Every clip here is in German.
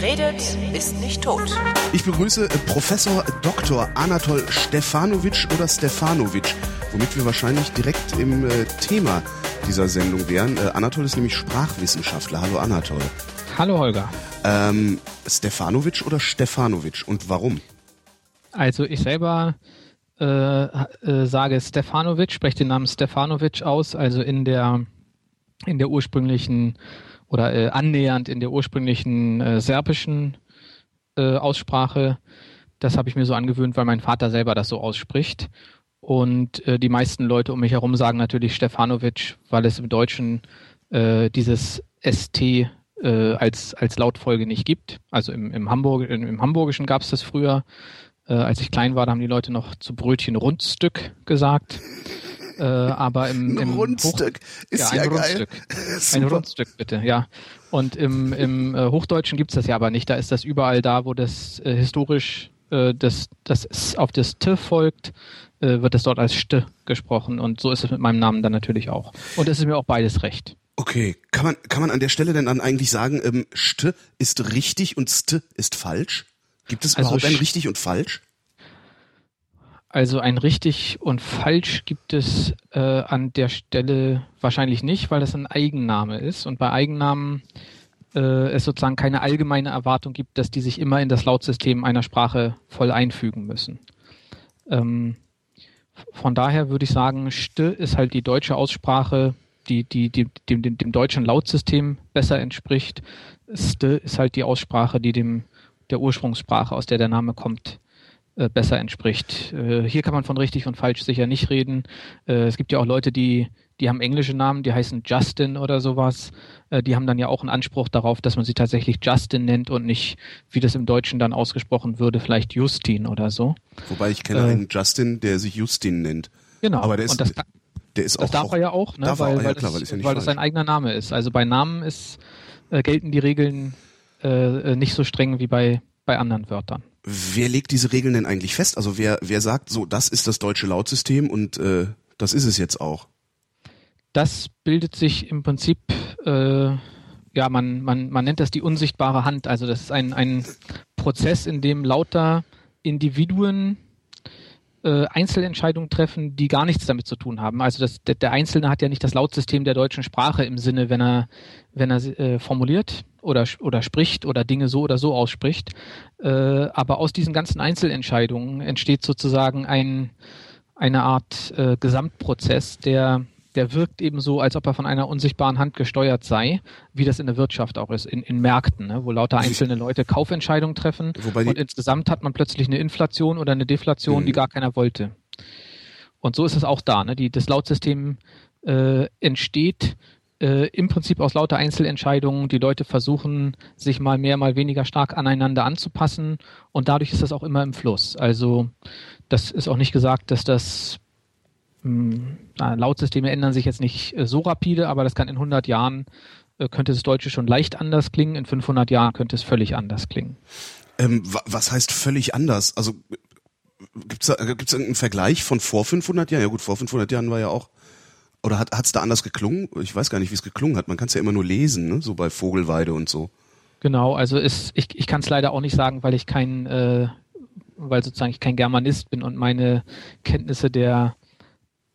Wer redet, ist nicht tot. Ich begrüße Professor Dr. Anatol Stefanowitsch oder Stefanowitsch, womit wir wahrscheinlich direkt im Thema dieser Sendung wären. Anatol ist nämlich Sprachwissenschaftler. Hallo Anatol. Hallo Holger. Stefanowitsch oder Stefanowitsch und warum? Also ich selber sage Stefanowitsch, spreche den Namen Stefanowitsch aus, also in der ursprünglichen oder annähernd in der ursprünglichen serbischen Aussprache. Das habe ich mir so angewöhnt, weil mein Vater selber das so ausspricht. Und die meisten Leute um mich herum sagen natürlich Stefanowitsch, weil es im Deutschen dieses ST als Lautfolge nicht gibt. Also im Hamburgischen gab es das früher. Als ich klein war, da haben die Leute noch zu Brötchen Rundstück gesagt. Aber ein Rundstück ist ja geil. Ein Rundstück, bitte, ja. Und im Hochdeutschen gibt es das ja aber nicht. Da ist das überall da, wo das historisch das auf das T folgt, wird das dort als St gesprochen. Und so ist es mit meinem Namen dann natürlich auch. Und es ist mir auch beides recht. Okay, kann man an der Stelle denn dann eigentlich sagen, St ist richtig und St ist falsch? Gibt es überhaupt ein richtig und falsch? Also ein richtig und falsch gibt es an der Stelle wahrscheinlich nicht, weil das ein Eigenname ist und bei Eigennamen es sozusagen keine allgemeine Erwartung gibt, dass die sich immer in das Lautsystem einer Sprache voll einfügen müssen. Von daher würde ich sagen, St ist halt die deutsche Aussprache, die dem deutschen Lautsystem besser entspricht. St ist halt die Aussprache, die der Ursprungssprache, aus der der Name kommt, besser entspricht. Hier kann man von richtig und falsch sicher nicht reden. Es gibt ja auch Leute, die haben englische Namen, die heißen Justin oder sowas. Die haben dann ja auch einen Anspruch darauf, dass man sie tatsächlich Justin nennt und nicht, wie das im Deutschen dann ausgesprochen würde, vielleicht Justin oder so. Wobei ich kenne einen Justin, der sich Justin nennt. Genau. Aber der ist, und der ist das auch... Das darf er ja auch, ne? Weil das sein eigener Name ist. Also bei Namen gelten die Regeln nicht so streng wie bei anderen Wörtern. Wer legt diese Regeln denn eigentlich fest? Also wer sagt so, das ist das deutsche Lautsystem und das ist es jetzt auch? Das bildet sich im Prinzip, man nennt das die unsichtbare Hand. Also das ist ein Prozess, in dem lauter Individuen Einzelentscheidungen treffen, die gar nichts damit zu tun haben. Also der Einzelne hat ja nicht das Lautsystem der deutschen Sprache im Sinne, wenn er formuliert oder spricht oder Dinge so oder so ausspricht. Aber aus diesen ganzen Einzelentscheidungen entsteht sozusagen eine Art Gesamtprozess, der wirkt eben so, als ob er von einer unsichtbaren Hand gesteuert sei, wie das in der Wirtschaft auch ist, in Märkten, ne, wo lauter einzelne Leute Kaufentscheidungen treffen und insgesamt hat man plötzlich eine Inflation oder eine Deflation, die gar keiner wollte. Und so ist es auch da. Ne? Das Lautsystem entsteht im Prinzip aus lauter Einzelentscheidungen. Die Leute versuchen, sich mal mehr, mal weniger stark aneinander anzupassen und dadurch ist das auch immer im Fluss. Also das ist auch nicht gesagt, dass das... Lautsysteme ändern sich jetzt nicht so rapide, aber das kann in 100 Jahren, könnte das Deutsche schon leicht anders klingen, in 500 Jahren könnte es völlig anders klingen. Was heißt völlig anders? Also gibt es da irgendeinen Vergleich von vor 500 Jahren? Ja gut, vor 500 Jahren war ja auch, oder hat's da anders geklungen? Ich weiß gar nicht, wie es geklungen hat. Man kann es ja immer nur lesen, ne? So bei Vogelweide und so. Genau, also ich kann es leider auch nicht sagen, weil ich kein Germanist bin und meine Kenntnisse der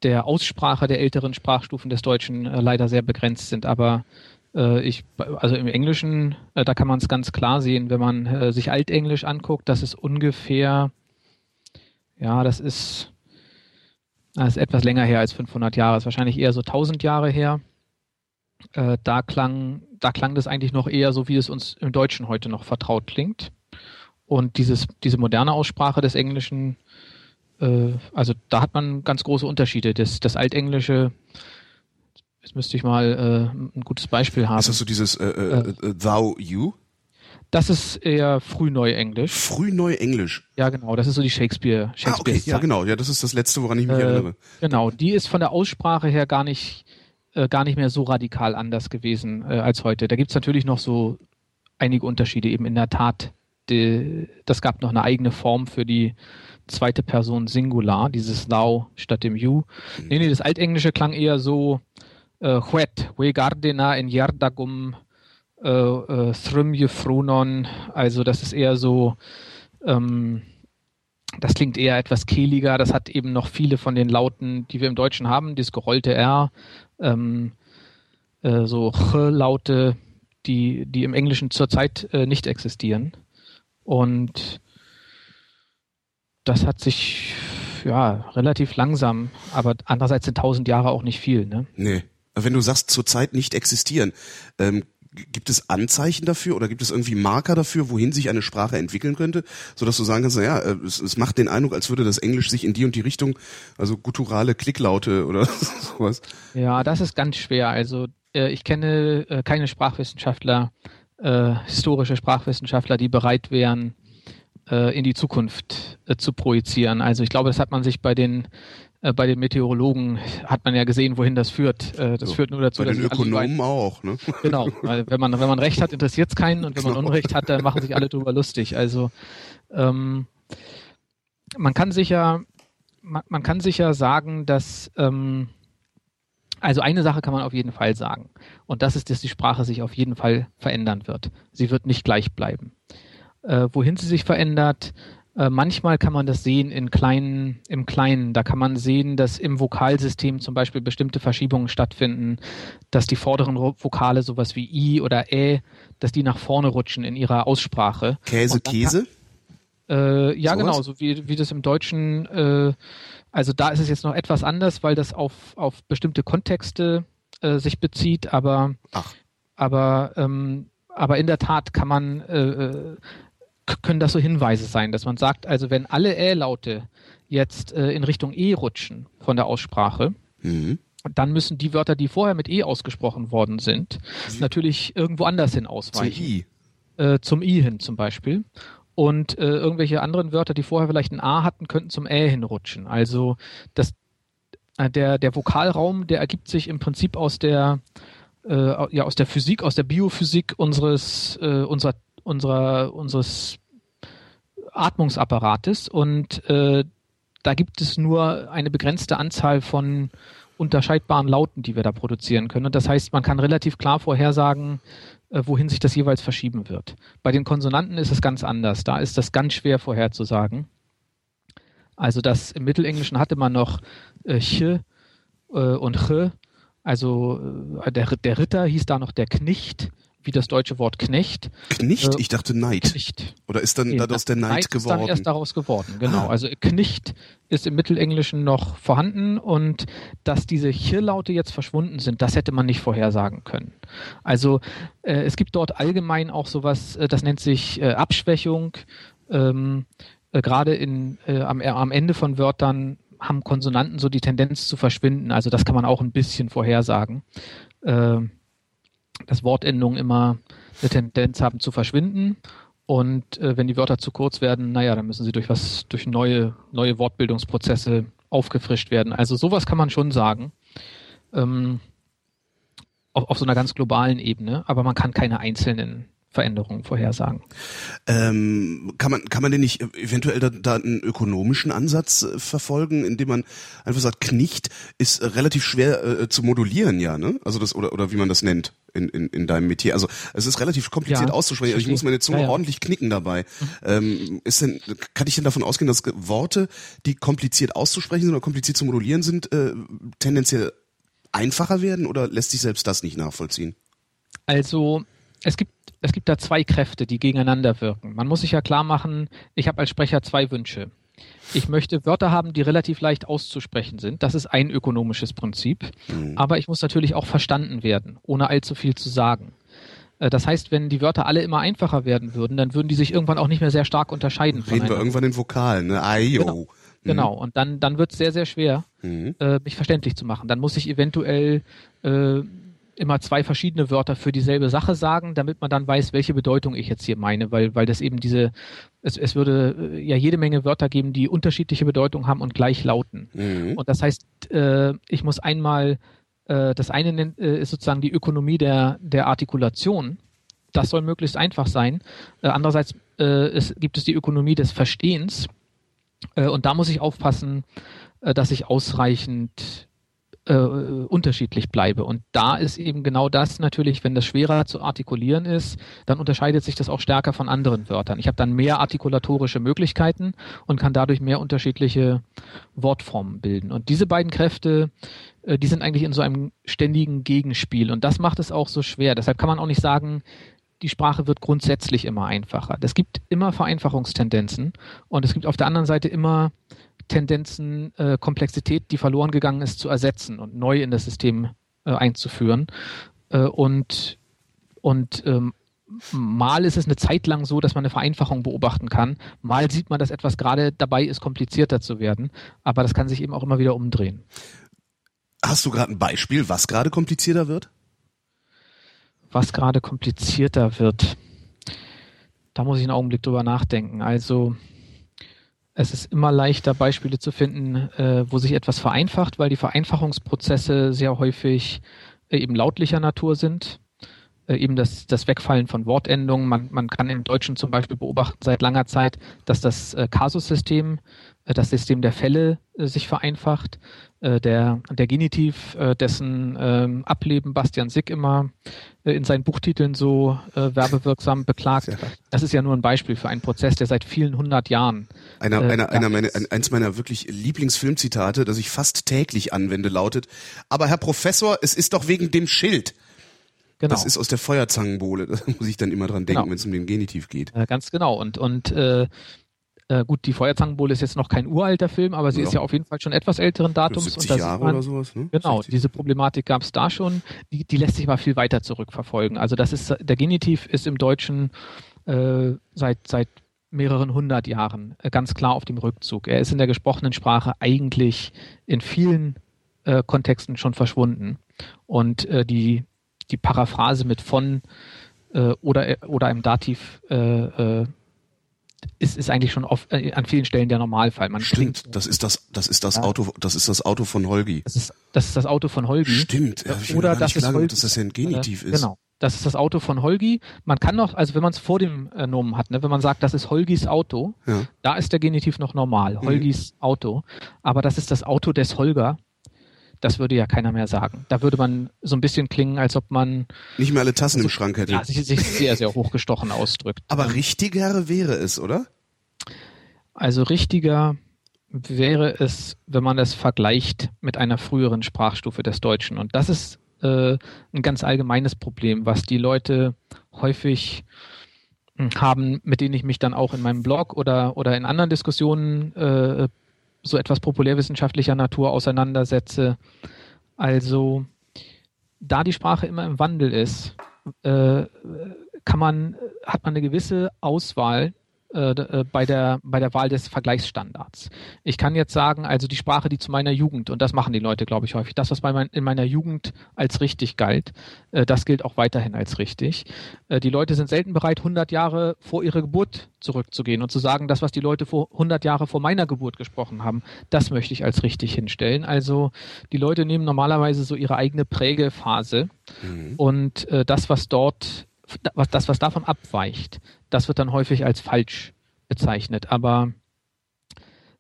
Aussprache der älteren Sprachstufen des Deutschen leider sehr begrenzt sind. Aber im Englischen, da kann man es ganz klar sehen, wenn man sich Altenglisch anguckt, das ist ungefähr, ja, das ist etwas länger her als 500 Jahre, ist wahrscheinlich eher so 1000 Jahre her. Da klang das eigentlich noch eher so, wie es uns im Deutschen heute noch vertraut klingt. Und diese moderne Aussprache des Englischen, also da hat man ganz große Unterschiede. Das Altenglische, jetzt müsste ich mal ein gutes Beispiel haben. Ist das so dieses thou, you? Das ist eher Frühneuenglisch. Frühneuenglisch? Ja, genau. Das ist so die Shakespeare. Ah, okay. Ja, genau. Ja, das ist das Letzte, woran ich mich erinnere. Genau. Die ist von der Aussprache her gar nicht mehr so radikal anders gewesen als heute. Da gibt es natürlich noch so einige Unterschiede eben in der Tat. Das gab noch eine eigene Form für die zweite Person Singular, dieses Thou statt dem You. Nee, das Altenglische klang eher so, Huet, we gardena in Yardagum Thrymje Phronon, also das ist eher so, das klingt eher etwas kehliger, das hat eben noch viele von den Lauten, die wir im Deutschen haben, dieses gerollte R, so Ch-Laute, die im Englischen zurzeit nicht existieren. Und das hat sich ja relativ langsam, aber andererseits sind 1000 Jahre auch nicht viel. Ne? Nee, wenn du sagst, zurzeit nicht existieren, gibt es Anzeichen dafür oder gibt es irgendwie Marker dafür, wohin sich eine Sprache entwickeln könnte, sodass du sagen kannst, naja, es macht den Eindruck, als würde das Englisch sich in die und die Richtung, also gutturale Klicklaute oder sowas. Ja, das ist ganz schwer. Also ich kenne keine Sprachwissenschaftler, historische Sprachwissenschaftler, die bereit wären, in die Zukunft zu projizieren. Also ich glaube, das hat man sich bei den Meteorologen hat man ja gesehen, wohin das führt. Das führt nur dazu, dass... Bei den Ökonomen auch, ne? Genau, weil wenn man Recht hat, interessiert es keinen, und wenn man Unrecht hat, dann machen sich alle drüber lustig. Also man kann sicher sagen, dass also eine Sache kann man auf jeden Fall sagen, und das ist, dass die Sprache sich auf jeden Fall verändern wird. Sie wird nicht gleich bleiben. Wohin sie sich verändert, manchmal kann man das sehen im Kleinen. Da kann man sehen, dass im Vokalsystem zum Beispiel bestimmte Verschiebungen stattfinden, dass die vorderen Vokale, sowas wie I oder Ä, dass die nach vorne rutschen in ihrer Aussprache. Käse? Ja, so genau, so wie das im Deutschen. Also da ist es jetzt noch etwas anders, weil das auf bestimmte Kontexte sich bezieht. Aber in der Tat kann man... können das so Hinweise sein, dass man sagt, also wenn alle Ä-Laute jetzt in Richtung E rutschen von der Aussprache, dann müssen die Wörter, die vorher mit E ausgesprochen worden sind, natürlich irgendwo anders hin ausweichen. Zum I hin zum Beispiel. Und irgendwelche anderen Wörter, die vorher vielleicht ein A hatten, könnten zum Ä hinrutschen. Also der Vokalraum, der ergibt sich im Prinzip aus der Physik, aus der Biophysik unseres Atmungsapparates, und da gibt es nur eine begrenzte Anzahl von unterscheidbaren Lauten, die wir da produzieren können. Und das heißt, man kann relativ klar vorhersagen, wohin sich das jeweils verschieben wird. Bei den Konsonanten ist es ganz anders. Da ist das ganz schwer vorherzusagen. Also das im Mittelenglischen hatte man noch Ch und Ch. Also der Ritter hieß da noch der Knecht, wie das deutsche Wort Knecht. Knecht? Ich dachte Neid. Knecht. Oder ist dann daraus der Neid geworden? Ist dann erst daraus geworden, genau. Ah. Also Knecht ist im Mittelenglischen noch vorhanden, und dass diese Ch-Laute jetzt verschwunden sind, das hätte man nicht vorhersagen können. Also es gibt dort allgemein auch sowas, das nennt sich Abschwächung. Gerade am Ende von Wörtern haben Konsonanten so die Tendenz zu verschwinden. Also das kann man auch ein bisschen vorhersagen. Dass Wortendungen immer eine Tendenz haben zu verschwinden, und wenn die Wörter zu kurz werden, naja, dann müssen sie durch neue Wortbildungsprozesse aufgefrischt werden. Also sowas kann man schon sagen, auf so einer ganz globalen Ebene, aber man kann keine einzelnen Veränderungen vorhersagen. Kann man denn nicht eventuell da einen ökonomischen Ansatz verfolgen, indem man einfach sagt, Knecht ist relativ schwer zu modulieren, ja, ne? Also das, oder wie man das nennt in deinem Metier. Also es ist relativ kompliziert auszusprechen. Ich muss meine Zunge ordentlich knicken dabei. Kann ich denn davon ausgehen, dass Worte, die kompliziert auszusprechen sind oder kompliziert zu modulieren sind, tendenziell einfacher werden, oder lässt sich selbst das nicht nachvollziehen? Also es gibt da zwei Kräfte, die gegeneinander wirken. Man muss sich ja klar machen, ich habe als Sprecher zwei Wünsche. Ich möchte Wörter haben, die relativ leicht auszusprechen sind. Das ist ein ökonomisches Prinzip. Aber ich muss natürlich auch verstanden werden, ohne allzu viel zu sagen. Das heißt, wenn die Wörter alle immer einfacher werden würden, dann würden die sich irgendwann auch nicht mehr sehr stark unterscheiden. Reden wir irgendwann in Vokalen, ne? Ayo. Genau, und dann wird es sehr, sehr schwer, mich verständlich zu machen. Dann muss ich eventuell... immer zwei verschiedene Wörter für dieselbe Sache sagen, damit man dann weiß, welche Bedeutung ich jetzt hier meine, weil das eben es würde ja jede Menge Wörter geben, die unterschiedliche Bedeutung haben und gleich lauten. Und das heißt, ich muss einmal, das eine ist sozusagen die Ökonomie der Artikulation, das soll möglichst einfach sein. Andererseits gibt es die Ökonomie des Verstehens, und da muss ich aufpassen, dass ich ausreichend unterschiedlich bleibe. Und da ist eben genau das natürlich, wenn das schwerer zu artikulieren ist, dann unterscheidet sich das auch stärker von anderen Wörtern. Ich habe dann mehr artikulatorische Möglichkeiten und kann dadurch mehr unterschiedliche Wortformen bilden. Und diese beiden Kräfte, die sind eigentlich in so einem ständigen Gegenspiel. Und das macht es auch so schwer. Deshalb kann man auch nicht sagen, die Sprache wird grundsätzlich immer einfacher. Es gibt immer Vereinfachungstendenzen und es gibt auf der anderen Seite immer Tendenzen, Komplexität, die verloren gegangen ist, zu ersetzen und neu in das System einzuführen. Mal ist es eine Zeit lang so, dass man eine Vereinfachung beobachten kann. Mal sieht man, dass etwas gerade dabei ist, komplizierter zu werden. Aber das kann sich eben auch immer wieder umdrehen. Hast du gerade ein Beispiel, was gerade komplizierter wird? Was gerade komplizierter wird? Da muss ich einen Augenblick drüber nachdenken. Also es ist immer leichter, Beispiele zu finden, wo sich etwas vereinfacht, weil die Vereinfachungsprozesse sehr häufig eben lautlicher Natur sind. Eben das Wegfallen von Wortendungen. Man kann im Deutschen zum Beispiel beobachten seit langer Zeit, dass das Kasussystem, das System der Fälle sich vereinfacht. Der Genitiv, dessen Ableben Bastian Sick immer in seinen Buchtiteln so werbewirksam beklagt. Ja. Das ist ja nur ein Beispiel für einen Prozess, der seit vielen hundert Jahren... Eins meiner wirklich Lieblingsfilmzitate, das ich fast täglich anwende, lautet: Aber Herr Professor, es ist doch wegen dem Schild. Genau. Das ist aus der Feuerzangenbowle. Da muss ich dann immer dran denken, wenn es um den Genitiv geht. Ganz genau. Gut, die Feuerzangenbowle ist jetzt noch kein uralter Film, aber sie ist ja auf jeden Fall schon etwas älteren Datums. 70 und Jahre oder sowas, ne? Genau, 70. Diese Problematik gab es da schon. Die lässt sich aber viel weiter zurückverfolgen. Also der Genitiv ist im Deutschen seit mehreren hundert Jahren ganz klar auf dem Rückzug. Er ist in der gesprochenen Sprache eigentlich in vielen Kontexten schon verschwunden. Und die Paraphrase mit von oder einem Dativ ist eigentlich schon oft, an vielen Stellen der Normalfall. Stimmt, das ist das Auto, das ist das Auto von Holgi. Das ist das Auto von Holgi. Stimmt, ja, oder das ist Holgi, dass das ja ein Genitiv ist. Genau, das ist das Auto von Holgi. Man kann noch, also wenn man es vor dem Nomen hat, ne, wenn man sagt, das ist Holgis Auto, ja, da ist der Genitiv noch normal, Holgis Auto. Aber das ist das Auto des Holger. Das würde ja keiner mehr sagen. Da würde man so ein bisschen klingen, als ob man... Nicht mehr alle Tassen im Schrank hätte. Ja, sich sehr, sehr hochgestochen ausdrückt. Aber richtiger wäre es, oder? Also richtiger wäre es, wenn man das vergleicht mit einer früheren Sprachstufe des Deutschen. Und das ist ein ganz allgemeines Problem, was die Leute häufig haben, mit denen ich mich dann auch in meinem Blog oder in anderen Diskussionen so etwas populärwissenschaftlicher Natur auseinandersetze. Also, da die Sprache immer im Wandel ist, hat man eine gewisse Auswahl bei der Wahl des Vergleichsstandards. Ich kann jetzt sagen, also die Sprache, die zu meiner Jugend, und das machen die Leute, glaube ich, häufig, das, was in meiner Jugend als richtig galt, das gilt auch weiterhin als richtig. Die Leute sind selten bereit, 100 Jahre vor ihre Geburt zurückzugehen und zu sagen, das, was die Leute vor 100 Jahre vor meiner Geburt gesprochen haben, das möchte ich als richtig hinstellen. Also die Leute nehmen normalerweise so ihre eigene Prägephase und das, was davon abweicht, das wird dann häufig als falsch bezeichnet. Aber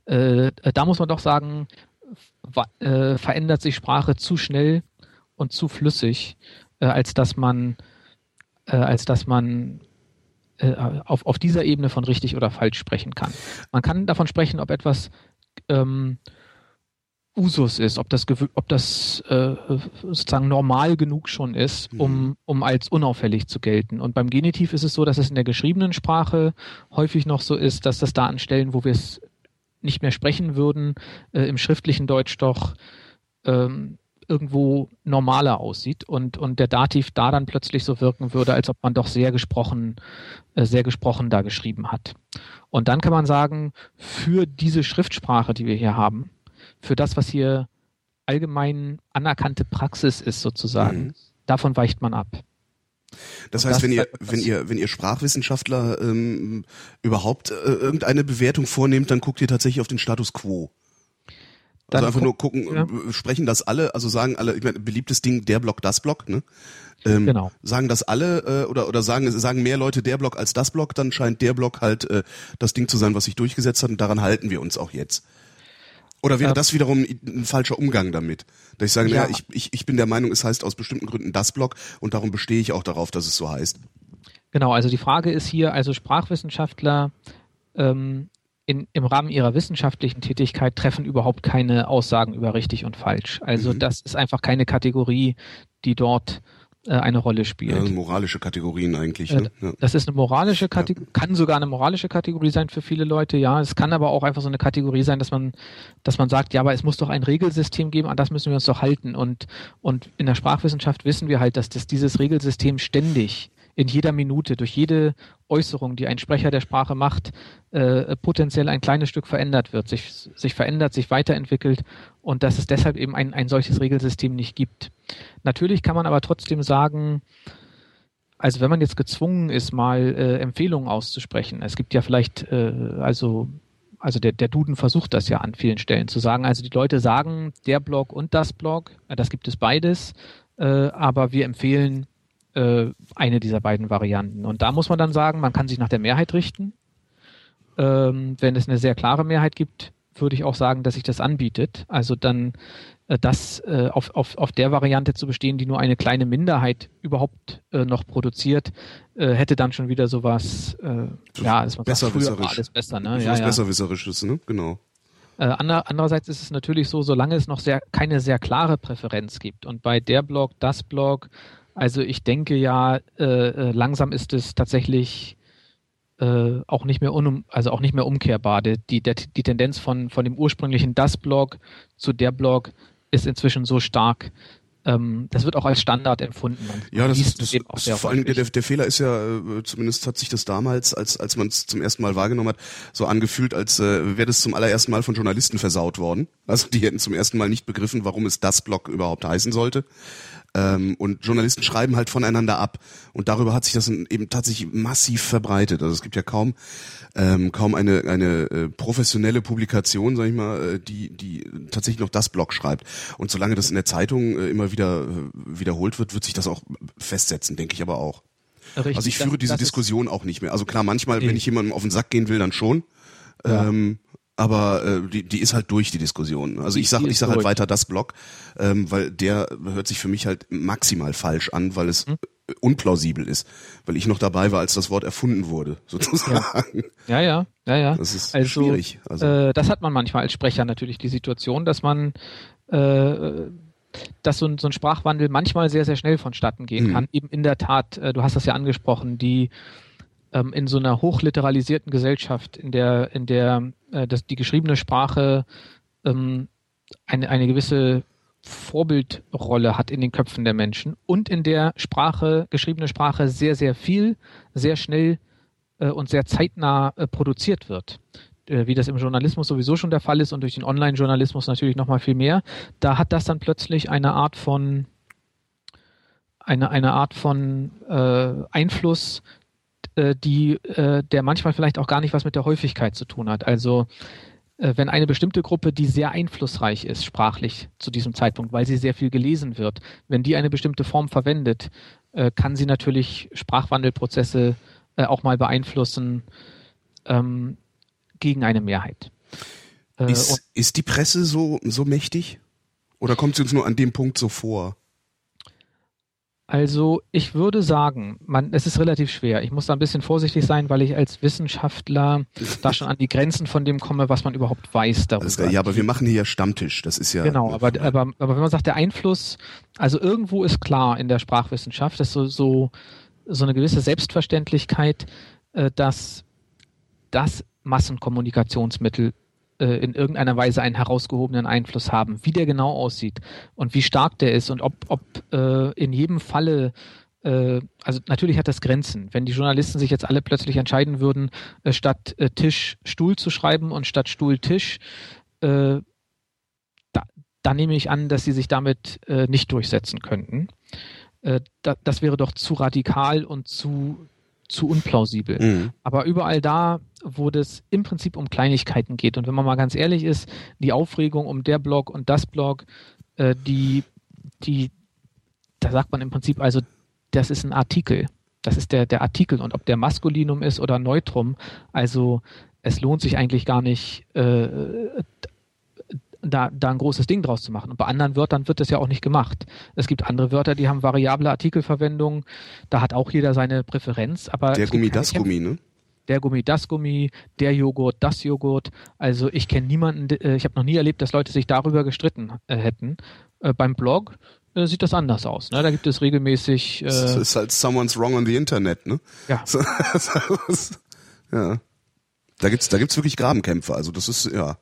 da muss man doch sagen, verändert sich Sprache zu schnell und zu flüssig, als dass man auf dieser Ebene von richtig oder falsch sprechen kann. Man kann davon sprechen, ob etwas Usus ist, ob das sozusagen normal genug schon ist, um als unauffällig zu gelten. Und beim Genitiv ist es so, dass es in der geschriebenen Sprache häufig noch so ist, dass das da an Stellen, wo wir es nicht mehr sprechen würden, im schriftlichen Deutsch doch irgendwo normaler aussieht und der Dativ da dann plötzlich so wirken würde, als ob man doch sehr gesprochen da geschrieben hat. Und dann kann man sagen, für diese Schriftsprache, die wir hier haben, für das, was hier allgemein anerkannte Praxis ist sozusagen, davon weicht man ab. Das heißt, wenn ihr Sprachwissenschaftler überhaupt irgendeine Bewertung vornehmt, dann guckt ihr tatsächlich auf den Status quo. Also dann einfach nur gucken, sprechen das alle, also sagen alle, ich meine, beliebtes Ding, der Block, das Block, ne? Genau. Sagen das alle oder sagen mehr Leute der Block als das Block, dann scheint der Block halt das Ding zu sein, was sich durchgesetzt hat, und daran halten wir uns auch jetzt. Oder wäre das wiederum ein falscher Umgang damit? Dass ich sage, ja, ich bin der Meinung, es heißt aus bestimmten Gründen das Blog und darum bestehe ich auch darauf, dass es so heißt. Genau, also die Frage ist hier, also Sprachwissenschaftler im Rahmen ihrer wissenschaftlichen Tätigkeit treffen überhaupt keine Aussagen über richtig und falsch. Also das ist einfach keine Kategorie, die dort eine Rolle spielt. Ja, moralische Kategorien eigentlich. Ne? Ja. Das ist eine moralische Kategorie, kann sogar eine moralische Kategorie sein für viele Leute, ja. Es kann aber auch einfach so eine Kategorie sein, dass man sagt, ja, aber es muss doch ein Regelsystem geben, an das müssen wir uns doch halten. Und in der Sprachwissenschaft wissen wir halt, dass dieses Regelsystem ständig in jeder Minute, durch jede Äußerung, die ein Sprecher der Sprache macht, potenziell ein kleines Stück verändert wird, sich verändert, sich weiterentwickelt und dass es deshalb eben ein solches Regelsystem nicht gibt. Natürlich kann man aber trotzdem sagen, also wenn man jetzt gezwungen ist, mal Empfehlungen auszusprechen, es gibt ja vielleicht, also der Duden versucht das ja an vielen Stellen zu sagen, also die Leute sagen, der Blog und das Blog, das gibt es beides, aber wir empfehlen eine dieser beiden Varianten. Und da muss man dann sagen, man kann sich nach der Mehrheit richten. Wenn es eine sehr klare Mehrheit gibt, würde ich auch sagen, dass sich das anbietet. Also dann das auf der Variante zu bestehen, die nur eine kleine Minderheit überhaupt noch produziert, hätte dann schon wieder sowas, ist man sagt, früher war alles besser. Ne? Ja, Besserwisserisches, ne? Genau. Andererseits ist es natürlich so, solange es noch keine sehr klare Präferenz gibt. Und bei der Blog, das Blog, also ich denke ja, langsam ist es tatsächlich auch nicht mehr umkehrbar. Die Tendenz von dem ursprünglichen Das-Blog zu der Blog ist inzwischen so stark. Das wird auch als Standard empfunden. Ja, das vor allem der Fehler ist ja, zumindest hat sich das damals, als man es zum ersten Mal wahrgenommen hat, so angefühlt, als wäre das zum allerersten Mal von Journalisten versaut worden. Also die hätten zum ersten Mal nicht begriffen, warum es das Blog überhaupt heißen sollte. Und Journalisten schreiben halt voneinander ab. Und darüber hat sich das eben tatsächlich massiv verbreitet. Also es gibt ja kaum eine professionelle Publikation, sag ich mal, die tatsächlich noch das Blog schreibt. Und solange das in der Zeitung immer wieder wiederholt wird, wird sich das auch festsetzen, denke ich aber auch. Richtig, also ich führe diese Diskussion auch nicht mehr. Also klar, manchmal, wenn ich jemandem auf den Sack gehen will, dann schon. Ja. Aber die ist halt durch, die Diskussion. Also ich sag halt weiter das Blog, weil der hört sich für mich halt maximal falsch an, weil es unplausibel ist, weil ich noch dabei war, als das Wort erfunden wurde, sozusagen. Ja. Das ist also schwierig. Also das hat man manchmal als Sprecher natürlich die Situation, dass man dass so ein Sprachwandel manchmal sehr, sehr schnell vonstatten gehen kann. Eben in der Tat, du hast das ja angesprochen, die in so einer hochliteralisierten Gesellschaft, in der die geschriebene Sprache eine gewisse Vorbildrolle hat in den Köpfen der Menschen und in der geschriebene Sprache sehr, sehr viel, sehr schnell und sehr zeitnah produziert wird, wie das im Journalismus sowieso schon der Fall ist und durch den Online-Journalismus natürlich nochmal viel mehr. Da hat das dann plötzlich eine Art von Einfluss, der manchmal vielleicht auch gar nicht was mit der Häufigkeit zu tun hat. Also wenn eine bestimmte Gruppe, die sehr einflussreich ist sprachlich zu diesem Zeitpunkt, weil sie sehr viel gelesen wird, wenn die eine bestimmte Form verwendet, kann sie natürlich Sprachwandelprozesse auch mal beeinflussen gegen eine Mehrheit. Ist die Presse so mächtig? Oder kommt sie uns nur an dem Punkt so vor? Also ich würde sagen, es ist relativ schwer. Ich muss da ein bisschen vorsichtig sein, weil ich als Wissenschaftler da schon an die Grenzen von dem komme, was man überhaupt weiß darüber. Also, ja, aber wir machen hier Stammtisch, das ist ja... Genau, aber wenn man sagt, der Einfluss, also irgendwo ist klar in der Sprachwissenschaft, dass so eine gewisse Selbstverständlichkeit, dass das Massenkommunikationsmittel in irgendeiner Weise einen herausgehobenen Einfluss haben, wie der genau aussieht und wie stark der ist und ob in jedem Falle, also natürlich hat das Grenzen. Wenn die Journalisten sich jetzt alle plötzlich entscheiden würden, statt Tisch Stuhl zu schreiben und statt Stuhl Tisch, da nehme ich an, dass sie sich damit nicht durchsetzen könnten. Das wäre doch zu radikal und zu unplausibel. Aber überall da, wo das im Prinzip um Kleinigkeiten geht und wenn man mal ganz ehrlich ist, die Aufregung um der Blog und das Blog, da sagt man im Prinzip, also das ist ein Artikel. Das ist der Artikel und ob der Maskulinum ist oder Neutrum, also es lohnt sich eigentlich gar nicht da ein großes Ding draus zu machen. Und bei anderen Wörtern wird das ja auch nicht gemacht. Es gibt andere Wörter, die haben variable Artikelverwendung. Da hat auch jeder seine Präferenz. Aber der Gummi, das Gummi, ne? Der Gummi, das Gummi, der Joghurt, das Joghurt. Also ich kenne niemanden, ich habe noch nie erlebt, dass Leute sich darüber gestritten hätten. Beim Blog sieht das anders aus. Ne? Da gibt es regelmäßig... Es ist halt someone's wrong on the Internet, ne? Ja. Ja. Da gibt's wirklich Grabenkämpfe. Also das ist, ja...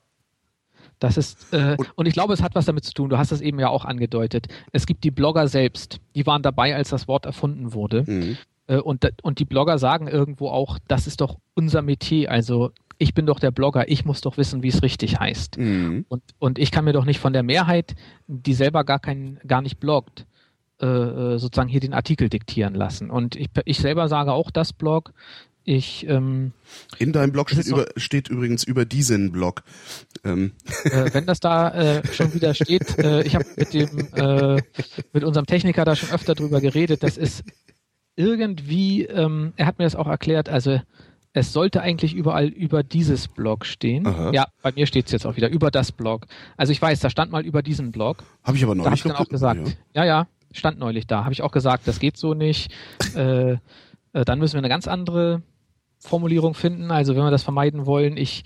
Das ist, und ich glaube, es hat was damit zu tun. Du hast es eben ja auch angedeutet. Es gibt die Blogger selbst. Die waren dabei, als das Wort erfunden wurde. Mhm. Und die Blogger sagen irgendwo auch, das ist doch unser Metier. Also ich bin doch der Blogger. Ich muss doch wissen, wie es richtig heißt. Mhm. Und ich kann mir doch nicht von der Mehrheit, die selber gar nicht bloggt, sozusagen hier den Artikel diktieren lassen. Und ich selber sage auch das Blog. In deinem Blog steht übrigens über diesen Blog. Wenn das da schon wieder steht, ich habe mit unserem Techniker da schon öfter drüber geredet, das ist irgendwie, er hat mir das auch erklärt, also es sollte eigentlich überall über dieses Blog stehen. Aha. Ja, bei mir steht es jetzt auch wieder, über das Blog. Also ich weiß, da stand mal über diesen Blog. Habe ich aber neulich da auch gesagt. Ja, stand neulich da. Habe ich auch gesagt, das geht so nicht. Dann müssen wir eine ganz andere Formulierung finden. Also wenn wir das vermeiden wollen, ich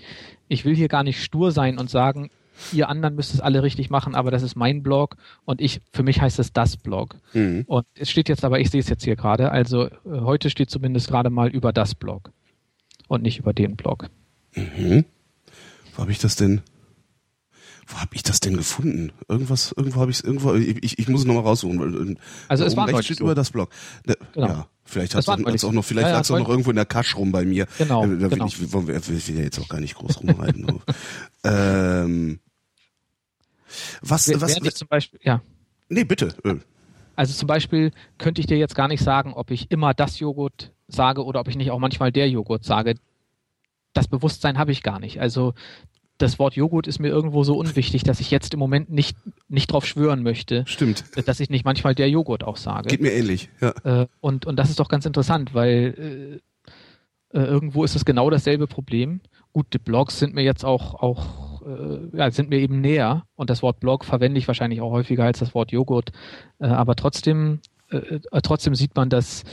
will hier gar nicht stur sein und sagen, ihr anderen müsst es alle richtig machen, aber das ist mein Blog und für mich heißt es das Blog. Mhm. Und es steht jetzt, aber ich sehe es jetzt hier gerade, also heute steht zumindest gerade mal über das Blog und nicht über den Blog. Mhm. Wo habe ich das denn gefunden? Ich muss es nochmal raussuchen. Also es war rechts steht so. Über das Blog. Genau. Ja, vielleicht hat es auch noch, vielleicht lag es auch noch irgendwo in der Kasch rum bei mir. Genau. Da will ich ja jetzt auch gar nicht groß rumreiten. Zum Beispiel, ja. Nee, bitte. Also zum Beispiel könnte ich dir jetzt gar nicht sagen, ob ich immer das Joghurt sage oder ob ich nicht auch manchmal der Joghurt sage. Das Bewusstsein habe ich gar nicht. Also das Wort Joghurt ist mir irgendwo so unwichtig, dass ich jetzt im Moment nicht drauf schwören möchte. Stimmt. Dass ich nicht manchmal der Joghurt auch sage. Geht mir ähnlich, ja. Und das ist doch ganz interessant, weil irgendwo ist es genau dasselbe Problem. Gut, die Blogs sind mir jetzt auch sind mir eben näher und das Wort Blog verwende ich wahrscheinlich auch häufiger als das Wort Joghurt. Aber trotzdem sieht man, dass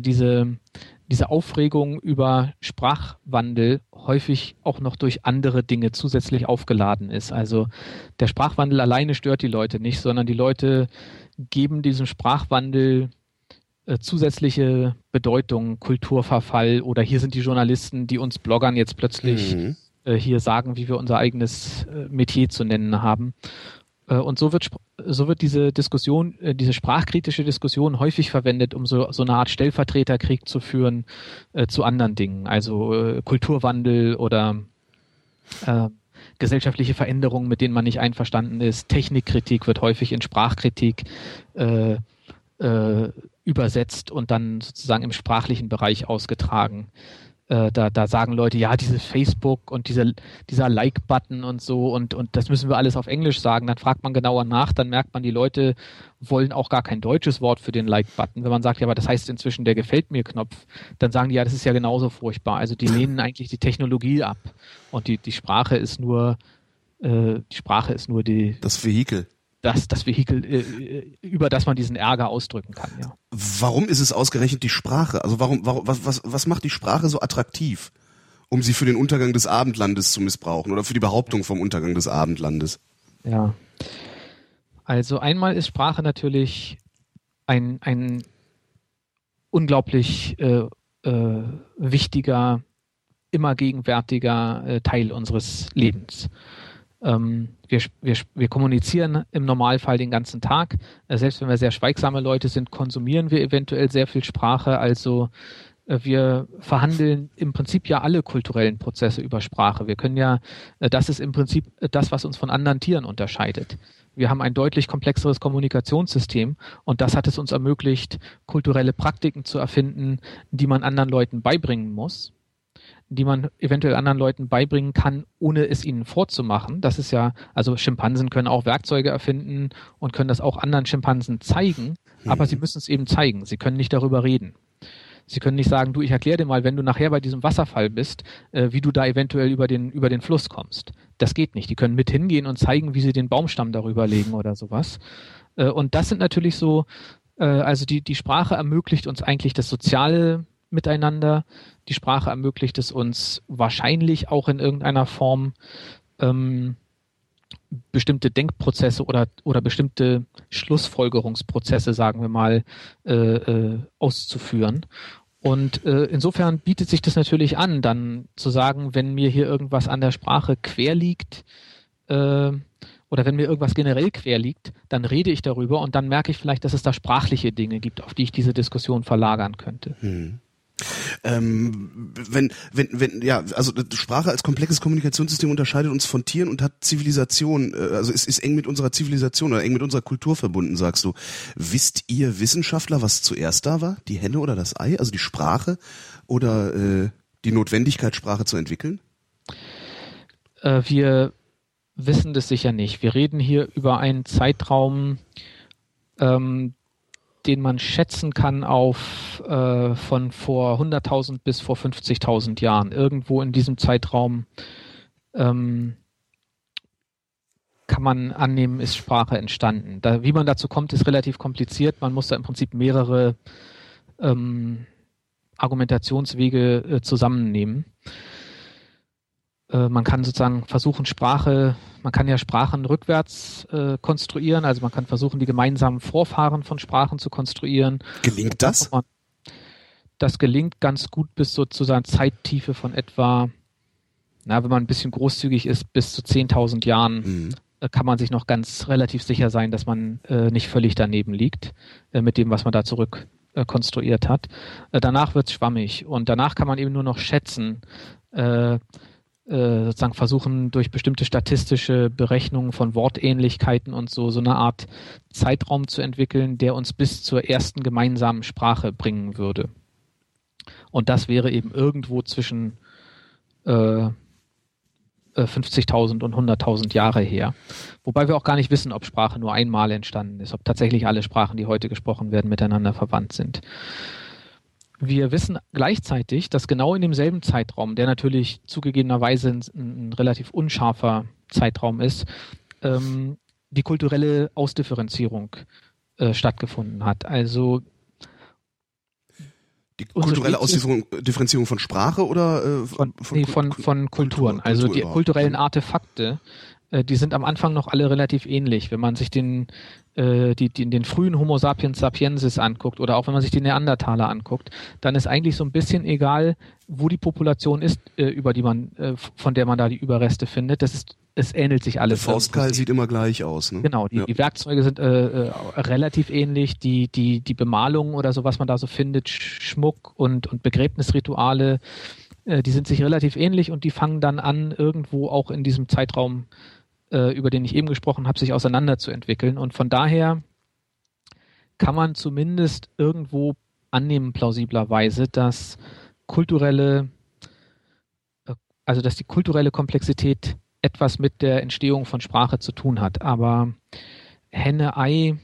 diese Aufregung über Sprachwandel häufig auch noch durch andere Dinge zusätzlich aufgeladen ist. Also der Sprachwandel alleine stört die Leute nicht, sondern die Leute geben diesem Sprachwandel zusätzliche Bedeutung, Kulturverfall oder hier sind die Journalisten, die uns Bloggern jetzt plötzlich hier sagen, wie wir unser eigenes Metier zu nennen haben. Und so wird diese Diskussion, diese sprachkritische Diskussion häufig verwendet, um so eine Art Stellvertreterkrieg zu führen zu anderen Dingen, also Kulturwandel oder gesellschaftliche Veränderungen, mit denen man nicht einverstanden ist. Technikkritik wird häufig in Sprachkritik übersetzt und dann sozusagen im sprachlichen Bereich ausgetragen. Da sagen Leute, ja, diese Facebook und dieser Like-Button und so und das müssen wir alles auf Englisch sagen. Dann fragt man genauer nach, dann merkt man, die Leute wollen auch gar kein deutsches Wort für den Like-Button. Wenn man sagt, ja, aber das heißt inzwischen der Gefällt-mir-Knopf, dann sagen die, ja, das ist ja genauso furchtbar. Also die lehnen eigentlich die Technologie ab und die Sprache ist nur das Vehikel. Das Vehikel, über das man diesen Ärger ausdrücken kann. Ja. Warum ist es ausgerechnet die Sprache? Also was macht die Sprache so attraktiv, um sie für den Untergang des Abendlandes zu missbrauchen oder für die Behauptung vom Untergang des Abendlandes? Ja, also einmal ist Sprache natürlich ein unglaublich wichtiger, immer gegenwärtiger Teil unseres Lebens. Wir kommunizieren im Normalfall den ganzen Tag. Selbst wenn wir sehr schweigsame Leute sind, konsumieren wir eventuell sehr viel Sprache. Also wir verhandeln im Prinzip ja alle kulturellen Prozesse über Sprache. Wir können ja, das ist im Prinzip das, was uns von anderen Tieren unterscheidet. Wir haben ein deutlich komplexeres Kommunikationssystem und das hat es uns ermöglicht, kulturelle Praktiken zu erfinden, die man anderen Leuten beibringen muss. Die man eventuell anderen Leuten beibringen kann, ohne es ihnen vorzumachen. Das ist ja, also Schimpansen können auch Werkzeuge erfinden und können das auch anderen Schimpansen zeigen, aber sie müssen es eben zeigen. Sie können nicht darüber reden. Sie können nicht sagen, du, ich erkläre dir mal, wenn du nachher bei diesem Wasserfall bist, wie du da eventuell über den Fluss kommst. Das geht nicht. Die können mit hingehen und zeigen, wie sie den Baumstamm darüber legen oder sowas. Und das sind natürlich so, also die Sprache ermöglicht uns eigentlich das soziale Miteinander. Die Sprache ermöglicht es uns wahrscheinlich auch in irgendeiner Form, bestimmte Denkprozesse oder bestimmte Schlussfolgerungsprozesse, sagen wir mal, auszuführen. Und insofern bietet sich das natürlich an, dann zu sagen, wenn mir hier irgendwas an der Sprache quer liegt oder wenn mir irgendwas generell quer liegt, dann rede ich darüber und dann merke ich vielleicht, dass es da sprachliche Dinge gibt, auf die ich diese Diskussion verlagern könnte. Hm. Also Sprache als komplexes Kommunikationssystem unterscheidet uns von Tieren und hat Zivilisation, also es ist eng mit unserer Zivilisation oder eng mit unserer Kultur verbunden, sagst du. Wisst ihr Wissenschaftler, was zuerst da war? Die Henne oder das Ei? Also die Sprache oder die Notwendigkeit, Sprache zu entwickeln? Wir wissen das sicher nicht. Wir reden hier über einen Zeitraum, den man schätzen kann auf von vor 100.000 bis vor 50.000 Jahren. Irgendwo in diesem Zeitraum kann man annehmen, ist Sprache entstanden. Da, wie man dazu kommt, ist relativ kompliziert. Man muss da im Prinzip mehrere Argumentationswege zusammennehmen. Man kann sozusagen versuchen, man kann ja Sprachen rückwärts konstruieren, also man kann versuchen, die gemeinsamen Vorfahren von Sprachen zu konstruieren. Gelingt das? Das gelingt ganz gut bis sozusagen Zeittiefe von etwa, wenn man ein bisschen großzügig ist, bis zu 10.000 Jahren kann man sich noch ganz relativ sicher sein, dass man nicht völlig daneben liegt mit dem, was man da zurück konstruiert hat. Danach wird es schwammig und danach kann man eben nur noch schätzen, sozusagen versuchen, durch bestimmte statistische Berechnungen von Wortähnlichkeiten und so eine Art Zeitraum zu entwickeln, der uns bis zur ersten gemeinsamen Sprache bringen würde. Und das wäre eben irgendwo zwischen 50.000 und 100.000 Jahre her. Wobei wir auch gar nicht wissen, ob Sprache nur einmal entstanden ist, ob tatsächlich alle Sprachen, die heute gesprochen werden, miteinander verwandt sind. Wir wissen gleichzeitig, dass genau in demselben Zeitraum, der natürlich zugegebenerweise ein relativ unscharfer Zeitraum ist, die kulturelle Ausdifferenzierung stattgefunden hat. Also die kulturelle Ausdifferenzierung von Sprache oder von Kulturen. Also die kulturellen Artefakte, die sind am Anfang noch alle relativ ähnlich. Wenn man sich den frühen Homo sapiens sapiensis anguckt oder auch wenn man sich die Neandertaler anguckt, dann ist eigentlich so ein bisschen egal, wo die Population ist, von der man da die Überreste findet. Es ähnelt sich alles. Der Faustkeil sieht immer gleich aus. Ne? Genau, die Werkzeuge sind relativ ähnlich. Die Bemalung oder so, was man da so findet, Schmuck und Begräbnisrituale, die sind sich relativ ähnlich und die fangen dann an, irgendwo auch in diesem Zeitraum, über den ich eben gesprochen habe, sich auseinanderzuentwickeln. Und von daher kann man zumindest irgendwo annehmen, plausiblerweise, dass die kulturelle Komplexität etwas mit der Entstehung von Sprache zu tun hat. Aber Henne, Ei,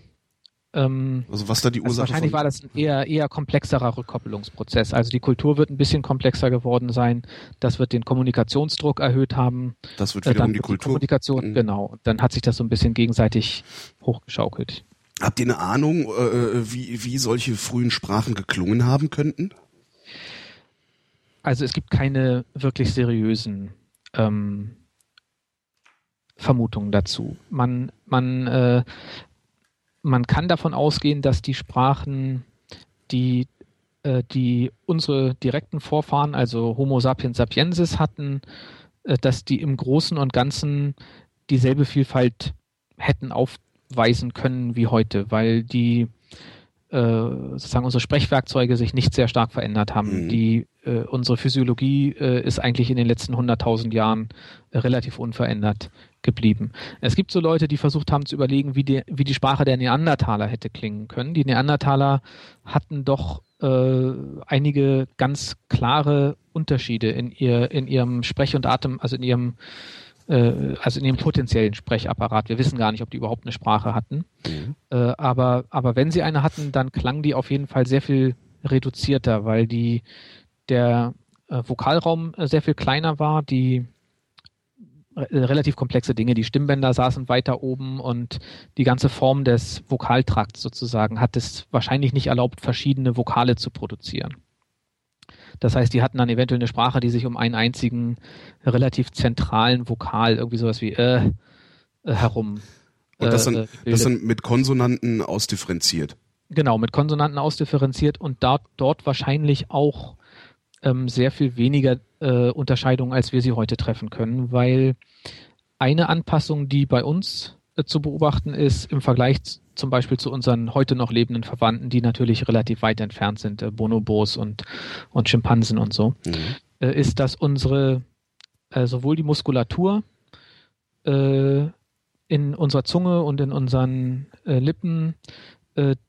also was da die Ursache wahrscheinlich war das ein eher komplexerer Rückkoppelungsprozess. Also die Kultur wird ein bisschen komplexer geworden sein. Das wird den Kommunikationsdruck erhöht haben. Das wird wiederum die Kultur. Die Kommunikation, genau. Dann hat sich das so ein bisschen gegenseitig hochgeschaukelt. Habt ihr eine Ahnung, wie solche frühen Sprachen geklungen haben könnten? Also es gibt keine wirklich seriösen Vermutungen dazu. Man kann davon ausgehen, dass die Sprachen, die unsere direkten Vorfahren, also Homo sapiens sapiensis hatten, dass die im Großen und Ganzen dieselbe Vielfalt hätten aufweisen können wie heute, weil die sozusagen unsere Sprechwerkzeuge sich nicht sehr stark verändert haben. Unsere Physiologie ist eigentlich in den letzten 100.000 Jahren relativ unverändert geblieben. Es gibt so Leute, die versucht haben zu überlegen, wie die Sprache der Neandertaler hätte klingen können. Die Neandertaler hatten doch einige ganz klare Unterschiede in ihrem Sprech- und Atem, also in ihrem potenziellen Sprechapparat. Wir wissen gar nicht, ob die überhaupt eine Sprache hatten. Aber wenn sie eine hatten, dann klang die auf jeden Fall sehr viel reduzierter, weil der Vokalraum sehr viel kleiner war, die relativ komplexe Dinge. Die Stimmbänder saßen weiter oben und die ganze Form des Vokaltrakts sozusagen hat es wahrscheinlich nicht erlaubt, verschiedene Vokale zu produzieren. Das heißt, die hatten dann eventuell eine Sprache, die sich um einen einzigen relativ zentralen Vokal, irgendwie sowas wie herum. Und das sind mit Konsonanten ausdifferenziert. Genau, mit Konsonanten ausdifferenziert und dort wahrscheinlich auch sehr viel weniger Unterscheidungen, als wir sie heute treffen können, weil eine Anpassung, die bei uns zu beobachten ist, im Vergleich zum Beispiel zu unseren heute noch lebenden Verwandten, die natürlich relativ weit entfernt sind, Bonobos und Schimpansen und so, ist, dass unsere sowohl die Muskulatur in unserer Zunge und in unseren Lippen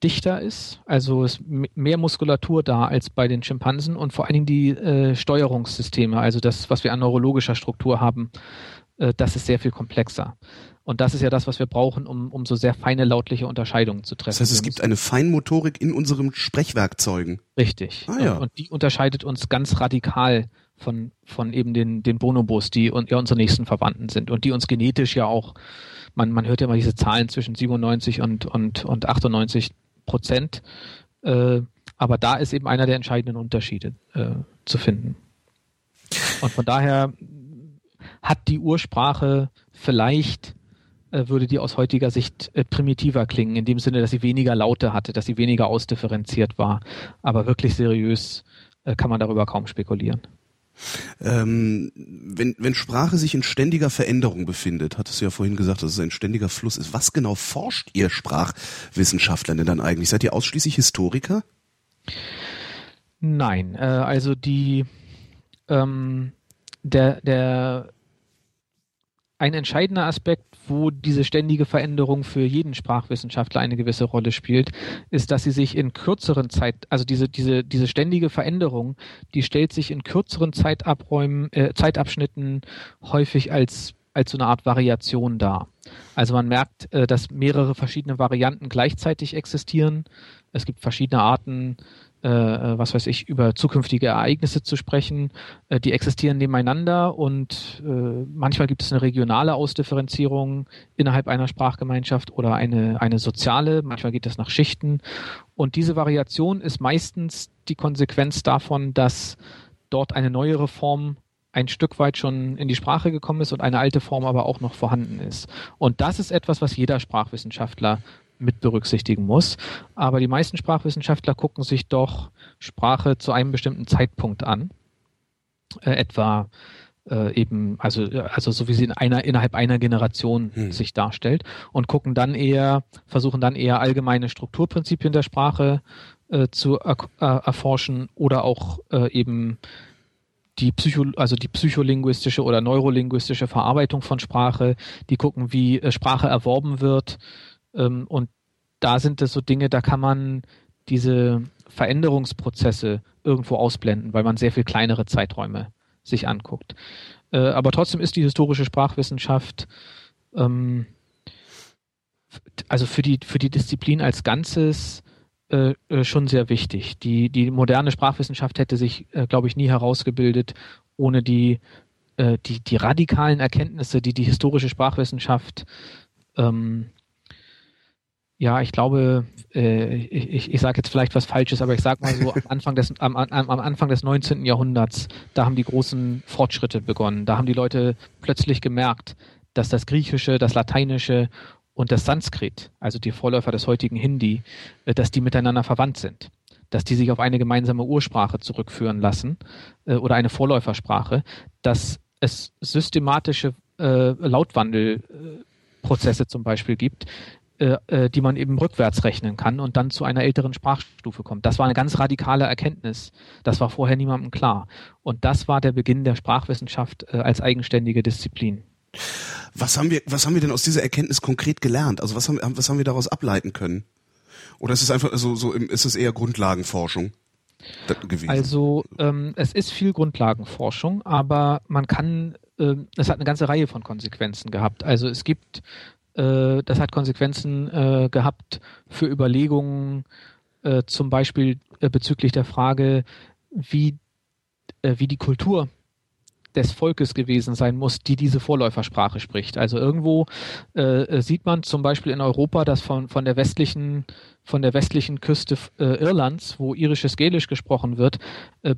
dichter ist, also ist mehr Muskulatur da als bei den Schimpansen und vor allen Dingen die Steuerungssysteme, also das, was wir an neurologischer Struktur haben, das ist sehr viel komplexer. Und das ist ja das, was wir brauchen, um so sehr feine lautliche Unterscheidungen zu treffen. Das heißt, es gibt eine Feinmotorik in unseren Sprechwerkzeugen. Richtig. Ah, ja. Und die unterscheidet uns ganz radikal von eben den Bonobos, die ja unsere nächsten Verwandten sind und die uns genetisch ja auch, man hört ja immer diese Zahlen zwischen 97 und 98%, aber da ist eben einer der entscheidenden Unterschiede zu finden. Und von daher hat die Ursprache vielleicht würde die aus heutiger Sicht primitiver klingen, in dem Sinne, dass sie weniger Laute hatte, dass sie weniger ausdifferenziert war. Aber wirklich seriös kann man darüber kaum spekulieren. Wenn Sprache sich in ständiger Veränderung befindet, hattest du ja vorhin gesagt, dass es ein ständiger Fluss ist. Was genau forscht ihr Sprachwissenschaftler denn dann eigentlich? Seid ihr ausschließlich Historiker? Nein, also ein entscheidender Aspekt, wo diese ständige Veränderung für jeden Sprachwissenschaftler eine gewisse Rolle spielt, ist, dass sie sich in kürzeren Zeit, also diese ständige Veränderung, die stellt sich in kürzeren Zeitabschnitten häufig als so eine Art Variation dar. Also man merkt, dass mehrere verschiedene Varianten gleichzeitig existieren. Es gibt verschiedene Arten, über zukünftige Ereignisse zu sprechen, die existieren nebeneinander und manchmal gibt es eine regionale Ausdifferenzierung innerhalb einer Sprachgemeinschaft oder eine soziale, manchmal geht das nach Schichten und diese Variation ist meistens die Konsequenz davon, dass dort eine neuere Form ein Stück weit schon in die Sprache gekommen ist und eine alte Form aber auch noch vorhanden ist. Und das ist etwas, was jeder Sprachwissenschaftler mit berücksichtigen muss. Aber die meisten Sprachwissenschaftler gucken sich doch Sprache zu einem bestimmten Zeitpunkt an. Etwa so wie sie innerhalb einer Generation sich darstellt und versuchen dann eher allgemeine Strukturprinzipien der Sprache zu erforschen oder auch eben die psycholinguistische oder neurolinguistische Verarbeitung von Sprache. Die gucken, wie Sprache erworben wird. Und da sind das so Dinge, da kann man diese Veränderungsprozesse irgendwo ausblenden, weil man sehr viel kleinere Zeiträume sich anguckt. Aber trotzdem ist die historische Sprachwissenschaft also für die Disziplin als Ganzes schon sehr wichtig. Die moderne Sprachwissenschaft hätte sich, glaube ich, nie herausgebildet ohne die radikalen Erkenntnisse, die historische Sprachwissenschaft ich glaube, ich sage jetzt vielleicht was Falsches, aber ich sage mal so, am Anfang des 19. Jahrhunderts, da haben die großen Fortschritte begonnen. Da haben die Leute plötzlich gemerkt, dass das Griechische, das Lateinische und das Sanskrit, also die Vorläufer des heutigen Hindi, dass die miteinander verwandt sind, dass die sich auf eine gemeinsame Ursprache zurückführen lassen oder eine Vorläufersprache, dass es systematische Lautwandelprozesse zum Beispiel gibt, die man eben rückwärts rechnen kann und dann zu einer älteren Sprachstufe kommt. Das war eine ganz radikale Erkenntnis. Das war vorher niemandem klar. Und das war der Beginn der Sprachwissenschaft als eigenständige Disziplin. Was haben wir denn aus dieser Erkenntnis konkret gelernt? Also was haben wir daraus ableiten können? Oder ist es einfach ist es eher Grundlagenforschung gewesen? Also es ist viel Grundlagenforschung, aber es hat eine ganze Reihe von Konsequenzen gehabt. Also das hat Konsequenzen gehabt für Überlegungen zum Beispiel bezüglich der Frage, wie die Kultur des Volkes gewesen sein muss, die diese Vorläufersprache spricht. Also irgendwo sieht man zum Beispiel in Europa, dass von der westlichen Küste Irlands, wo irisches Gaelisch gesprochen wird,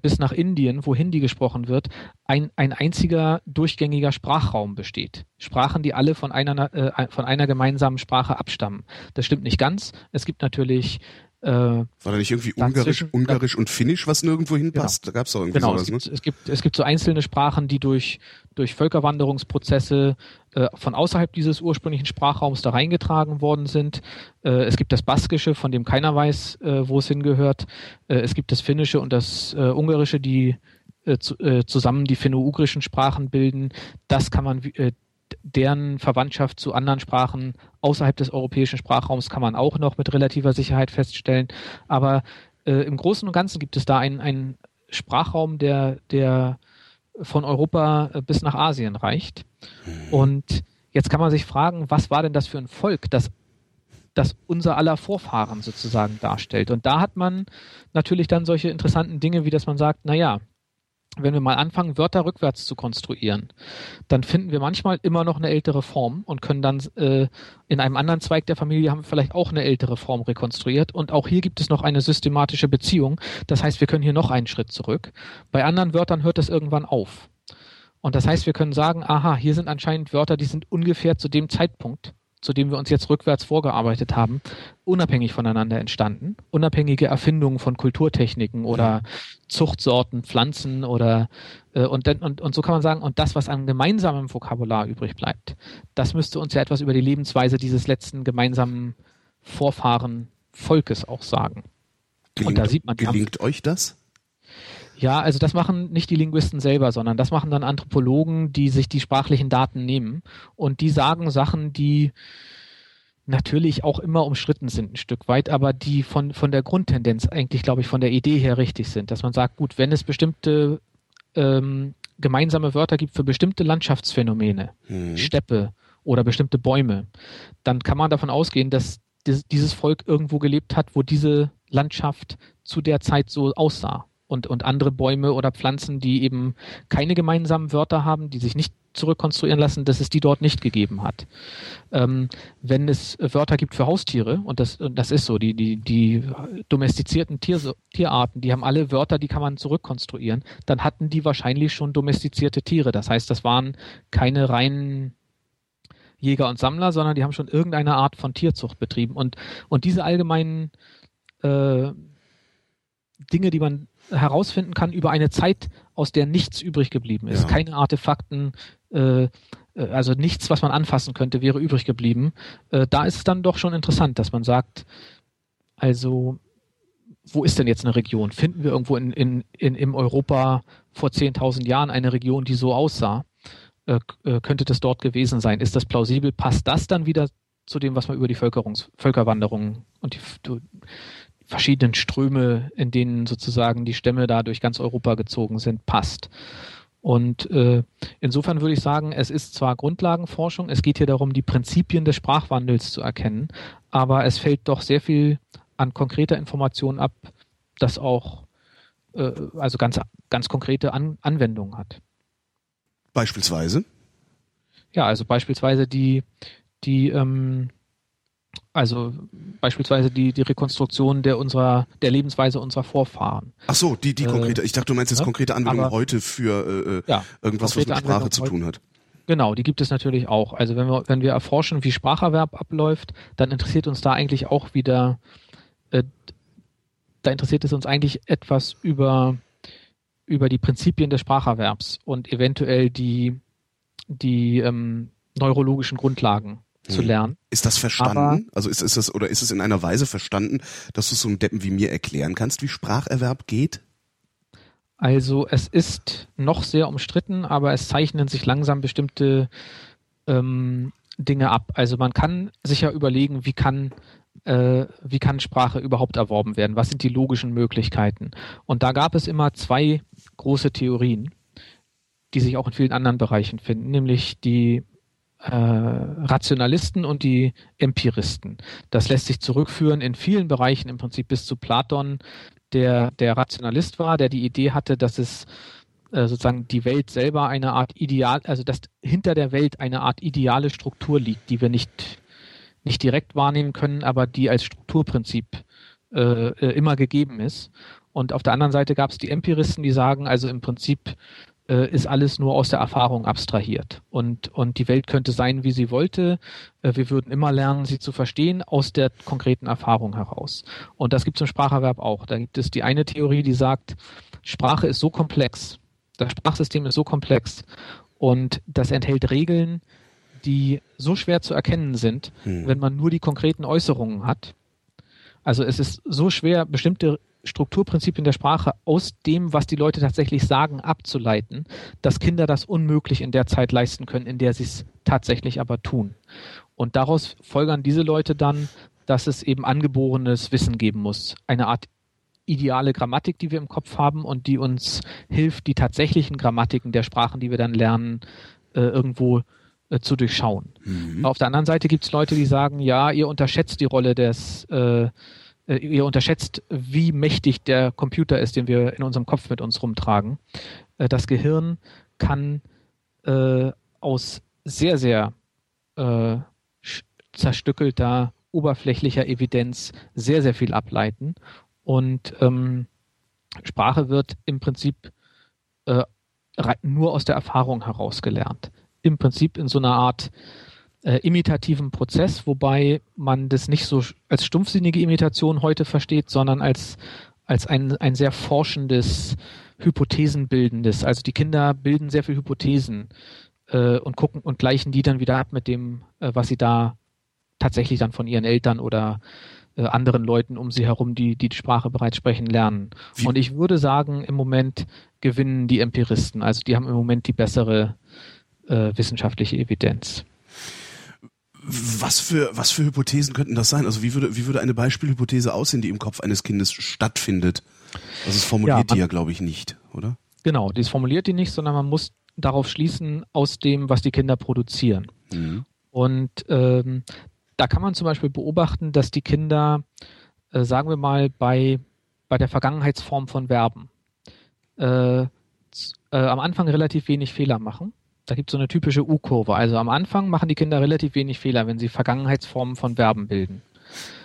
bis nach Indien, wo Hindi gesprochen wird, ein einziger durchgängiger Sprachraum besteht. Sprachen, die alle von einer gemeinsamen Sprache abstammen. Das stimmt nicht ganz. Es gibt natürlich war da nicht irgendwie Ungarisch und Finnisch, was nirgendwo hinpasst? Genau. Da gab es auch irgendwie sowas, ne? Es gibt so einzelne Sprachen, die durch Völkerwanderungsprozesse von außerhalb dieses ursprünglichen Sprachraums da reingetragen worden sind. Es gibt das Baskische, von dem keiner weiß, wo es hingehört. Es gibt das Finnische und das Ungarische, die zusammen die finno-ugrischen Sprachen bilden. Das kann man... deren Verwandtschaft zu anderen Sprachen außerhalb des europäischen Sprachraums kann man auch noch mit relativer Sicherheit feststellen. Aber im Großen und Ganzen gibt es da einen Sprachraum, der von Europa bis nach Asien reicht. Und jetzt kann man sich fragen, was war denn das für ein Volk, das unser aller Vorfahren sozusagen darstellt? Und da hat man natürlich dann solche interessanten Dinge, wie dass man sagt, naja, wenn wir mal anfangen, Wörter rückwärts zu konstruieren, dann finden wir manchmal immer noch eine ältere Form und können dann in einem anderen Zweig der Familie haben wir vielleicht auch eine ältere Form rekonstruiert. Und auch hier gibt es noch eine systematische Beziehung. Das heißt, wir können hier noch einen Schritt zurück. Bei anderen Wörtern hört das irgendwann auf. Und das heißt, wir können sagen, aha, hier sind anscheinend Wörter, die sind ungefähr zu dem Zeitpunkt, zu dem wir uns jetzt rückwärts vorgearbeitet haben, unabhängig voneinander entstanden. Unabhängige Erfindungen von Kulturtechniken oder Zuchtsorten, Pflanzen oder und so kann man sagen, und das, was an gemeinsamem Vokabular übrig bleibt, das müsste uns ja etwas über die Lebensweise dieses letzten gemeinsamen Vorfahren Volkes auch sagen. Und da sieht man, gelingt euch das? Ja, also das machen nicht die Linguisten selber, sondern das machen dann Anthropologen, die sich die sprachlichen Daten nehmen und die sagen Sachen, die natürlich auch immer umstritten sind ein Stück weit, aber die von der Grundtendenz eigentlich, glaube ich, von der Idee her richtig sind, dass man sagt, gut, wenn es bestimmte gemeinsame Wörter gibt für bestimmte Landschaftsphänomene, Steppe oder bestimmte Bäume, dann kann man davon ausgehen, dass dieses Volk irgendwo gelebt hat, wo diese Landschaft zu der Zeit so aussah. Und andere Bäume oder Pflanzen, die eben keine gemeinsamen Wörter haben, die sich nicht zurückkonstruieren lassen, dass es die dort nicht gegeben hat. Wenn es Wörter gibt für Haustiere, und das ist so, die domestizierten Tierarten, die haben alle Wörter, die kann man zurückkonstruieren, dann hatten die wahrscheinlich schon domestizierte Tiere. Das heißt, das waren keine reinen Jäger und Sammler, sondern die haben schon irgendeine Art von Tierzucht betrieben. Und diese allgemeinen Dinge, die man herausfinden kann über eine Zeit, aus der nichts übrig geblieben ist. Ja. Keine Artefakten, also nichts, was man anfassen könnte, wäre übrig geblieben. Da ist es dann doch schon interessant, dass man sagt, also wo ist denn jetzt eine Region? Finden wir irgendwo im Europa vor 10.000 Jahren eine Region, die so aussah? Könnte das dort gewesen sein? Ist das plausibel? Passt das dann wieder zu dem, was man über die Völkerwanderung und die verschiedenen Ströme, in denen sozusagen die Stämme da durch ganz Europa gezogen sind, passt. Und insofern würde ich sagen, es ist zwar Grundlagenforschung, es geht hier darum, die Prinzipien des Sprachwandels zu erkennen, aber es fällt doch sehr viel an konkreter Information ab, das auch also ganz, ganz konkrete Anwendungen hat. Beispielsweise? Ja, also beispielsweise die Rekonstruktion der Lebensweise unserer Vorfahren. Ach so, die konkrete. Ich dachte, du meinst jetzt konkrete Anwendungen heute für irgendwas, was mit Sprache zu tun hat. Genau, die gibt es natürlich auch. Also wenn wir erforschen, wie Spracherwerb abläuft, dann interessiert uns da eigentlich auch wieder, da interessiert es uns eigentlich etwas über die Prinzipien des Spracherwerbs und eventuell die neurologischen Grundlagen zu lernen. Ist das verstanden? Aber, also ist es in einer Weise verstanden, dass du es so einem Deppen wie mir erklären kannst, wie Spracherwerb geht? Also es ist noch sehr umstritten, aber es zeichnen sich langsam bestimmte Dinge ab. Also man kann sich ja überlegen, wie kann Sprache überhaupt erworben werden? Was sind die logischen Möglichkeiten? Und da gab es immer zwei große Theorien, die sich auch in vielen anderen Bereichen finden, nämlich die Rationalisten und die Empiristen. Das lässt sich zurückführen in vielen Bereichen, im Prinzip bis zu Platon, der Rationalist war, der die Idee hatte, dass es sozusagen die Welt selber eine Art Ideal, also dass hinter der Welt eine Art ideale Struktur liegt, die wir nicht direkt wahrnehmen können, aber die als Strukturprinzip immer gegeben ist. Und auf der anderen Seite gab es die Empiristen, die sagen, also im Prinzip ist alles nur aus der Erfahrung abstrahiert. Und die Welt könnte sein, wie sie wollte. Wir würden immer lernen, sie zu verstehen, aus der konkreten Erfahrung heraus. Und das gibt es im Spracherwerb auch. Da gibt es die eine Theorie, die sagt, Sprache ist so komplex, das Sprachsystem ist so komplex und das enthält Regeln, die so schwer zu erkennen sind, wenn man nur die konkreten Äußerungen hat. Also es ist so schwer, bestimmte Strukturprinzipien der Sprache aus dem, was die Leute tatsächlich sagen, abzuleiten, dass Kinder das unmöglich in der Zeit leisten können, in der sie es tatsächlich aber tun. Und daraus folgern diese Leute dann, dass es eben angeborenes Wissen geben muss. Eine Art ideale Grammatik, die wir im Kopf haben und die uns hilft, die tatsächlichen Grammatiken der Sprachen, die wir dann lernen, irgendwo zu durchschauen. Mhm. Auf der anderen Seite gibt es Leute, die sagen, ja, ihr unterschätzt die Rolle des ihr unterschätzt, wie mächtig der Computer ist, den wir in unserem Kopf mit uns rumtragen. Das Gehirn kann aus sehr, sehr zerstückelter, oberflächlicher Evidenz sehr, sehr viel ableiten. Und Sprache wird im Prinzip nur aus der Erfahrung heraus gelernt. Im Prinzip in so einer Art imitativen Prozess, wobei man das nicht so als stumpfsinnige Imitation heute versteht, sondern als ein sehr forschendes, hypothesenbildendes. Also die Kinder bilden sehr viel Hypothesen und gucken und gleichen die dann wieder ab mit dem, was sie da tatsächlich dann von ihren Eltern oder anderen Leuten um sie herum, die Sprache bereits sprechen, lernen. Wie? Und ich würde sagen, im Moment gewinnen die Empiristen. Also die haben im Moment die bessere wissenschaftliche Evidenz. Was für Hypothesen könnten das sein? Also wie würde eine Beispielhypothese aussehen, die im Kopf eines Kindes stattfindet? Also es formuliert die ja, glaube ich, nicht, oder? Genau, das formuliert die nicht, sondern man muss darauf schließen aus dem, was die Kinder produzieren. Mhm. Und da kann man zum Beispiel beobachten, dass die Kinder, sagen wir mal, bei der Vergangenheitsform von Verben am Anfang relativ wenig Fehler machen. Da gibt es so eine typische U-Kurve. Also am Anfang machen die Kinder relativ wenig Fehler, wenn sie Vergangenheitsformen von Verben bilden.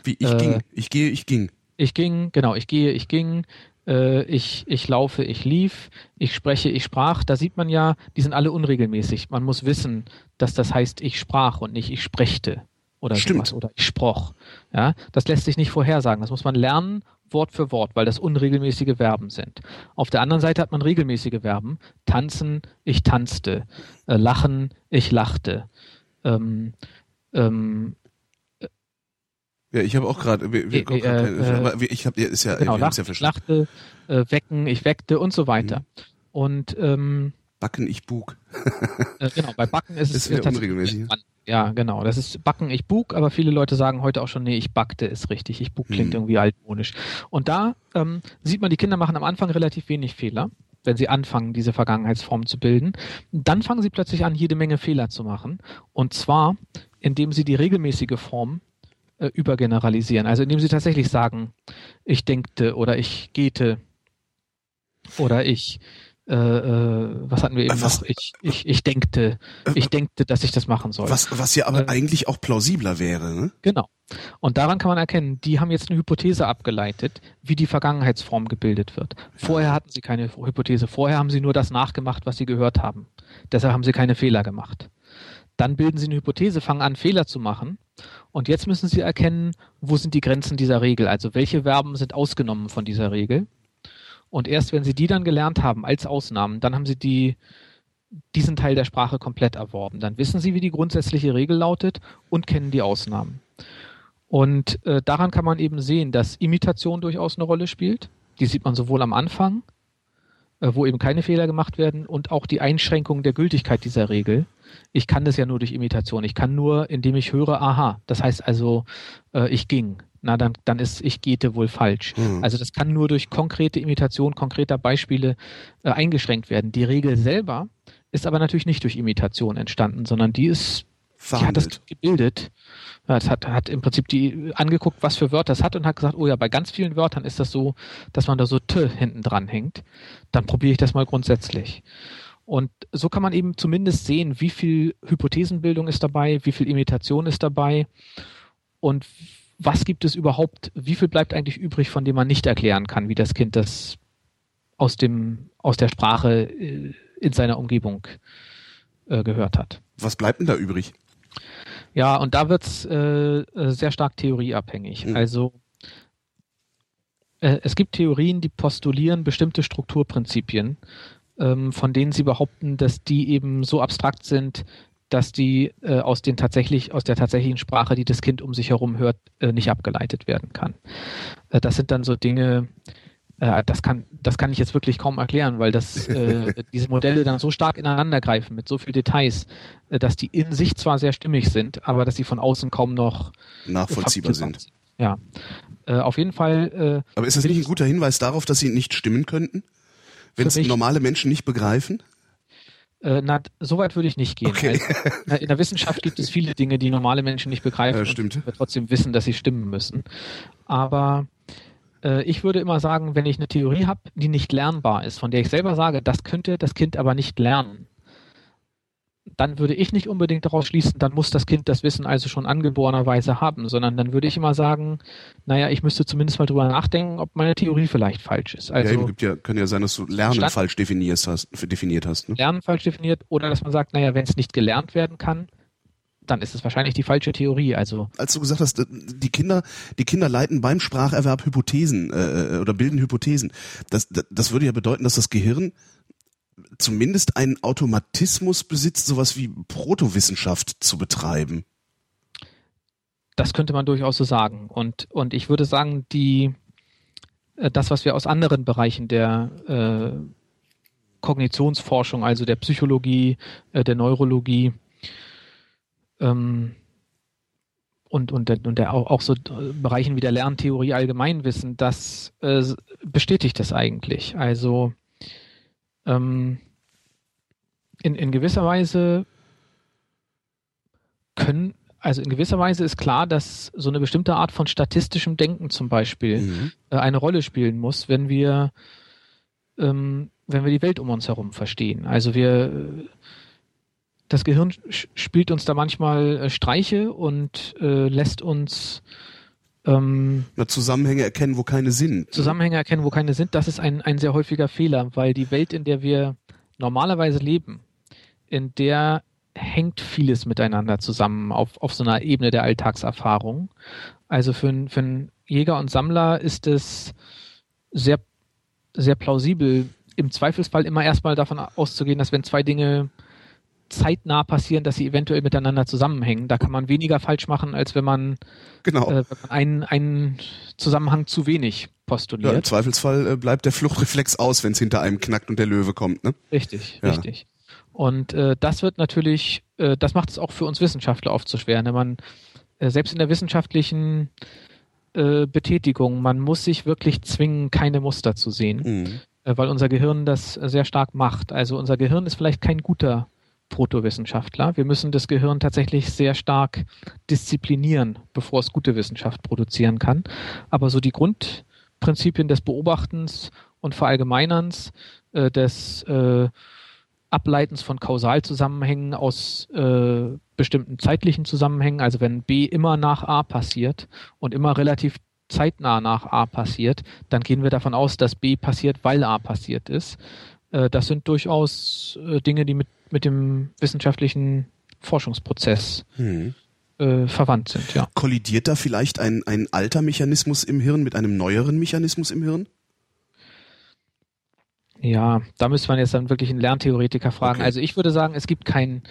Wie ich ging, ich gehe, ich ging. Ich ging, genau, ich gehe, ich ging, ich laufe, ich lief, ich spreche, ich sprach. Da sieht man ja, die sind alle unregelmäßig. Man muss wissen, dass das heißt, ich sprach und nicht ich sprechte oder sowas oder ich sproch. Ja, das lässt sich nicht vorhersagen. Das muss man lernen, Wort für Wort, weil das unregelmäßige Verben sind. Auf der anderen Seite hat man regelmäßige Verben. Tanzen, ich tanzte. Lachen, ich lachte. Ja, ich habe auch gerade... Genau, lachen, ich lachte. Wecken, ich weckte und so weiter. Mhm. Und Backen, ich bug. Genau, bei Backen ist es tatsächlich... Ja, genau. Das ist Backen, ich bug, aber viele Leute sagen heute auch schon, nee, ich backte ist richtig. Ich bug klingt irgendwie altmodisch. Und da sieht man, die Kinder machen am Anfang relativ wenig Fehler, wenn sie anfangen, diese Vergangenheitsform zu bilden. Dann fangen sie plötzlich an, jede Menge Fehler zu machen. Und zwar, indem sie die regelmäßige Form übergeneralisieren. Also indem sie tatsächlich sagen, ich denkte oder ich gehte oder ich... was hatten wir eben noch? Ich denkte, dass ich das machen soll. Was ja aber eigentlich auch plausibler wäre, ne? Genau. Und daran kann man erkennen, die haben jetzt eine Hypothese abgeleitet, wie die Vergangenheitsform gebildet wird. Vorher hatten sie keine Hypothese. Vorher haben sie nur das nachgemacht, was sie gehört haben. Deshalb haben sie keine Fehler gemacht. Dann bilden sie eine Hypothese, fangen an, Fehler zu machen. Und jetzt müssen sie erkennen, wo sind die Grenzen dieser Regel? Also welche Verben sind ausgenommen von dieser Regel? Und erst wenn sie die dann gelernt haben als Ausnahmen, dann haben sie diesen Teil der Sprache komplett erworben. Dann wissen sie, wie die grundsätzliche Regel lautet und kennen die Ausnahmen. Und daran kann man eben sehen, dass Imitation durchaus eine Rolle spielt. Die sieht man sowohl am Anfang, wo eben keine Fehler gemacht werden, und auch die Einschränkung der Gültigkeit dieser Regel. Ich kann das ja nur durch Imitation. Ich kann nur, indem ich höre, aha, das heißt also, ich ging. Na, dann ist ich gehte wohl falsch. Mhm. Also das kann nur durch konkrete Imitation, konkreter Beispiele eingeschränkt werden. Die Regel selber ist aber natürlich nicht durch Imitation entstanden, sondern die ist verhandelt. Die hat das gebildet. Es hat im Prinzip die angeguckt, was für Wörter es hat und hat gesagt, oh ja, bei ganz vielen Wörtern ist das so, dass man da so t hinten dran hängt. Dann probiere ich das mal grundsätzlich. Und so kann man eben zumindest sehen, wie viel Hypothesenbildung ist dabei, wie viel Imitation ist dabei und was gibt es überhaupt, wie viel bleibt eigentlich übrig, von dem man nicht erklären kann, wie das Kind das aus der Sprache in seiner Umgebung gehört hat. Was bleibt denn da übrig? Ja, und da wird es sehr stark theorieabhängig. Mhm. Also es gibt Theorien, die postulieren bestimmte Strukturprinzipien, von denen sie behaupten, dass die eben so abstrakt sind, dass die aus der tatsächlichen Sprache, die das Kind um sich herum hört, nicht abgeleitet werden kann. Das sind dann so Dinge, das kann ich jetzt wirklich kaum erklären, weil diese Modelle dann so stark ineinandergreifen mit so vielen Details, dass die in sich zwar sehr stimmig sind, aber dass sie von außen kaum noch nachvollziehbar sind. Ja, auf jeden Fall. Aber ist das nicht ein guter Hinweis darauf, dass sie nicht stimmen könnten, wenn es normale Menschen nicht begreifen? Na, so weit würde ich nicht gehen. Okay. Also, in der Wissenschaft gibt es viele Dinge, die normale Menschen nicht begreifen, ja, stimmt, und wir trotzdem wissen, dass sie stimmen müssen. Aber ich würde immer sagen, wenn ich eine Theorie habe, die nicht lernbar ist, von der ich selber sage, das könnte das Kind aber nicht lernen, dann würde ich nicht unbedingt daraus schließen, dann muss das Kind das Wissen also schon angeborenerweise haben, sondern dann würde ich immer sagen, naja, ich müsste zumindest mal drüber nachdenken, ob meine Theorie vielleicht falsch ist. Also, ja, eben, kann ja sein, dass du Lernen falsch definiert hast. Ne? Lernen falsch definiert, oder dass man sagt, naja, wenn es nicht gelernt werden kann, dann ist es wahrscheinlich die falsche Theorie. Also als du gesagt hast, die Kinder leiten beim Spracherwerb Hypothesen oder bilden Hypothesen, das würde ja bedeuten, dass das Gehirn zumindest einen Automatismus besitzt, sowas wie Protowissenschaft zu betreiben. Das könnte man durchaus so sagen. Und ich würde sagen, das, was wir aus anderen Bereichen der Kognitionsforschung, also der Psychologie, der Neurologie und auch so Bereichen wie der Lerntheorie allgemein wissen, das bestätigt das eigentlich. Also in gewisser Weise ist klar, dass so eine bestimmte Art von statistischem Denken zum Beispiel eine Rolle spielen muss, wenn wir die Welt um uns herum verstehen. Also das Gehirn spielt uns da manchmal Streiche und lässt uns Zusammenhänge erkennen, wo keine sind, das ist ein sehr häufiger Fehler, weil die Welt, in der wir normalerweise leben, in der hängt vieles miteinander zusammen auf so einer Ebene der Alltagserfahrung. Also für einen Jäger und Sammler ist es sehr, sehr plausibel, im Zweifelsfall immer erstmal davon auszugehen, dass wenn zwei Dinge zeitnah passieren, dass sie eventuell miteinander zusammenhängen. Da kann man weniger falsch machen, als wenn man, einen Zusammenhang zu wenig postuliert. Ja, im Zweifelsfall bleibt der Fluchtreflex aus, wenn es hinter einem knackt und der Löwe kommt. Ne? Richtig, ja. Richtig. Und das macht es auch für uns Wissenschaftler oft so schwer. Ne? Man, selbst in der wissenschaftlichen Betätigung, man muss sich wirklich zwingen, keine Muster zu sehen, weil unser Gehirn das sehr stark macht. Also unser Gehirn ist vielleicht kein guter Protowissenschaftler. Wir müssen das Gehirn tatsächlich sehr stark disziplinieren, bevor es gute Wissenschaft produzieren kann. Aber so die Grundprinzipien des Beobachtens und Verallgemeinerns, des Ableitens von Kausalzusammenhängen aus bestimmten zeitlichen Zusammenhängen, also wenn B immer nach A passiert und immer relativ zeitnah nach A passiert, dann gehen wir davon aus, dass B passiert, weil A passiert ist. Das sind durchaus Dinge, die mit dem wissenschaftlichen Forschungsprozess verwandt sind. Ja. Kollidiert da vielleicht ein alter Mechanismus im Hirn mit einem neueren Mechanismus im Hirn? Ja, da müsste man jetzt dann wirklich einen Lerntheoretiker fragen. Okay. Also ich würde sagen, es gibt keinen.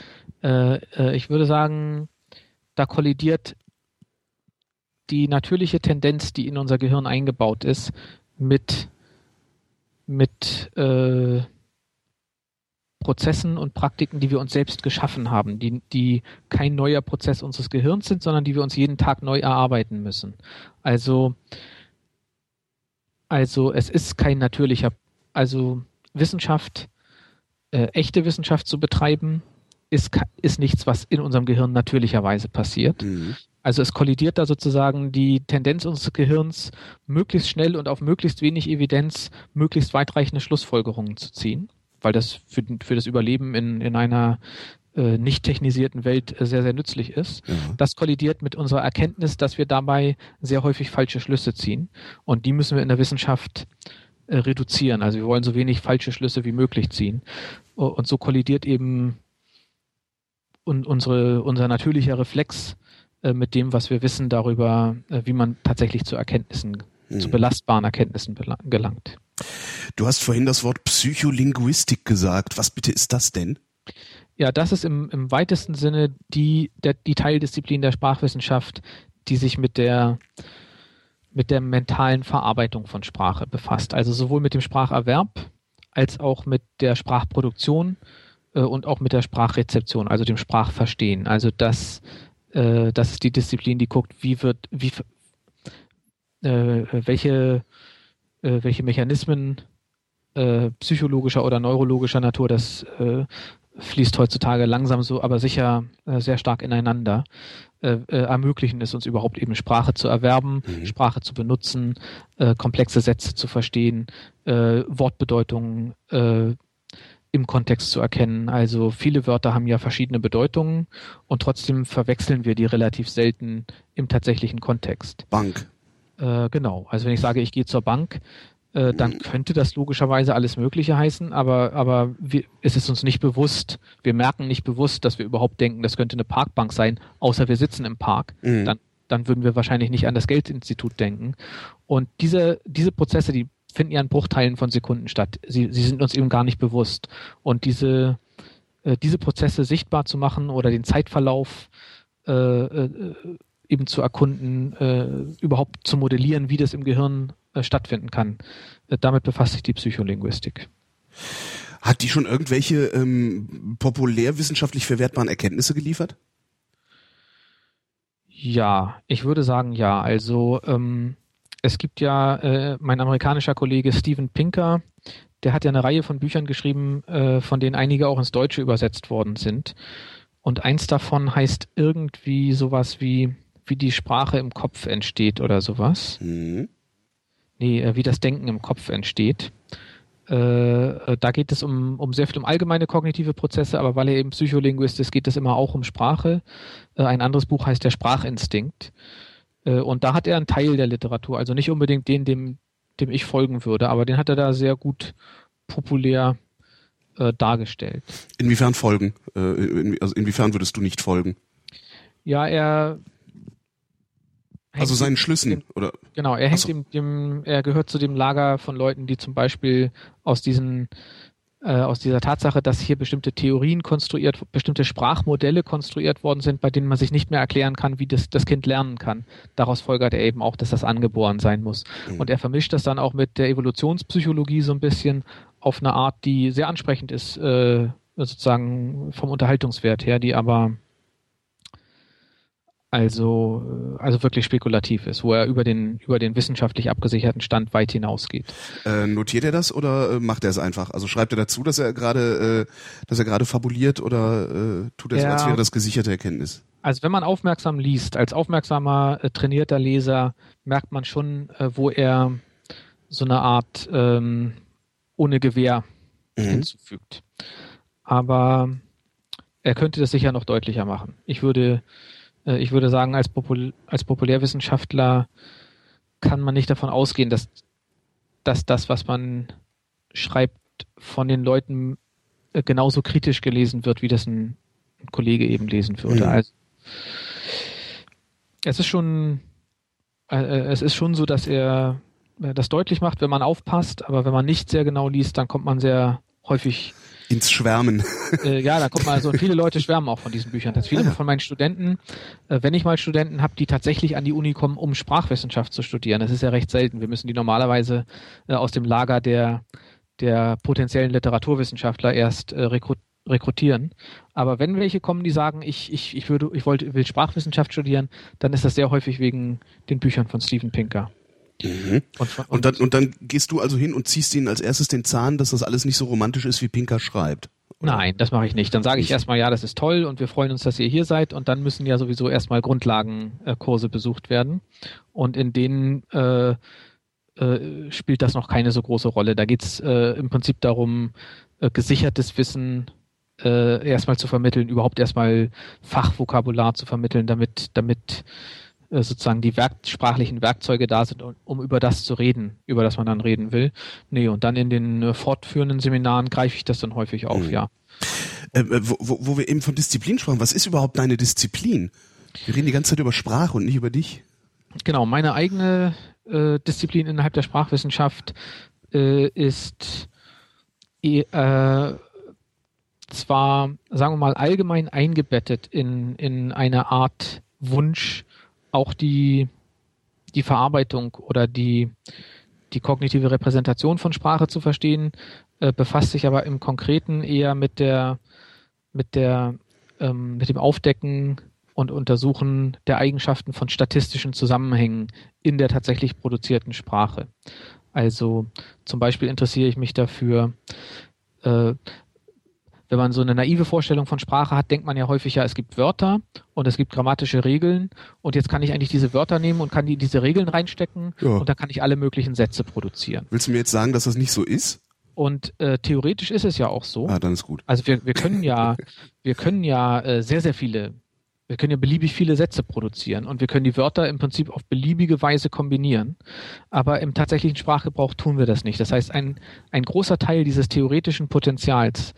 Ich würde sagen, da kollidiert die natürliche Tendenz, die in unser Gehirn eingebaut ist, mit Prozessen und Praktiken, die wir uns selbst geschaffen haben, die kein neuer Prozess unseres Gehirns sind, sondern die wir uns jeden Tag neu erarbeiten müssen. Also es ist kein natürlicher, also Wissenschaft, echte Wissenschaft zu betreiben, ist nichts, was in unserem Gehirn natürlicherweise passiert. Mhm. Also es kollidiert da sozusagen die Tendenz unseres Gehirns, möglichst schnell und auf möglichst wenig Evidenz möglichst weitreichende Schlussfolgerungen zu ziehen, weil das für das Überleben in einer nicht technisierten Welt sehr, sehr nützlich ist. Ja. Das kollidiert mit unserer Erkenntnis, dass wir dabei sehr häufig falsche Schlüsse ziehen. Und die müssen wir in der Wissenschaft reduzieren. Also wir wollen so wenig falsche Schlüsse wie möglich ziehen. Und so kollidiert eben unser natürlicher Reflex mit dem, was wir wissen darüber, wie man tatsächlich zu Erkenntnissen, zu belastbaren Erkenntnissen gelangt. Du hast vorhin das Wort Psycholinguistik gesagt. Was bitte ist das denn? Ja, das ist im weitesten Sinne die Teildisziplin der Sprachwissenschaft, die sich mit der mentalen Verarbeitung von Sprache befasst. Also sowohl mit dem Spracherwerb als auch mit der Sprachproduktion und auch mit der Sprachrezeption, also dem Sprachverstehen. Also das ist die Disziplin, die guckt, welche Mechanismen psychologischer oder neurologischer Natur, das fließt heutzutage langsam so, aber sicher sehr stark ineinander, ermöglichen es uns überhaupt eben Sprache zu erwerben, Sprache zu benutzen, komplexe Sätze zu verstehen, Wortbedeutungen im Kontext zu erkennen. Also viele Wörter haben ja verschiedene Bedeutungen und trotzdem verwechseln wir die relativ selten im tatsächlichen Kontext. Bank. Genau. Also wenn ich sage, ich gehe zur Bank, dann könnte das logischerweise alles Mögliche heißen, aber es ist uns nicht bewusst, wir merken nicht bewusst, dass wir überhaupt denken, das könnte eine Parkbank sein, außer wir sitzen im Park. Mhm. Dann würden wir wahrscheinlich nicht an das Geldinstitut denken. Und diese Prozesse, die finden ja in Bruchteilen von Sekunden statt. Sie sind uns eben gar nicht bewusst. Und diese Prozesse sichtbar zu machen oder den Zeitverlauf eben zu erkunden, überhaupt zu modellieren, wie das im Gehirn stattfinden kann. Damit befasst sich die Psycholinguistik. Hat die schon irgendwelche populärwissenschaftlich verwertbaren Erkenntnisse geliefert? Ja, ich würde sagen ja. Also es gibt ja, mein amerikanischer Kollege Steven Pinker, der hat ja eine Reihe von Büchern geschrieben, von denen einige auch ins Deutsche übersetzt worden sind. Und eins davon heißt irgendwie sowas wie die Sprache im Kopf entsteht oder sowas. Mhm. Nee, wie das Denken im Kopf entsteht. Da geht es um sehr viel um allgemeine kognitive Prozesse, aber weil er eben Psycholinguist ist, geht es immer auch um Sprache. Ein anderes Buch heißt Der Sprachinstinkt. Und da hat er einen Teil der Literatur, also nicht unbedingt den, dem ich folgen würde, aber den hat er da sehr gut populär dargestellt. Inwiefern folgen? Also inwiefern würdest du nicht folgen? Ja, also seinen Schlüssen, oder? Genau, er gehört zu dem Lager von Leuten, die zum Beispiel aus dieser Tatsache, dass hier bestimmte Theorien konstruiert, bestimmte Sprachmodelle konstruiert worden sind, bei denen man sich nicht mehr erklären kann, wie das Kind lernen kann. Daraus folgert er eben auch, dass das angeboren sein muss. Mhm. Und er vermischt das dann auch mit der Evolutionspsychologie so ein bisschen auf eine Art, die sehr ansprechend ist, sozusagen vom Unterhaltungswert her, die aber also wirklich spekulativ ist, wo er über den wissenschaftlich abgesicherten Stand weit hinausgeht. Notiert er das oder macht er es einfach? Also schreibt er dazu, dass er gerade fabuliert, oder tut er so, als wäre das gesicherte Erkenntnis? Also wenn man aufmerksam liest, als aufmerksamer, trainierter Leser, merkt man schon, wo er so eine Art ohne Gewehr hinzufügt. Aber er könnte das sicher noch deutlicher machen. Ich würde sagen, als Populärwissenschaftler kann man nicht davon ausgehen, dass das, was man schreibt, von den Leuten genauso kritisch gelesen wird, wie das ein Kollege eben lesen würde. Mhm. Also es ist schon so, dass er das deutlich macht, wenn man aufpasst, aber wenn man nicht sehr genau liest, dann kommt man sehr häufig ins Schwärmen. Da kommt man, also viele Leute schwärmen auch von diesen Büchern. Das viele von meinen Studenten, wenn ich mal Studenten habe, die tatsächlich an die Uni kommen, um Sprachwissenschaft zu studieren. Das ist ja recht selten. Wir müssen die normalerweise aus dem Lager der potenziellen Literaturwissenschaftler erst rekrutieren. Aber wenn welche kommen, die sagen, ich will Sprachwissenschaft studieren, dann ist das sehr häufig wegen den Büchern von Steven Pinker. Mhm. Und dann gehst du also hin und ziehst ihnen als erstes den Zahn, dass das alles nicht so romantisch ist, wie Pinker schreibt. Oder? Nein, das mache ich nicht. Dann sage ich erstmal, ja, das ist toll und wir freuen uns, dass ihr hier seid, und dann müssen ja sowieso erstmal Grundlagenkurse besucht werden, und in denen spielt das noch keine so große Rolle. Da geht es im Prinzip darum, gesichertes Wissen erstmal zu vermitteln, überhaupt erstmal Fachvokabular zu vermitteln, damit sozusagen die sprachlichen Werkzeuge da sind, um über das zu reden, über das man dann reden will. Nee, und dann in den fortführenden Seminaren greife ich das dann häufig auf, ja. Wo wir eben von Disziplin sprachen, was ist überhaupt deine Disziplin? Wir reden die ganze Zeit über Sprache und nicht über dich. Genau, meine eigene Disziplin innerhalb der Sprachwissenschaft ist zwar, sagen wir mal, allgemein eingebettet in eine Art Wunsch, auch die Verarbeitung oder die kognitive Repräsentation von Sprache zu verstehen, befasst sich aber im Konkreten eher mit dem Aufdecken und Untersuchen der Eigenschaften von statistischen Zusammenhängen in der tatsächlich produzierten Sprache. Also zum Beispiel interessiere ich mich dafür, wenn man so eine naive Vorstellung von Sprache hat, denkt man ja häufig, ja, es gibt Wörter und es gibt grammatische Regeln, und jetzt kann ich eigentlich diese Wörter nehmen und kann die in diese Regeln reinstecken, ja, und dann kann ich alle möglichen Sätze produzieren. Willst du mir jetzt sagen, dass das nicht so ist? Und theoretisch ist es ja auch so. Ah, dann ist gut. Also wir können ja beliebig viele Sätze produzieren, und wir können die Wörter im Prinzip auf beliebige Weise kombinieren, aber im tatsächlichen Sprachgebrauch tun wir das nicht. Das heißt, ein großer Teil dieses theoretischen Potenzials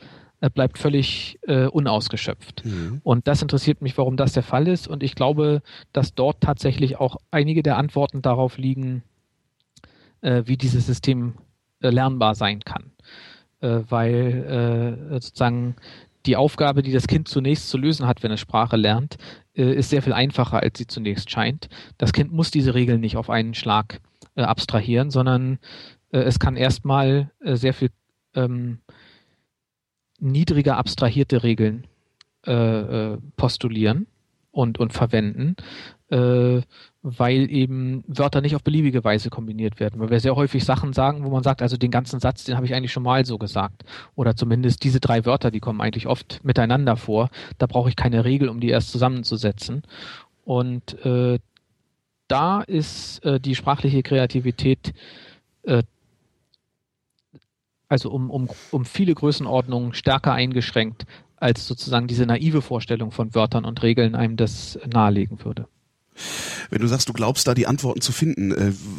bleibt völlig unausgeschöpft. Mhm. Und das interessiert mich, warum das der Fall ist. Und ich glaube, dass dort tatsächlich auch einige der Antworten darauf liegen, wie dieses System lernbar sein kann. Weil sozusagen die Aufgabe, die das Kind zunächst zu lösen hat, wenn es Sprache lernt, ist sehr viel einfacher, als sie zunächst scheint. Das Kind muss diese Regeln nicht auf einen Schlag abstrahieren, sondern es kann erstmal sehr viel niedriger abstrahierte Regeln postulieren und verwenden, weil eben Wörter nicht auf beliebige Weise kombiniert werden. Weil wir sehr häufig Sachen sagen, wo man sagt, also den ganzen Satz, den habe ich eigentlich schon mal so gesagt. Oder zumindest diese drei Wörter, die kommen eigentlich oft miteinander vor. Da brauche ich keine Regel, um die erst zusammenzusetzen. Und da ist die sprachliche Kreativität also um viele Größenordnungen stärker eingeschränkt, als sozusagen diese naive Vorstellung von Wörtern und Regeln einem das nahelegen würde. Wenn du sagst, du glaubst da die Antworten zu finden,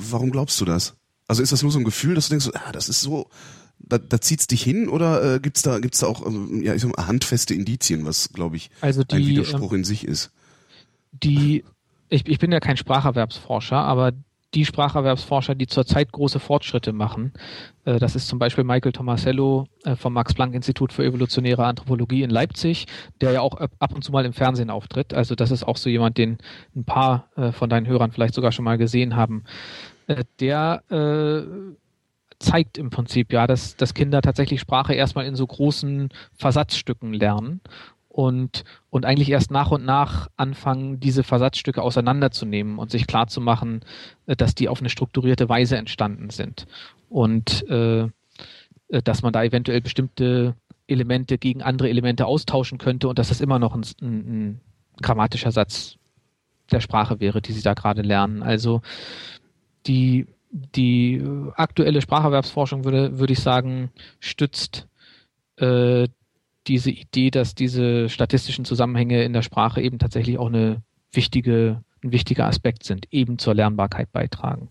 warum glaubst du das? Also ist das nur so ein Gefühl, dass du denkst, das ist so, da zieht es dich hin, oder gibt's da auch handfeste Indizien, was, glaube ich, also ein Widerspruch in sich ist? Ich bin ja kein Spracherwerbsforscher, aber die Spracherwerbsforscher, die zurzeit große Fortschritte machen. Das ist zum Beispiel Michael Tomasello vom Max-Planck-Institut für evolutionäre Anthropologie in Leipzig, der ja auch ab und zu mal im Fernsehen auftritt. Also das ist auch so jemand, den ein paar von deinen Hörern vielleicht sogar schon mal gesehen haben. Der zeigt im Prinzip, ja, dass Kinder tatsächlich Sprache erstmal in so großen Versatzstücken lernen. Und eigentlich erst nach und nach anfangen, diese Versatzstücke auseinanderzunehmen und sich klarzumachen, dass die auf eine strukturierte Weise entstanden sind. Und dass man da eventuell bestimmte Elemente gegen andere Elemente austauschen könnte und dass das immer noch ein grammatischer Satz der Sprache wäre, die sie da gerade lernen. Also die aktuelle Spracherwerbsforschung, würde ich sagen, stützt diese Idee, dass diese statistischen Zusammenhänge in der Sprache eben tatsächlich auch ein wichtiger Aspekt sind, eben zur Lernbarkeit beitragen.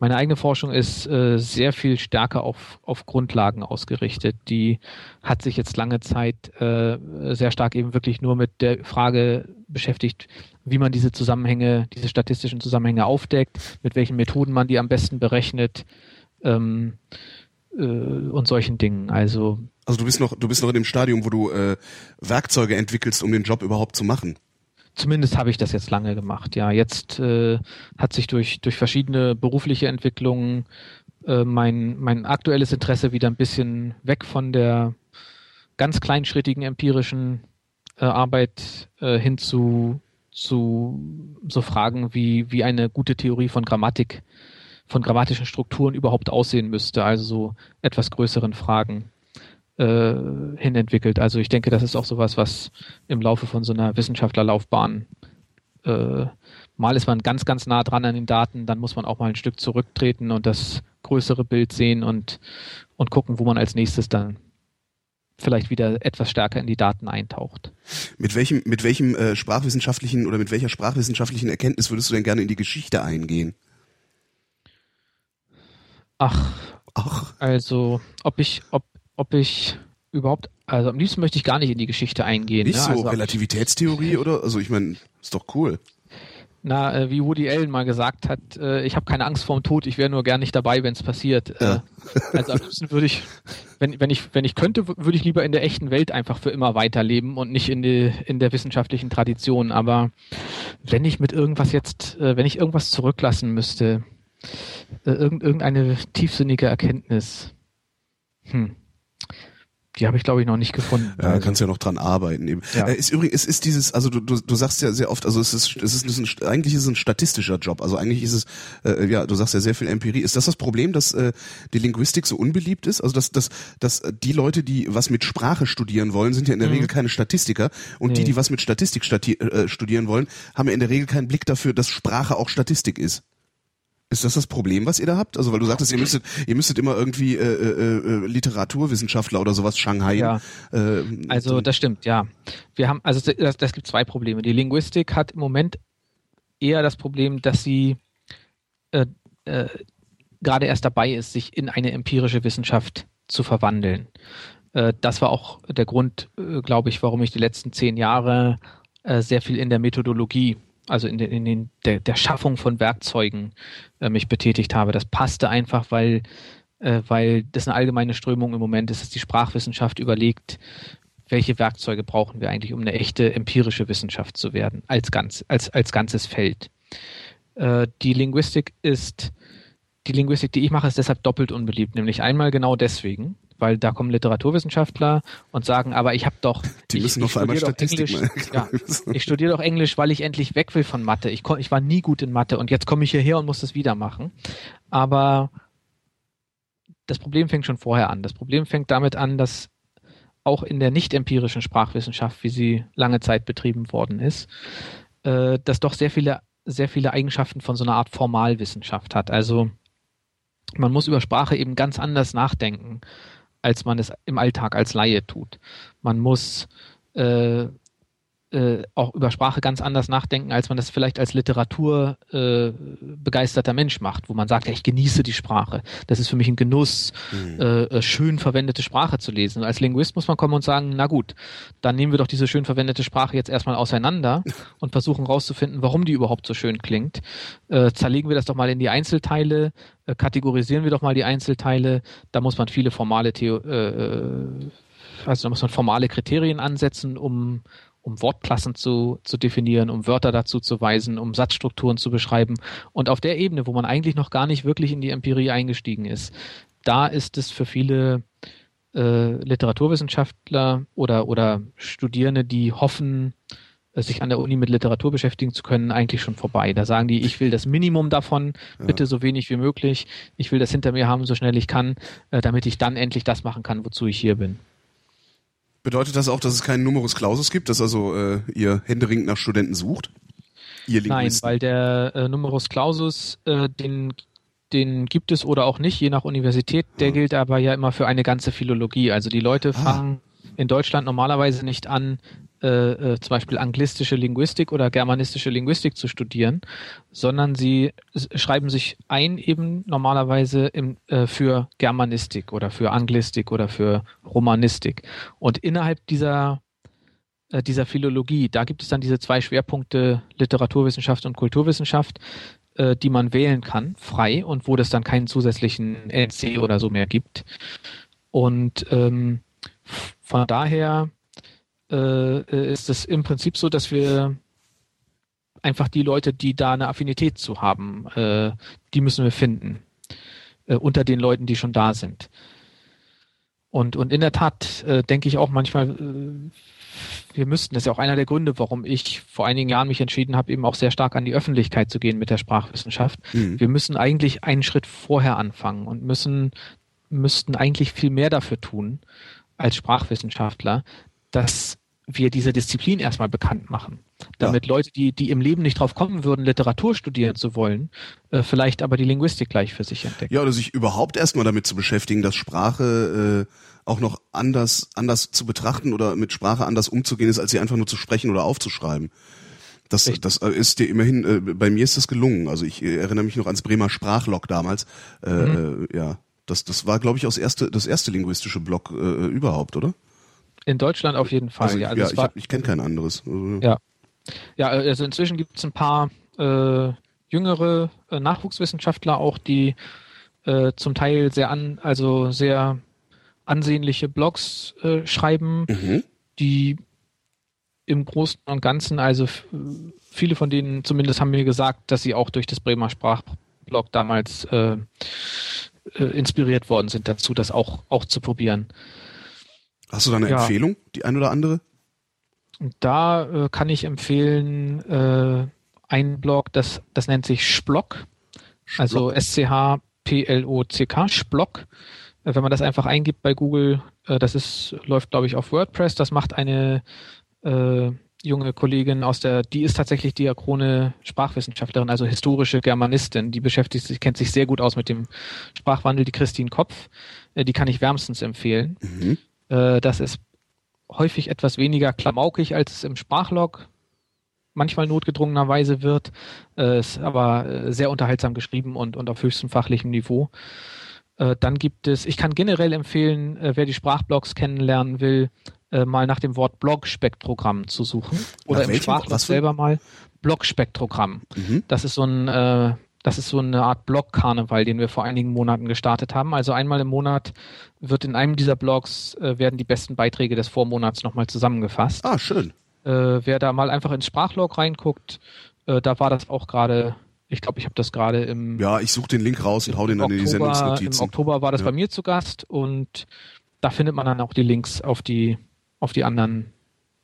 Meine eigene Forschung ist sehr viel stärker auf Grundlagen ausgerichtet. Die hat sich jetzt lange Zeit sehr stark eben wirklich nur mit der Frage beschäftigt, wie man diese Zusammenhänge, diese statistischen Zusammenhänge aufdeckt, mit welchen Methoden man die am besten berechnet, und solchen Dingen. Also du bist noch in dem Stadium, wo du Werkzeuge entwickelst, um den Job überhaupt zu machen. Zumindest habe ich das jetzt lange gemacht. Ja, jetzt hat sich durch verschiedene berufliche Entwicklungen mein aktuelles Interesse wieder ein bisschen weg von der ganz kleinschrittigen empirischen Arbeit hin zu so Fragen wie eine gute Theorie von Grammatik, von grammatischen Strukturen überhaupt aussehen müsste, also so etwas größeren Fragen hin entwickelt. Also ich denke, das ist auch sowas, was im Laufe von so einer Wissenschaftlerlaufbahn, mal ist man ganz, ganz nah dran an den Daten, dann muss man auch mal ein Stück zurücktreten und das größere Bild sehen und gucken, wo man als nächstes dann vielleicht wieder etwas stärker in die Daten eintaucht. Mit welchem sprachwissenschaftlichen oder mit welcher sprachwissenschaftlichen Erkenntnis würdest du denn gerne in die Geschichte eingehen? Ach. Also ob ich überhaupt, also am liebsten möchte ich gar nicht in die Geschichte eingehen. Nicht, ne? So also, Relativitätstheorie oder? Also ich meine, ist doch cool. Na, wie Woody Allen mal gesagt hat, ich habe keine Angst vorm Tod, ich wäre nur gern nicht dabei, wenn es passiert. Ja. Also am liebsten würde ich, wenn ich könnte, würde ich lieber in der echten Welt einfach für immer weiterleben und nicht in der wissenschaftlichen Tradition. Aber wenn ich mit irgendwas jetzt, wenn ich irgendwas zurücklassen müsste, irgendeine tiefsinnige Erkenntnis, die habe ich, glaube ich, noch nicht gefunden. Ja, also. Kannst ja noch dran arbeiten eben. Ja. Es ist dieses, also du sagst ja sehr oft, also eigentlich ist es ein statistischer Job. Also eigentlich ist es, du sagst ja sehr viel Empirie. Ist das Problem, dass die Linguistik so unbeliebt ist? Also dass die Leute, die was mit Sprache studieren wollen, sind ja in der Regel keine Statistiker. Und die was mit Statistik studieren wollen, haben ja in der Regel keinen Blick dafür, dass Sprache auch Statistik ist. Ist das das Problem, was ihr da habt? Also weil du sagtest, ihr müsstet immer irgendwie Literaturwissenschaftler oder sowas Shanghai. Ja. Also das stimmt, ja. Wir haben, also das gibt zwei Probleme. Die Linguistik hat im Moment eher das Problem, dass sie gerade erst dabei ist, sich in eine empirische Wissenschaft zu verwandeln. Das war auch der Grund, glaube ich, warum ich die letzten 10 Jahre sehr viel in der Methodologie, also in der Schaffung von Werkzeugen mich betätigt habe. Das passte einfach, weil das eine allgemeine Strömung im Moment ist, dass die Sprachwissenschaft überlegt, welche Werkzeuge brauchen wir eigentlich, um eine echte empirische Wissenschaft zu werden, als ganzes Feld. Die Linguistik, die ich mache, ist deshalb doppelt unbeliebt, nämlich einmal genau deswegen, weil da kommen Literaturwissenschaftler und sagen, aber ich habe doch... Die müssen auf einmal Statistik machen. Ja, ich studiere doch Englisch, weil ich endlich weg will von Mathe. Ich war nie gut in Mathe und jetzt komme ich hierher und muss das wieder machen. Aber das Problem fängt schon vorher an. Das Problem fängt damit an, dass auch in der nicht-empirischen Sprachwissenschaft, wie sie lange Zeit betrieben worden ist, das doch sehr viele Eigenschaften von so einer Art Formalwissenschaft hat. Also man muss über Sprache eben ganz anders nachdenken, als man es im Alltag als Laie tut. Man muss auch über Sprache ganz anders nachdenken, als man das vielleicht als literaturbegeisterter Mensch macht, wo man sagt, ja, ich genieße die Sprache. Das ist für mich ein Genuss, schön verwendete Sprache zu lesen. Und als Linguist muss man kommen und sagen, na gut, dann nehmen wir doch diese schön verwendete Sprache jetzt erstmal auseinander und versuchen rauszufinden, warum die überhaupt so schön klingt. Zerlegen wir das doch mal in die Einzelteile, kategorisieren wir doch mal die Einzelteile. Da muss man viele formale formale Kriterien ansetzen, um Wortklassen zu definieren, um Wörter dazu zu weisen, um Satzstrukturen zu beschreiben. Und auf der Ebene, wo man eigentlich noch gar nicht wirklich in die Empirie eingestiegen ist, da ist es für viele Literaturwissenschaftler oder Studierende, die hoffen, sich an der Uni mit Literatur beschäftigen zu können, eigentlich schon vorbei. Da sagen die, ich will das Minimum davon, bitte so wenig wie möglich. Ich will das hinter mir haben, so schnell ich kann, damit ich dann endlich das machen kann, wozu ich hier bin. Bedeutet das auch, dass es keinen Numerus Clausus gibt, dass also ihr händeringend nach Studenten sucht? Nein, weil der Numerus Clausus, den gibt es oder auch nicht, je nach Universität. Der gilt aber ja immer für eine ganze Philologie. Also die Leute fangen in Deutschland normalerweise nicht an, zum Beispiel anglistische Linguistik oder germanistische Linguistik zu studieren, sondern sie schreiben sich ein eben normalerweise für Germanistik oder für Anglistik oder für Romanistik. Und innerhalb dieser Philologie, da gibt es dann diese 2 Schwerpunkte Literaturwissenschaft und Kulturwissenschaft, die man wählen kann, frei, und wo das dann keinen zusätzlichen NC oder so mehr gibt. Und von daher ist es im Prinzip so, dass wir einfach die Leute, die da eine Affinität zu haben, die müssen wir finden. Unter den Leuten, die schon da sind. Und in der Tat denke ich auch manchmal, wir müssten, das ist ja auch einer der Gründe, warum ich vor einigen Jahren mich entschieden habe, eben auch sehr stark an die Öffentlichkeit zu gehen mit der Sprachwissenschaft. Wir müssen eigentlich einen Schritt vorher anfangen und müssten eigentlich viel mehr dafür tun, als Sprachwissenschaftler, dass wir diese Disziplin erstmal bekannt machen. Damit Leute, die im Leben nicht drauf kommen würden, Literatur studieren zu wollen, vielleicht aber die Linguistik gleich für sich entdecken. Ja, oder sich überhaupt erstmal damit zu beschäftigen, dass Sprache auch noch anders zu betrachten oder mit Sprache anders umzugehen ist, als sie einfach nur zu sprechen oder aufzuschreiben. Das ist dir immerhin, bei mir ist das gelungen. Also ich erinnere mich noch ans Bremer Sprachlog damals. Das war, glaube ich, das erste linguistische Blog überhaupt, oder? In Deutschland auf jeden Fall. Ich kenne kein anderes. Also inzwischen gibt es ein paar jüngere Nachwuchswissenschaftler auch, die zum Teil sehr ansehnliche Blogs schreiben, die im Großen und Ganzen, also viele von denen zumindest haben mir gesagt, dass sie auch durch das Bremer Sprachblog damals inspiriert worden sind dazu, das auch zu probieren. Hast du da eine Empfehlung, die ein oder andere? Da kann ich empfehlen einen Blog, das nennt sich Splock, also S-C-H-P-L-O-C-K, Splock. Wenn man das einfach eingibt bei Google, läuft glaube ich auf WordPress, das macht eine junge Kollegin die ist tatsächlich diachrone Sprachwissenschaftlerin, also historische Germanistin, die kennt sich sehr gut aus mit dem Sprachwandel, die Christine Kopf, die kann ich wärmstens empfehlen. Das ist häufig etwas weniger klamaukig, als es im Sprachlog manchmal notgedrungenerweise wird, ist aber sehr unterhaltsam geschrieben und auf höchstem fachlichem Niveau. Dann ich kann generell empfehlen, wer die Sprachblogs kennenlernen will, mal nach dem Wort Blogspektrogramm zu suchen oder im Sprachlog selber mal Blogspektrogramm. Das ist so eine Art Blog-Karneval, den wir vor einigen Monaten gestartet haben. Also einmal im Monat wird in einem dieser Blogs werden die besten Beiträge des Vormonats nochmal zusammengefasst. Ah, schön. Wer da mal einfach ins Sprachlog reinguckt, da war das auch gerade, ich glaube, ich habe das gerade im... Ja, ich suche den Link raus und hau den dann in die Sendungsnotizen. Im Oktober war das bei mir zu Gast und da findet man dann auch die Links auf die anderen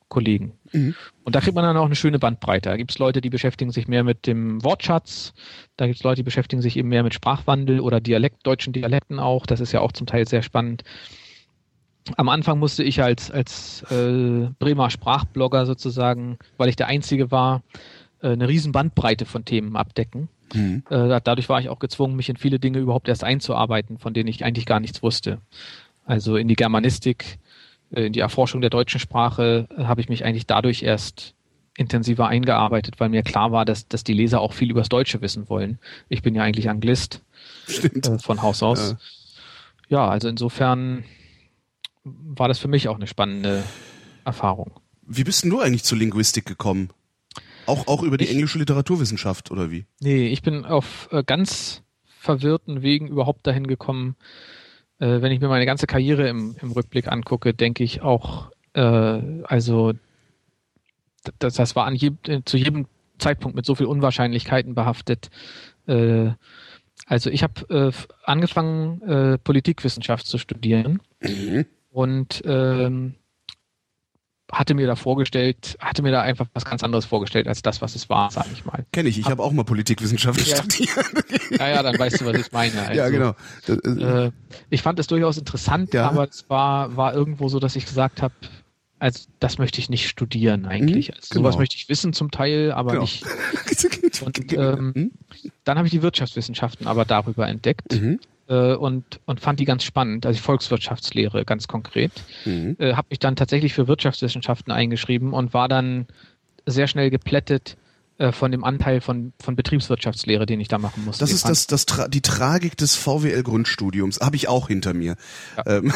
Kollegen. Und da kriegt man dann auch eine schöne Bandbreite. Da gibt es Leute, die beschäftigen sich mehr mit dem Wortschatz. Da gibt es Leute, die beschäftigen sich eben mehr mit Sprachwandel oder deutschen Dialekten auch. Das ist ja auch zum Teil sehr spannend. Am Anfang musste ich als Bremer Sprachblogger sozusagen, weil ich der Einzige war, eine riesen Bandbreite von Themen abdecken. Dadurch war ich auch gezwungen, mich in viele Dinge überhaupt erst einzuarbeiten, von denen ich eigentlich gar nichts wusste. Also in die Germanistik, in die Erforschung der deutschen Sprache habe ich mich eigentlich dadurch erst intensiver eingearbeitet, weil mir klar war, dass die Leser auch viel über das Deutsche wissen wollen. Ich bin ja eigentlich Anglist, von Haus aus. Ja, also insofern war das für mich auch eine spannende Erfahrung. Wie bist denn du eigentlich zur Linguistik gekommen? Auch über die englische Literaturwissenschaft oder wie? Nee, ich bin auf ganz verwirrten Wegen überhaupt dahin gekommen. Wenn ich mir meine ganze Karriere im Rückblick angucke, denke ich auch, das war zu jedem Zeitpunkt mit so viel Unwahrscheinlichkeiten behaftet. Also ich habe angefangen, Politikwissenschaft zu studieren und hatte mir da einfach was ganz anderes vorgestellt, als das, was es war, sag ich mal. Kenne ich habe auch mal Politikwissenschaften studiert. Ja, dann weißt du, was ich meine. Also, ja, genau. Ich fand es durchaus interessant, aber es war irgendwo so, dass ich gesagt habe, also das möchte ich nicht studieren eigentlich. Also, sowas möchte ich wissen zum Teil, aber nicht. Und dann habe ich die Wirtschaftswissenschaften aber darüber entdeckt. Und fand die ganz spannend, also die Volkswirtschaftslehre ganz konkret. Habe mich dann tatsächlich für Wirtschaftswissenschaften eingeschrieben und war dann sehr schnell geplättet von dem Anteil von Betriebswirtschaftslehre, den ich da machen musste. Das ist die Tragik des VWL-Grundstudiums, habe ich auch hinter mir. Und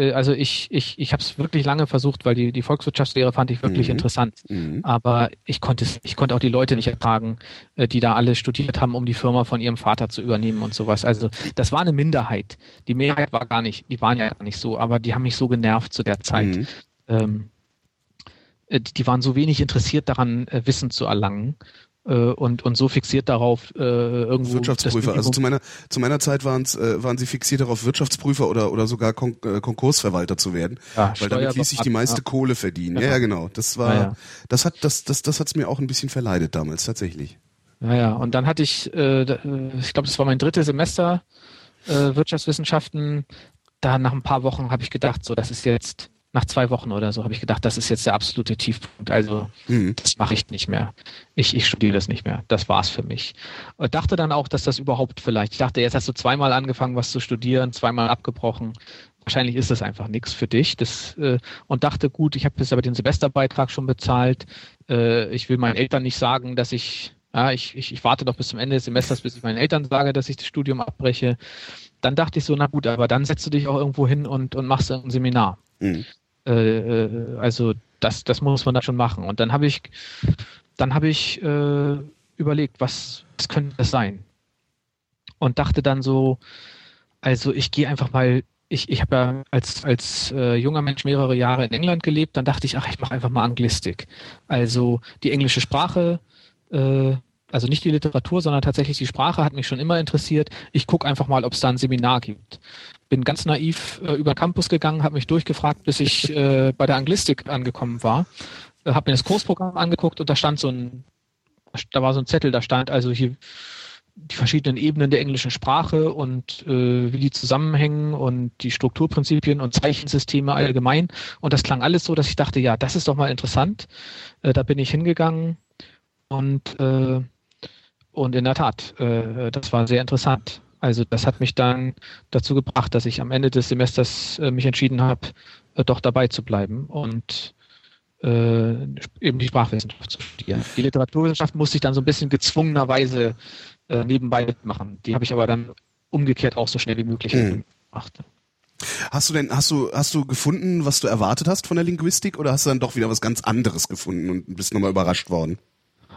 ich habe es wirklich lange versucht, weil die Volkswirtschaftslehre fand ich wirklich interessant. Aber ich konnte auch die Leute nicht ertragen, die da alle studiert haben, um die Firma von ihrem Vater zu übernehmen und sowas. Also das war eine Minderheit. Die Mehrheit die waren ja gar nicht so, aber die haben mich so genervt zu der Zeit. Die waren so wenig interessiert daran, Wissen zu erlangen und so fixiert darauf irgendwo... Wirtschaftsprüfer, also zu meiner Zeit waren sie fixiert darauf, Wirtschaftsprüfer oder sogar Konkursverwalter zu werden, weil damit ließ sich die meiste Kohle verdienen. Ja, genau. Das hat's mir auch ein bisschen verleidet damals, tatsächlich. Naja, und dann hatte ich glaube, das war mein drittes Semester Wirtschaftswissenschaften, da nach ein paar Wochen habe ich gedacht, so, das ist jetzt, nach 2 Wochen oder so, habe ich gedacht, das ist jetzt der absolute Tiefpunkt. Also das mache ich nicht mehr. Ich studiere das nicht mehr. Das war's für mich. Und dachte dann auch, dass das überhaupt vielleicht, ich dachte, jetzt hast du 2-mal angefangen, was zu studieren, 2-mal abgebrochen. Wahrscheinlich ist das einfach nichts für dich. Und dachte, gut, ich habe jetzt aber den Semesterbeitrag schon bezahlt. Ich will meinen Eltern nicht sagen, dass ich warte doch bis zum Ende des Semesters, bis ich meinen Eltern sage, dass ich das Studium abbreche. Dann dachte ich so, na gut, aber dann setzt du dich auch irgendwo hin und machst ein Seminar. Also das muss man da schon machen. Und dann habe ich überlegt, was könnte das sein? Und dachte dann so, also ich gehe einfach mal, ich habe ja als junger Mensch mehrere Jahre in England gelebt, dann dachte ich, ach, ich mache einfach mal Anglistik. Also die englische Sprache, also nicht die Literatur, sondern tatsächlich die Sprache hat mich schon immer interessiert. Ich gucke einfach mal, ob es da ein Seminar gibt. Bin ganz naiv über Campus gegangen, habe mich durchgefragt, bis ich bei der Anglistik angekommen war. Habe mir das Kursprogramm angeguckt und da war so ein Zettel, da stand also hier die verschiedenen Ebenen der englischen Sprache und wie die zusammenhängen und die Strukturprinzipien und Zeichensysteme allgemein. Und das klang alles so, dass ich dachte, ja, das ist doch mal interessant. Da bin ich hingegangen und in der Tat, das war sehr interessant. Also das hat mich dann dazu gebracht, dass ich am Ende des Semesters mich entschieden habe, doch dabei zu bleiben und eben die Sprachwissenschaft zu studieren. Die Literaturwissenschaft musste ich dann so ein bisschen gezwungenerweise nebenbei machen. Die habe ich aber dann umgekehrt auch so schnell wie möglich gemacht. Hast du gefunden, was du erwartet hast von der Linguistik, oder hast du dann doch wieder was ganz anderes gefunden und bist nochmal überrascht worden?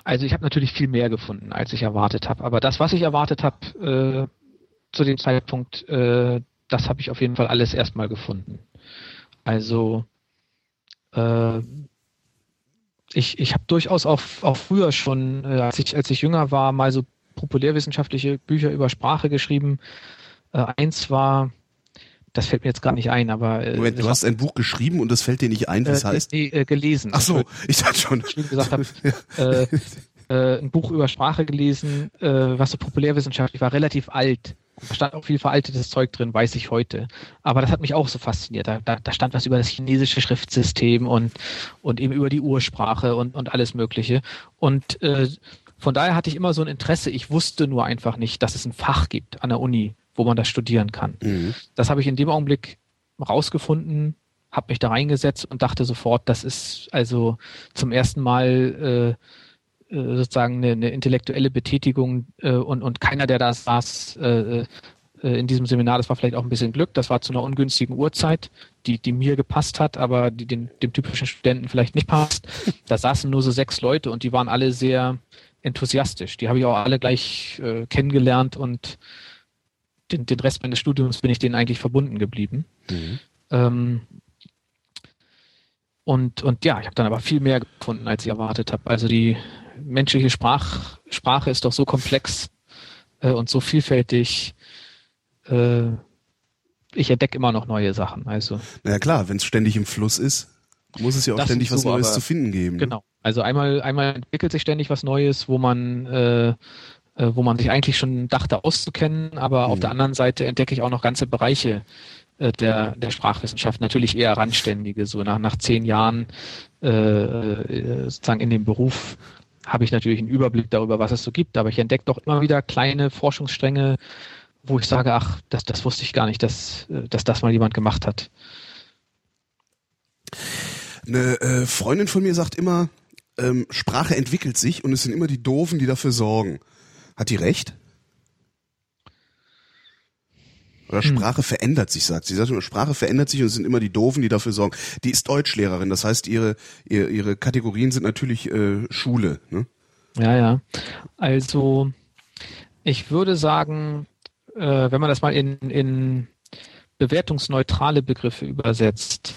Also ich habe natürlich viel mehr gefunden, als ich erwartet habe. Aber das, was ich erwartet habe, zu dem Zeitpunkt, das habe ich auf jeden Fall alles erstmal gefunden. Also ich habe durchaus auch früher schon, als ich jünger war, mal so populärwissenschaftliche Bücher über Sprache geschrieben. Eins war, das fällt mir jetzt gar nicht ein, aber... Moment, du hast ein Buch geschrieben und das fällt dir nicht ein, was heißt? Nee, gelesen. Ach so, ich dachte schon. Wie gesagt habe, ein Buch über Sprache gelesen, was so populärwissenschaftlich war, relativ alt. Da stand auch viel veraltetes Zeug drin, weiß ich heute. Aber das hat mich auch so fasziniert. Da stand was über das chinesische Schriftsystem und eben über die Ursprache und alles Mögliche. Und von daher hatte ich immer so ein Interesse. Ich wusste nur einfach nicht, dass es ein Fach gibt an der Uni, wo man das studieren kann. Das habe ich in dem Augenblick rausgefunden, habe mich da reingesetzt und dachte sofort, das ist also zum ersten Mal... sozusagen eine intellektuelle Betätigung und keiner, der da saß in diesem Seminar, das war vielleicht auch ein bisschen Glück, das war zu einer ungünstigen Uhrzeit, die mir gepasst hat, aber die dem typischen Studenten vielleicht nicht passt. Da saßen nur so 6 Leute und die waren alle sehr enthusiastisch. Die habe ich auch alle gleich kennengelernt und den Rest meines Studiums bin ich denen eigentlich verbunden geblieben. Und ja, ich habe dann aber viel mehr gefunden, als ich erwartet habe. Also die menschliche Sprache ist doch so komplex und so vielfältig. Ich entdecke immer noch neue Sachen. Also, na ja, klar, wenn es ständig im Fluss ist, muss es ja auch ständig was Neues zu finden geben. Genau. Also einmal entwickelt sich ständig was Neues, wo man sich eigentlich schon dachte auszukennen, aber auf der anderen Seite entdecke ich auch noch ganze Bereiche der Sprachwissenschaft, natürlich eher randständige. So nach 10 Jahren sozusagen in dem Beruf habe ich natürlich einen Überblick darüber, was es so gibt, aber ich entdecke doch immer wieder kleine Forschungsstränge, wo ich sage, ach, das wusste ich gar nicht, dass das mal jemand gemacht hat. Eine Freundin von mir sagt immer, Sprache entwickelt sich und es sind immer die Doofen, die dafür sorgen. Hat die recht? Oder Sprache verändert sich, sagt sie. Sie sagt, Sprache verändert sich und es sind immer die Doofen, die dafür sorgen. Die ist Deutschlehrerin, das heißt, ihre Kategorien sind natürlich Schule. Ne? Ja. Also ich würde sagen, wenn man das mal in bewertungsneutrale Begriffe übersetzt,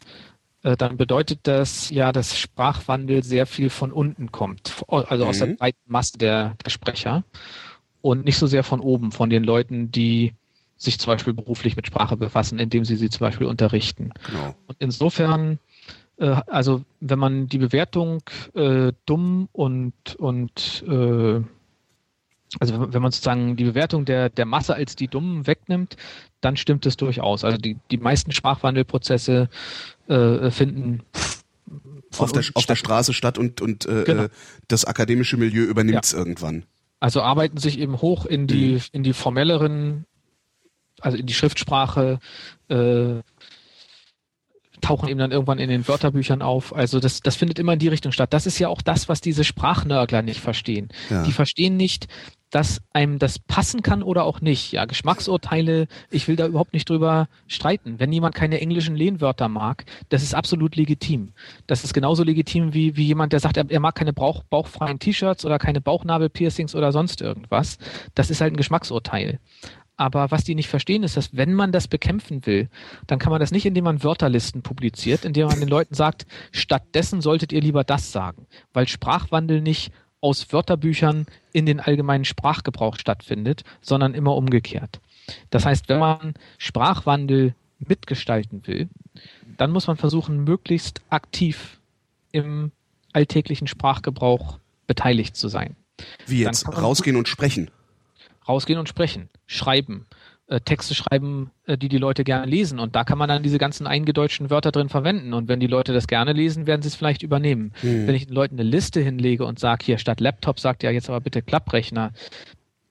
dann bedeutet das ja, dass Sprachwandel sehr viel von unten kommt, also aus der breiten Masse der Sprecher und nicht so sehr von oben, von den Leuten, die sich zum Beispiel beruflich mit Sprache befassen, indem sie zum Beispiel unterrichten. Genau. Und insofern, also wenn man die Bewertung dumm und Also wenn man sozusagen die Bewertung der Masse als die Dummen wegnimmt, dann stimmt es durchaus. Also die meisten Sprachwandelprozesse finden auf der Straße statt und genau. Das akademische Milieu übernimmt es irgendwann. Also arbeiten sich eben hoch in die formelleren, also in die Schriftsprache, tauchen eben dann irgendwann in den Wörterbüchern auf. Also das findet immer in die Richtung statt. Das ist ja auch das, was diese Sprachnörgler nicht verstehen. Ja. Die verstehen nicht, dass einem das passen kann oder auch nicht. Ja, Geschmacksurteile, ich will da überhaupt nicht drüber streiten. Wenn jemand keine englischen Lehnwörter mag, das ist absolut legitim. Das ist genauso legitim wie jemand, der sagt, er mag keine bauchfreien T-Shirts oder keine Bauchnabel-Piercings oder sonst irgendwas. Das ist halt ein Geschmacksurteil. Aber was die nicht verstehen, ist, dass wenn man das bekämpfen will, dann kann man das nicht, indem man Wörterlisten publiziert, indem man den Leuten sagt, stattdessen solltet ihr lieber das sagen, weil Sprachwandel nicht aus Wörterbüchern in den allgemeinen Sprachgebrauch stattfindet, sondern immer umgekehrt. Das heißt, wenn man Sprachwandel mitgestalten will, dann muss man versuchen, möglichst aktiv im alltäglichen Sprachgebrauch beteiligt zu sein. Wie jetzt? Rausgehen und sprechen? Rausgehen und sprechen, schreiben, Texte schreiben, die Leute gerne lesen. Und da kann man dann diese ganzen eingedeutschten Wörter drin verwenden. Und wenn die Leute das gerne lesen, werden sie es vielleicht übernehmen. Wenn ich den Leuten eine Liste hinlege und sage, hier statt Laptop sagt ja jetzt aber bitte Klapprechner,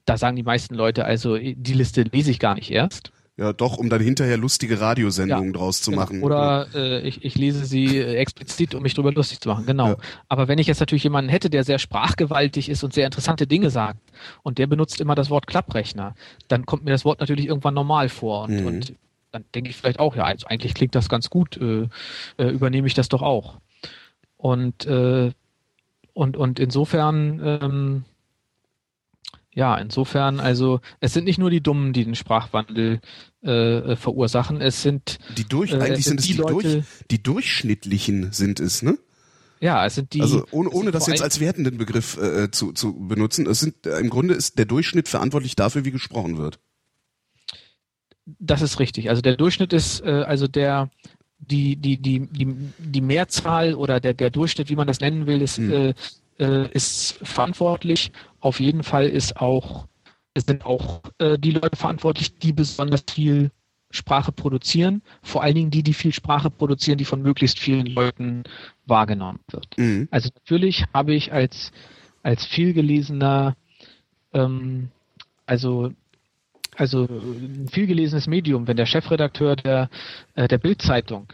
da sagen die meisten Leute, also die Liste lese ich gar nicht erst. Ja, doch, um dann hinterher lustige Radiosendungen draus zu machen. Oder ich lese sie explizit, um mich drüber lustig zu machen, genau. Ja. Aber wenn ich jetzt natürlich jemanden hätte, der sehr sprachgewaltig ist und sehr interessante Dinge sagt und der benutzt immer das Wort Klapprechner, dann kommt mir das Wort natürlich irgendwann normal vor. Und dann denke ich vielleicht auch, ja, also eigentlich klingt das ganz gut, übernehme ich das doch auch. Und insofern... insofern, also es sind nicht nur die Dummen, die den Sprachwandel verursachen, es sind die die Durchschnittlichen sind es, ne? Ja, es sind die... Also ohne das jetzt als wertenden Begriff zu benutzen, im Grunde ist der Durchschnitt verantwortlich dafür, wie gesprochen wird. Das ist richtig. Also der Durchschnitt ist, die Mehrzahl oder der Durchschnitt, wie man das nennen will, ist verantwortlich. Auf jeden Fall sind auch die Leute verantwortlich, die besonders viel Sprache produzieren. Vor allen Dingen die viel Sprache produzieren, die von möglichst vielen Leuten wahrgenommen wird. Also natürlich habe ich als vielgelesener, also ein vielgelesenes Medium, wenn der Chefredakteur der Bild-Zeitung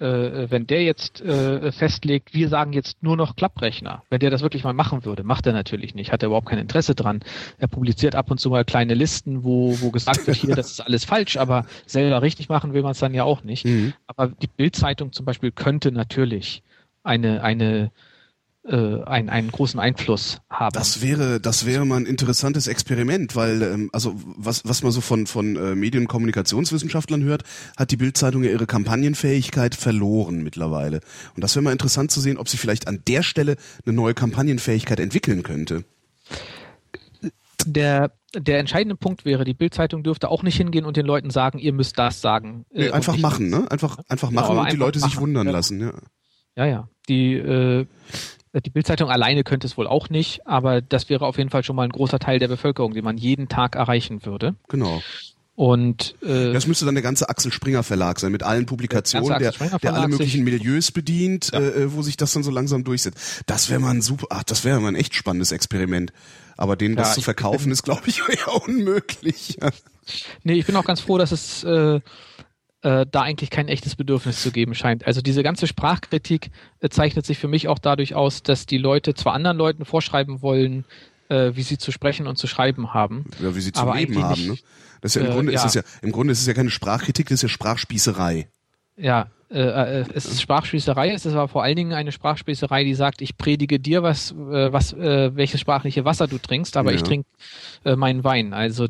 wenn der jetzt festlegt, wir sagen jetzt nur noch Klapprechner, wenn der das wirklich mal machen würde, macht er natürlich nicht, hat er überhaupt kein Interesse dran. Er publiziert ab und zu mal kleine Listen, wo gesagt wird, hier, das ist alles falsch, aber selber richtig machen will man es dann ja auch nicht. Aber die Bild-Zeitung zum Beispiel könnte natürlich einen großen Einfluss haben. Das wäre mal ein interessantes Experiment, weil also was man so von Medien- und Kommunikationswissenschaftlern hört, hat die Bild-Zeitung ja ihre Kampagnenfähigkeit verloren mittlerweile. Und das wäre mal interessant zu sehen, ob sie vielleicht an der Stelle eine neue Kampagnenfähigkeit entwickeln könnte. Der entscheidende Punkt wäre, die Bild-Zeitung dürfte auch nicht hingehen und den Leuten sagen, ihr müsst das sagen. Nee, einfach machen, ne? Einfach machen und die Leute sich wundern lassen. Ja. Die Bild-Zeitung alleine könnte es wohl auch nicht, aber das wäre auf jeden Fall schon mal ein großer Teil der Bevölkerung, den man jeden Tag erreichen würde. Genau. Und das müsste dann der ganze Axel Springer Verlag sein, mit allen Publikationen, der alle möglichen Milieus bedient, wo sich das dann so langsam durchsetzt. Das wäre mal ein echt spannendes Experiment. Aber denen das zu verkaufen, ist, glaube ich, ja unmöglich. Nee, ich bin auch ganz froh, dass es da eigentlich kein echtes Bedürfnis zu geben scheint. Also diese ganze Sprachkritik zeichnet sich für mich auch dadurch aus, dass die Leute zwar anderen Leuten vorschreiben wollen, wie sie zu sprechen und zu schreiben haben. Ja, wie sie zu leben haben. Ne? Das ist ja im Grunde ist es ja keine Sprachkritik, das ist ja Sprachspießerei. Ja, es ist Sprachspießerei, es ist aber vor allen Dingen eine Sprachspießerei, die sagt, ich predige dir, welches sprachliche Wasser du trinkst, aber ich trinke meinen Wein. Also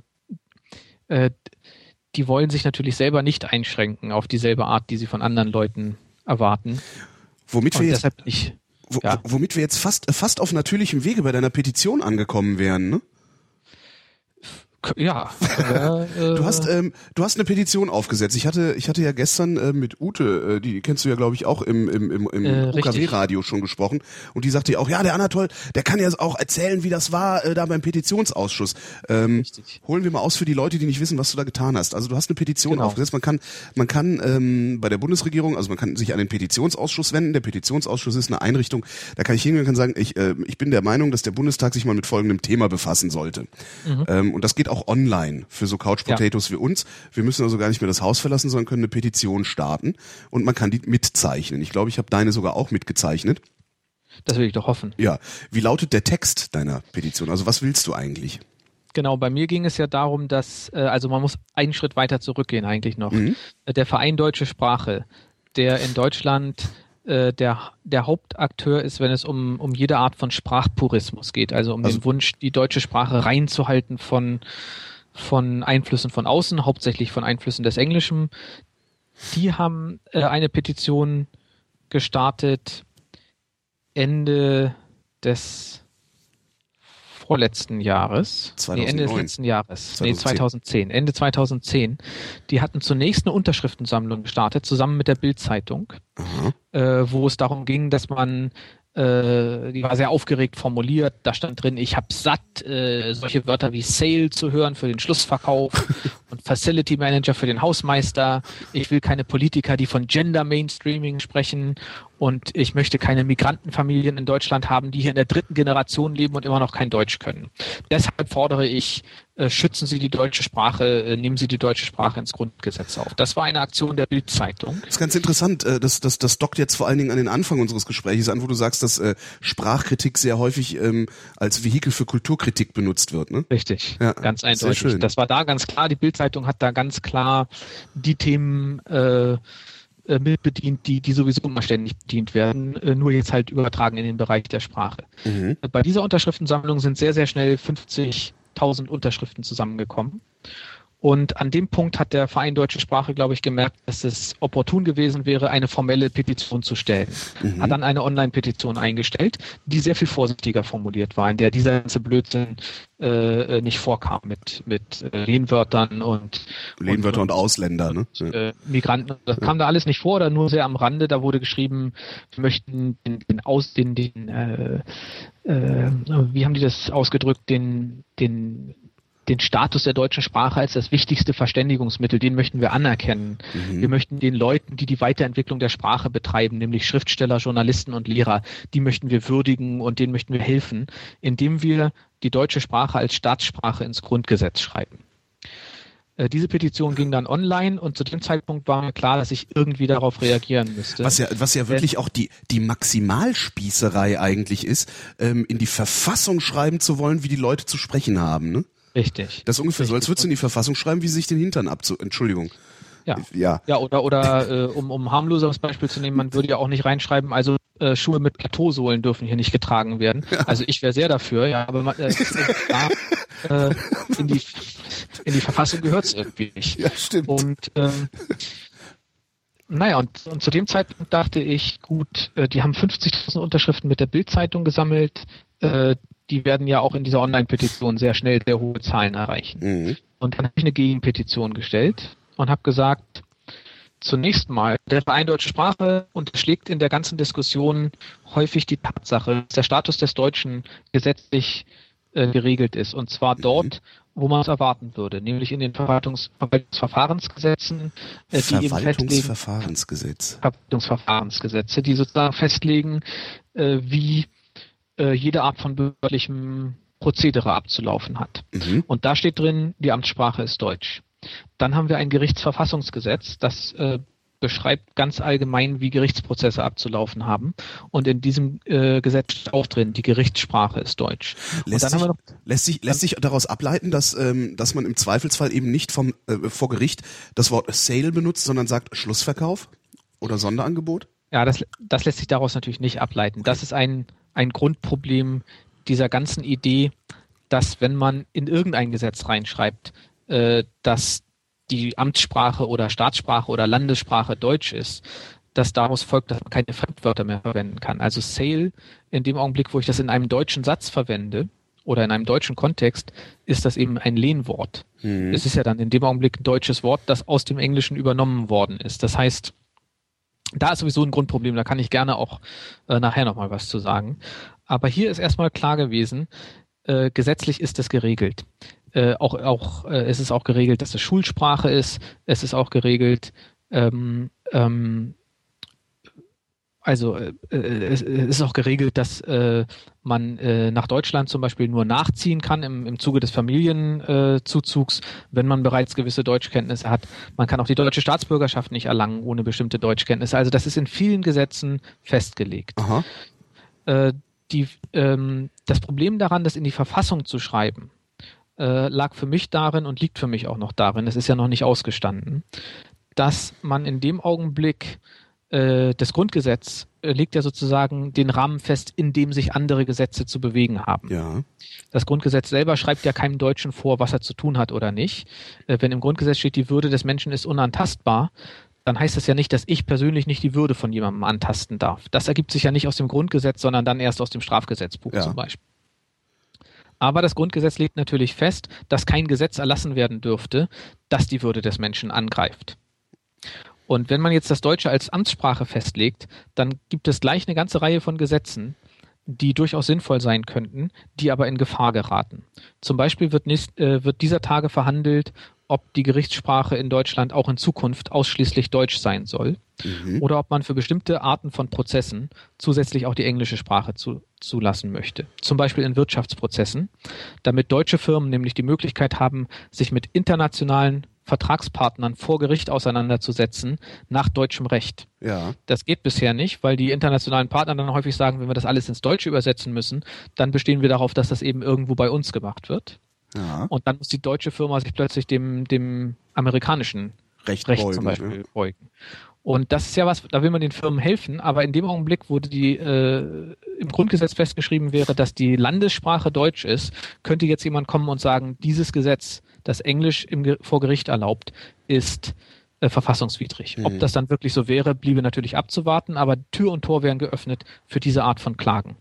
die wollen sich natürlich selber nicht einschränken auf dieselbe Art, die sie von anderen Leuten erwarten. Womit wir jetzt fast auf natürlichem Wege bei deiner Petition angekommen wären, ne? Ja. Du hast eine Petition aufgesetzt. Ich hatte ja gestern mit Ute, die kennst du ja, glaube ich, auch im UKW-Radio schon gesprochen. Und die sagte ja auch, ja, der Anatol, der kann ja auch erzählen, wie das war da beim Petitionsausschuss. Richtig. Holen wir mal aus für die Leute, die nicht wissen, was du da getan hast. Also du hast eine Petition aufgesetzt. Man kann bei der Bundesregierung, also man kann sich an den Petitionsausschuss wenden. Der Petitionsausschuss ist eine Einrichtung, da kann ich hingehen und kann sagen, ich bin der Meinung, dass der Bundestag sich mal mit folgendem Thema befassen sollte. Mhm. Und das geht auch online für so Couch Potatoes wie uns. Wir müssen also gar nicht mehr das Haus verlassen, sondern können eine Petition starten und man kann die mitzeichnen. Ich glaube, ich habe deine sogar auch mitgezeichnet. Das will ich doch hoffen. Ja. Wie lautet der Text deiner Petition? Also was willst du eigentlich? Genau, bei mir ging es ja darum, dass, also man muss einen Schritt weiter zurückgehen eigentlich noch. Mhm. Der Verein Deutsche Sprache, der in Deutschland der Hauptakteur ist, wenn es um jede Art von Sprachpurismus geht, also um den Wunsch, die deutsche Sprache reinzuhalten von Einflüssen von außen, hauptsächlich von Einflüssen des Englischen. Die haben eine Petition gestartet Ende des vorletzten Jahres. 2010. Ende 2010. Die hatten zunächst eine Unterschriftensammlung gestartet, zusammen mit der Bild-Zeitung. Mhm. Wo es darum ging, dass man, die war sehr aufgeregt formuliert, da stand drin, ich hab's satt, solche Wörter wie Sale zu hören für den Schlussverkauf und Facility Manager für den Hausmeister, ich will keine Politiker, die von Gender Mainstreaming sprechen und ich möchte keine Migrantenfamilien in Deutschland haben, die hier in der dritten Generation leben und immer noch kein Deutsch können. Deshalb fordere ich, schützen Sie die deutsche Sprache, nehmen Sie die deutsche Sprache ins Grundgesetz auf. Das war eine Aktion der Bild-Zeitung. Das ist ganz interessant, das dockt jetzt vor allen Dingen an den Anfang unseres Gesprächs an, wo du sagst, dass Sprachkritik sehr häufig als Vehikel für Kulturkritik benutzt wird. Ne? Richtig, ja, ganz eindeutig. Sehr schön. Das war da ganz klar, die Bild-Zeitung hat da ganz klar die Themen mitbedient, die sowieso immer ständig bedient werden, nur jetzt halt übertragen in den Bereich der Sprache. Mhm. Bei dieser Unterschriftensammlung sind sehr, sehr schnell 50.000 Unterschriften zusammengekommen. Und an dem Punkt hat der Verein Deutsche Sprache, glaube ich, gemerkt, dass es opportun gewesen wäre, eine formelle Petition zu stellen. Mhm. Hat dann eine Online-Petition eingestellt, die sehr viel vorsichtiger formuliert war, in der dieser ganze Blödsinn nicht vorkam mit Lehnwörtern und Lehnwörter und Ausländer, ne? Migranten. Das kam da alles nicht vor oder nur sehr am Rande. Da wurde geschrieben, wir möchten wie haben die das ausgedrückt, den Status der deutschen Sprache als das wichtigste Verständigungsmittel, den möchten wir anerkennen. Mhm. Wir möchten den Leuten, die die Weiterentwicklung der Sprache betreiben, nämlich Schriftsteller, Journalisten und Lehrer, die möchten wir würdigen und denen möchten wir helfen, indem wir die deutsche Sprache als Staatssprache ins Grundgesetz schreiben. Diese Petition ging dann online und zu dem Zeitpunkt war mir klar, dass ich irgendwie darauf reagieren müsste. Was ja wirklich auch die Maximalspießerei eigentlich ist, in die Verfassung schreiben zu wollen, wie die Leute zu sprechen haben, ne? Richtig. Das ist ungefähr so, als würdest du in die Verfassung schreiben, wie sie sich den Hintern Entschuldigung. Ja, oder um harmloseres Beispiel zu nehmen, man würde ja auch nicht reinschreiben, also Schuhe mit Plateausohlen dürfen hier nicht getragen werden. Ja. Also ich wäre sehr dafür, ja, aber man, in die Verfassung gehört es irgendwie nicht. Ja, stimmt. Und und zu dem Zeitpunkt dachte ich, gut, die haben 50.000 Unterschriften mit der Bild-Zeitung gesammelt, die werden ja auch in dieser Online-Petition sehr schnell sehr hohe Zahlen erreichen. Mhm. Und dann habe ich eine Gegenpetition gestellt und habe gesagt, zunächst mal, der Verein Deutsche Sprache unterschlägt in der ganzen Diskussion häufig die Tatsache, dass der Status des Deutschen gesetzlich geregelt ist. Und zwar dort, wo man es erwarten würde, nämlich in den Verwaltungsverfahrensgesetzen. Verwaltungsverfahrensgesetze, die sozusagen festlegen, wie jede Art von behördlichem Prozedere abzulaufen hat. Mhm. Und da steht drin, die Amtssprache ist Deutsch. Dann haben wir ein Gerichtsverfassungsgesetz, das beschreibt ganz allgemein, wie Gerichtsprozesse abzulaufen haben. Und in diesem Gesetz steht auch drin, die Gerichtssprache ist Deutsch. Lässt sich daraus ableiten, dass man im Zweifelsfall eben nicht vor Gericht das Wort Sale benutzt, sondern sagt Schlussverkauf oder Sonderangebot? Ja, das lässt sich daraus natürlich nicht ableiten. Okay. Das ist ein Grundproblem dieser ganzen Idee, dass wenn man in irgendein Gesetz reinschreibt, dass die Amtssprache oder Staatssprache oder Landessprache Deutsch ist, dass daraus folgt, dass man keine Fremdwörter mehr verwenden kann. Also Sale, in dem Augenblick, wo ich das in einem deutschen Satz verwende oder in einem deutschen Kontext ist das eben ein Lehnwort. Mhm. Es ist ja dann in dem Augenblick ein deutsches Wort, das aus dem Englischen übernommen worden ist. Das heißt, da ist sowieso ein Grundproblem, da kann ich gerne auch nachher nochmal was zu sagen. Aber hier ist erstmal klar gewesen, gesetzlich ist das geregelt. Es ist auch geregelt, dass es Schulsprache ist. Es ist auch geregelt, es ist auch geregelt, dass man nach Deutschland zum Beispiel nur nachziehen kann im Zuge des Familienzuzugs, wenn man bereits gewisse Deutschkenntnisse hat. Man kann auch die deutsche Staatsbürgerschaft nicht erlangen ohne bestimmte Deutschkenntnisse. Also das ist in vielen Gesetzen festgelegt. Aha. Das Problem daran, das in die Verfassung zu schreiben, lag für mich darin und liegt für mich auch noch darin, das ist ja noch nicht ausgestanden, dass man in dem Augenblick, das Grundgesetz legt ja sozusagen den Rahmen fest, in dem sich andere Gesetze zu bewegen haben. Ja. Das Grundgesetz selber schreibt ja keinem Deutschen vor, was er zu tun hat oder nicht. Wenn im Grundgesetz steht, die Würde des Menschen ist unantastbar, dann heißt das ja nicht, dass ich persönlich nicht die Würde von jemandem antasten darf. Das ergibt sich ja nicht aus dem Grundgesetz, sondern dann erst aus dem Strafgesetzbuch zum Beispiel. Aber das Grundgesetz legt natürlich fest, dass kein Gesetz erlassen werden dürfte, das die Würde des Menschen angreift. Und wenn man jetzt das Deutsche als Amtssprache festlegt, dann gibt es gleich eine ganze Reihe von Gesetzen, die durchaus sinnvoll sein könnten, die aber in Gefahr geraten. Zum Beispiel wird dieser Tage verhandelt, ob die Gerichtssprache in Deutschland auch in Zukunft ausschließlich Deutsch sein soll, oder ob man für bestimmte Arten von Prozessen zusätzlich auch die englische Sprache zulassen möchte. Zum Beispiel in Wirtschaftsprozessen, damit deutsche Firmen nämlich die Möglichkeit haben, sich mit internationalen Vertragspartnern vor Gericht auseinanderzusetzen nach deutschem Recht. Ja. Das geht bisher nicht, weil die internationalen Partner dann häufig sagen, wenn wir das alles ins Deutsche übersetzen müssen, dann bestehen wir darauf, dass das eben irgendwo bei uns gemacht wird. Ja. Und dann muss die deutsche Firma sich plötzlich dem amerikanischen Recht zum Beispiel beugen. Und das ist ja was, da will man den Firmen helfen, aber in dem Augenblick, wo die im Grundgesetz festgeschrieben wäre, dass die Landessprache Deutsch ist, könnte jetzt jemand kommen und sagen, dieses Gesetz, das Englisch vor Gericht erlaubt, ist verfassungswidrig. Ob das dann wirklich so wäre, bliebe natürlich abzuwarten, aber Tür und Tor wären geöffnet für diese Art von Klagen.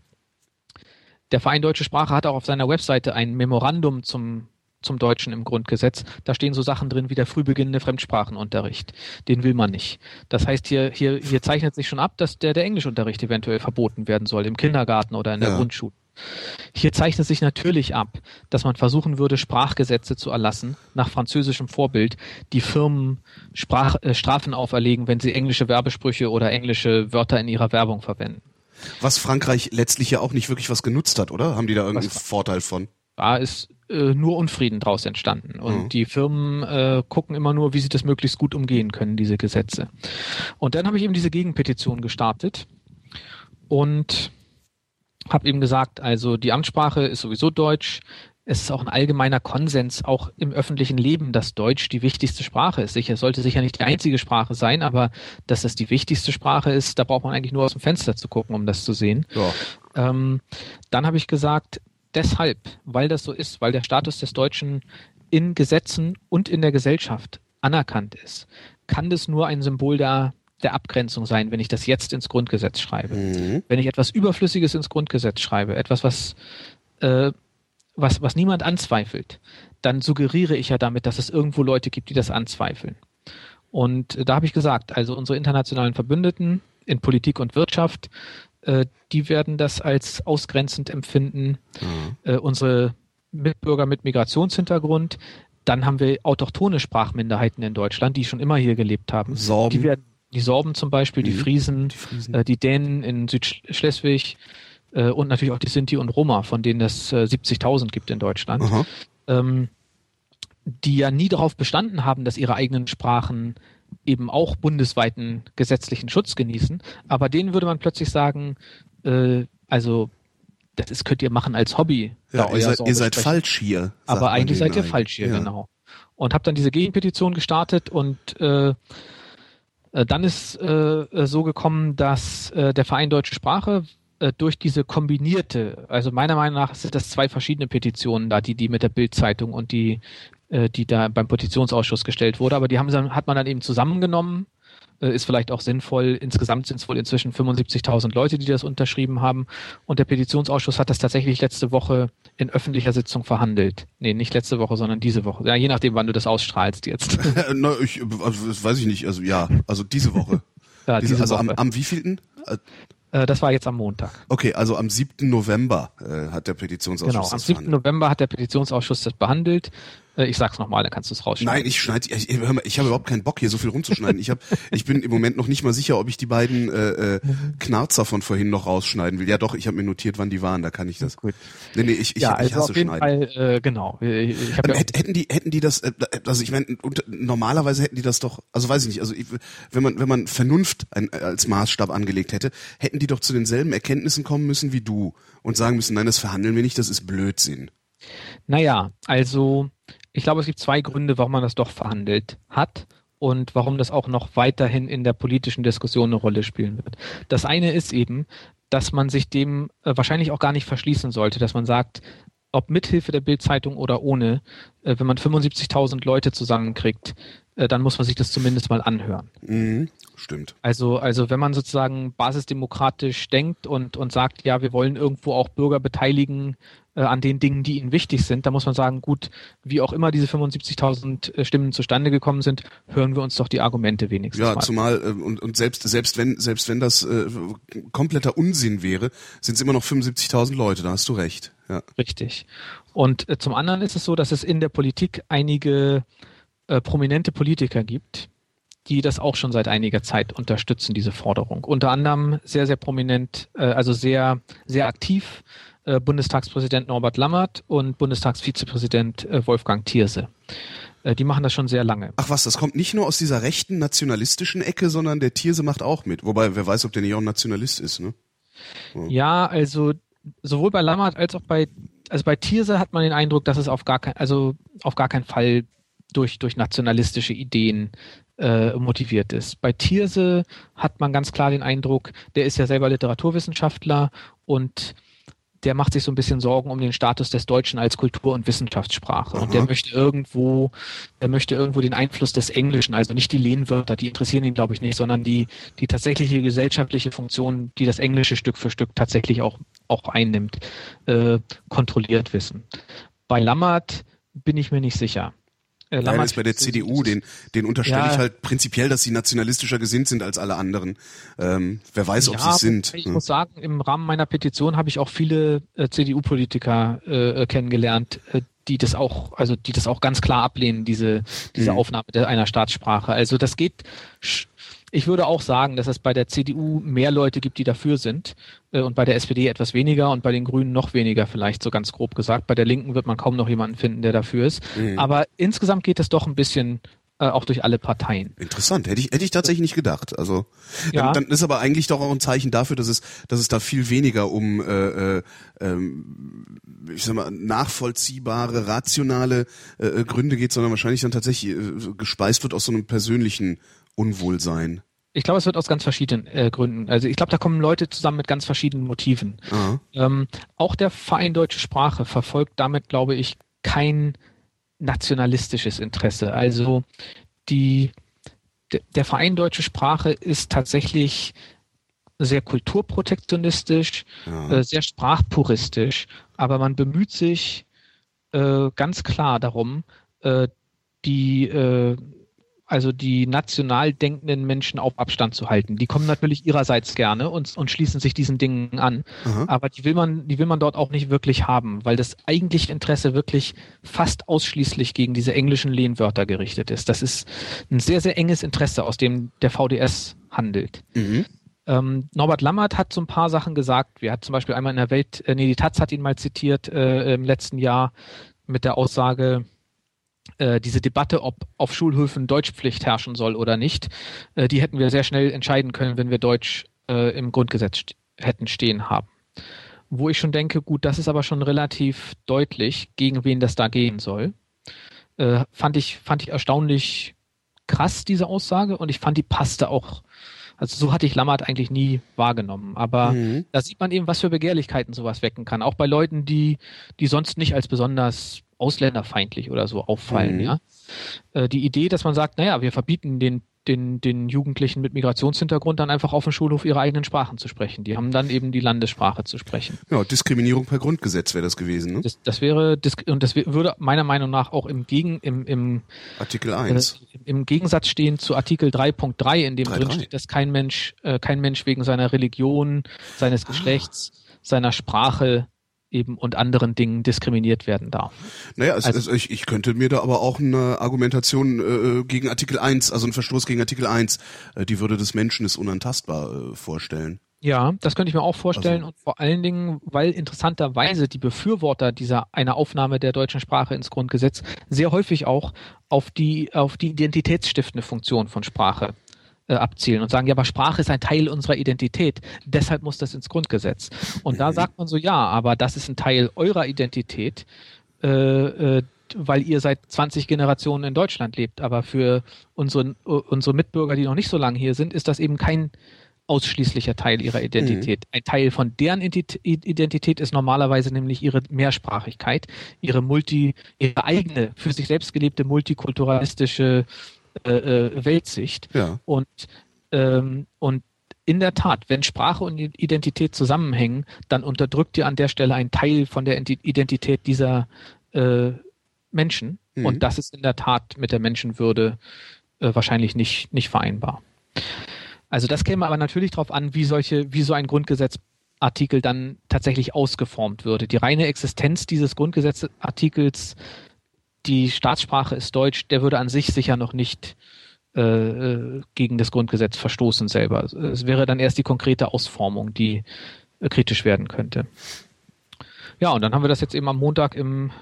Der Verein Deutsche Sprache hat auch auf seiner Webseite ein Memorandum zum Deutschen im Grundgesetz. Da stehen so Sachen drin wie der früh beginnende Fremdsprachenunterricht. Den will man nicht. Das heißt, hier zeichnet sich schon ab, dass der Englischunterricht eventuell verboten werden soll, im Kindergarten oder in der Grundschule. Hier zeichnet sich natürlich ab, dass man versuchen würde, Sprachgesetze zu erlassen, nach französischem Vorbild, die Firmen Strafen auferlegen, wenn sie englische Werbesprüche oder englische Wörter in ihrer Werbung verwenden. Was Frankreich letztlich ja auch nicht wirklich was genutzt hat, oder? Haben die da irgendeinen Vorteil von? Da ist nur Unfrieden draus entstanden. Und die Firmen gucken immer nur, wie sie das möglichst gut umgehen können, diese Gesetze. Und dann habe ich eben diese Gegenpetition gestartet und habe eben gesagt, also die Amtssprache ist sowieso Deutsch. Es ist auch ein allgemeiner Konsens, auch im öffentlichen Leben, dass Deutsch die wichtigste Sprache ist. Es sollte sicher nicht die einzige Sprache sein, aber dass das die wichtigste Sprache ist, da braucht man eigentlich nur aus dem Fenster zu gucken, um das zu sehen. Ja. Dann habe ich gesagt, deshalb, weil das so ist, weil der Status des Deutschen in Gesetzen und in der Gesellschaft anerkannt ist, kann das nur ein Symbol der Abgrenzung sein, wenn ich das jetzt ins Grundgesetz schreibe. Wenn ich etwas Überflüssiges ins Grundgesetz schreibe, etwas, was niemand anzweifelt, dann suggeriere ich ja damit, dass es irgendwo Leute gibt, die das anzweifeln. Und da habe ich gesagt, also unsere internationalen Verbündeten in Politik und Wirtschaft, die werden das als ausgrenzend empfinden. Unsere Mitbürger mit Migrationshintergrund, dann haben wir autochtone Sprachminderheiten in Deutschland, die schon immer hier gelebt haben. Die Sorben zum Beispiel, die Friesen, die Dänen in Südschleswig und natürlich auch die Sinti und Roma, von denen es 70.000 gibt in Deutschland, die ja nie darauf bestanden haben, dass ihre eigenen Sprachen eben auch bundesweiten gesetzlichen Schutz genießen. Aber denen würde man plötzlich sagen, also das könnt ihr machen als Hobby. Ja, ihr seid falsch hier. Aber eigentlich seid ihr falsch hier, genau. Und habe dann diese Gegenpetition gestartet und dann ist so gekommen, dass der Verein Deutsche Sprache durch diese kombinierte, also meiner Meinung nach sind das zwei verschiedene Petitionen da, die mit der Bild-Zeitung und die da beim Petitionsausschuss gestellt wurde, aber die hat man dann eben zusammengenommen ist vielleicht auch sinnvoll. Insgesamt sind es wohl inzwischen 75.000 Leute, die das unterschrieben haben. Und der Petitionsausschuss hat das tatsächlich letzte Woche in öffentlicher Sitzung verhandelt. Nee, nicht letzte Woche, sondern diese Woche. Ja, je nachdem, wann du das ausstrahlst jetzt. Na, das weiß ich nicht. Also ja, also diese Woche. Ja, diese also Woche. Am wievielten? Das war jetzt am Montag. Okay, also am 7. November hat der Petitionsausschuss das behandelt. Genau, am 7. November hat der Petitionsausschuss das behandelt. Ich sag's nochmal, dann kannst du es rausschneiden. Nein, ich habe überhaupt keinen Bock, hier so viel rumzuschneiden. Ich bin im Moment noch nicht mal sicher, ob ich die beiden Knarzer von vorhin noch rausschneiden will. Ja doch, ich habe mir notiert, wann die waren, da kann ich das. Gut. Nee, ich hasse schneiden. Fall, genau. Hätten die das, also ich meine, normalerweise hätten die das doch, also weiß ich nicht, also wenn man Vernunft als Maßstab angelegt hätte, hätten die doch zu denselben Erkenntnissen kommen müssen wie du und sagen müssen, nein, das verhandeln wir nicht, das ist Blödsinn. Naja, also ich glaube, es gibt zwei Gründe, warum man das doch verhandelt hat und warum das auch noch weiterhin in der politischen Diskussion eine Rolle spielen wird. Das eine ist eben, dass man sich dem wahrscheinlich auch gar nicht verschließen sollte, dass man sagt, ob mithilfe der Bild-Zeitung oder ohne, wenn man 75.000 Leute zusammenkriegt, dann muss man sich das zumindest mal anhören. Mhm, stimmt. Also wenn man sozusagen basisdemokratisch denkt und sagt, ja, wir wollen irgendwo auch Bürger beteiligen an den Dingen, die ihnen wichtig sind, dann muss man sagen, gut, wie auch immer diese 75.000 Stimmen zustande gekommen sind, hören wir uns doch die Argumente wenigstens mal. Ja, zumal und selbst wenn das kompletter Unsinn wäre, sind es immer noch 75.000 Leute, da hast du recht. Ja. Richtig. Und zum anderen ist es so, dass es in der Politik einige prominente Politiker gibt, die das auch schon seit einiger Zeit unterstützen, diese Forderung. Unter anderem sehr, sehr prominent, also sehr, sehr aktiv Bundestagspräsident Norbert Lammert und Bundestagsvizepräsident Wolfgang Thierse. Die machen das schon sehr lange. Ach was, das kommt nicht nur aus dieser rechten nationalistischen Ecke, sondern der Thierse macht auch mit. Wobei, wer weiß, ob der nicht auch ein Nationalist ist, ne? Ja, also sowohl bei Lammert als auch bei Thierse hat man den Eindruck, dass es auf gar keinen Fall durch nationalistische Ideen motiviert ist. Bei Thierse hat man ganz klar den Eindruck, der ist ja selber Literaturwissenschaftler und der macht sich so ein bisschen Sorgen um den Status des Deutschen als Kultur- und Wissenschaftssprache. Aha. Und der möchte irgendwo den Einfluss des Englischen, also nicht die Lehnwörter, die interessieren ihn, glaube ich, nicht, sondern die tatsächliche gesellschaftliche Funktion, die das Englische Stück für Stück tatsächlich auch einnimmt, kontrolliert wissen. Bei Lammert bin ich mir nicht sicher. Lammert ist bei der CDU, den unterstelle ich halt prinzipiell, dass sie nationalistischer gesinnt sind als alle anderen. Wer weiß, ob sie es sind. Ich muss sagen, im Rahmen meiner Petition habe ich auch viele CDU-Politiker kennengelernt, die das auch ganz klar ablehnen, diese Aufnahme einer Staatssprache. Also das geht. Ich würde auch sagen, dass es bei der CDU mehr Leute gibt, die dafür sind und bei der SPD etwas weniger und bei den Grünen noch weniger, vielleicht so ganz grob gesagt. Bei der Linken wird man kaum noch jemanden finden, der dafür ist. Mhm. Aber insgesamt geht es doch ein bisschen auch durch alle Parteien. Interessant, hätte ich tatsächlich nicht gedacht. Also ja. Dann ist aber eigentlich doch auch ein Zeichen dafür, dass es da viel weniger um ich sag mal nachvollziehbare, rationale Gründe geht, sondern wahrscheinlich dann tatsächlich gespeist wird aus so einem persönlichen Unwohlsein. Ich glaube, es wird aus ganz verschiedenen Gründen. Also ich glaube, da kommen Leute zusammen mit ganz verschiedenen Motiven. Auch der Verein Deutsche Sprache verfolgt damit, glaube ich, kein nationalistisches Interesse. Also der Verein Deutsche Sprache ist tatsächlich sehr kulturprotektionistisch, sehr sprachpuristisch, aber man bemüht sich ganz klar darum, die national denkenden Menschen auf Abstand zu halten. Die kommen natürlich ihrerseits gerne und schließen sich diesen Dingen an. Aha. Aber die will man dort auch nicht wirklich haben, weil das eigentliche Interesse wirklich fast ausschließlich gegen diese englischen Lehnwörter gerichtet ist. Das ist ein sehr, sehr enges Interesse, aus dem der VDS handelt. Mhm. Norbert Lammert hat so ein paar Sachen gesagt. Er hat zum Beispiel einmal in der Welt, die Taz hat ihn mal zitiert im letzten Jahr mit der Aussage, diese Debatte, ob auf Schulhöfen Deutschpflicht herrschen soll oder nicht, die hätten wir sehr schnell entscheiden können, wenn wir Deutsch im Grundgesetz hätten stehen haben. Wo ich schon denke, gut, das ist aber schon relativ deutlich, gegen wen das da gehen soll. Fand ich erstaunlich krass, diese Aussage, und ich fand, die passte auch. Also so hatte ich Lammert eigentlich nie wahrgenommen. Aber da sieht man eben, was für Begehrlichkeiten sowas wecken kann. Auch bei Leuten, die sonst nicht als besonders ausländerfeindlich oder so auffallen. Ja? Die Idee, dass man sagt, naja, wir verbieten den den Jugendlichen mit Migrationshintergrund dann einfach auf dem Schulhof ihre eigenen Sprachen zu sprechen. Die haben dann eben die Landessprache zu sprechen. Ja, Diskriminierung per Grundgesetz wäre das gewesen, ne? Das wäre, und das würde meiner Meinung nach auch im Artikel 1. Im Gegensatz stehen zu Artikel 3.3, in dem drin steht, dass kein Mensch wegen seiner Religion, seines Geschlechts, seiner Sprache eben und anderen Dingen diskriminiert werden darf. Naja, also ich könnte mir da aber auch eine Argumentation gegen Artikel 1, also einen Verstoß gegen Artikel 1, die Würde des Menschen ist unantastbar, vorstellen. Ja, das könnte ich mir auch vorstellen, also, und vor allen Dingen, weil interessanterweise die Befürworter einer Aufnahme der deutschen Sprache ins Grundgesetz sehr häufig auch auf die identitätsstiftende Funktion von Sprache abzielen und sagen, ja, aber Sprache ist ein Teil unserer Identität, deshalb muss das ins Grundgesetz. Und da sagt man so, ja, aber das ist ein Teil eurer Identität, weil ihr seit 20 Generationen in Deutschland lebt, aber für unsere Mitbürger, die noch nicht so lange hier sind, ist das eben kein ausschließlicher Teil ihrer Identität. Ein Teil von deren Identität ist normalerweise nämlich ihre Mehrsprachigkeit, ihre eigene, für sich selbst gelebte multikulturalistische Weltsicht. Ja. Und in der Tat, wenn Sprache und Identität zusammenhängen, dann unterdrückt ihr an der Stelle einen Teil von der Identität dieser Menschen. Mhm. Und das ist in der Tat mit der Menschenwürde wahrscheinlich nicht vereinbar. Also das käme aber natürlich darauf an, wie so ein Grundgesetzartikel dann tatsächlich ausgeformt würde. Die reine Existenz dieses Grundgesetzartikels, die Staatssprache ist Deutsch, der würde an sich sicher noch nicht gegen das Grundgesetz verstoßen selber. Es wäre dann erst die konkrete Ausformung, die kritisch werden könnte. Ja, und dann haben wir das jetzt eben am Montag im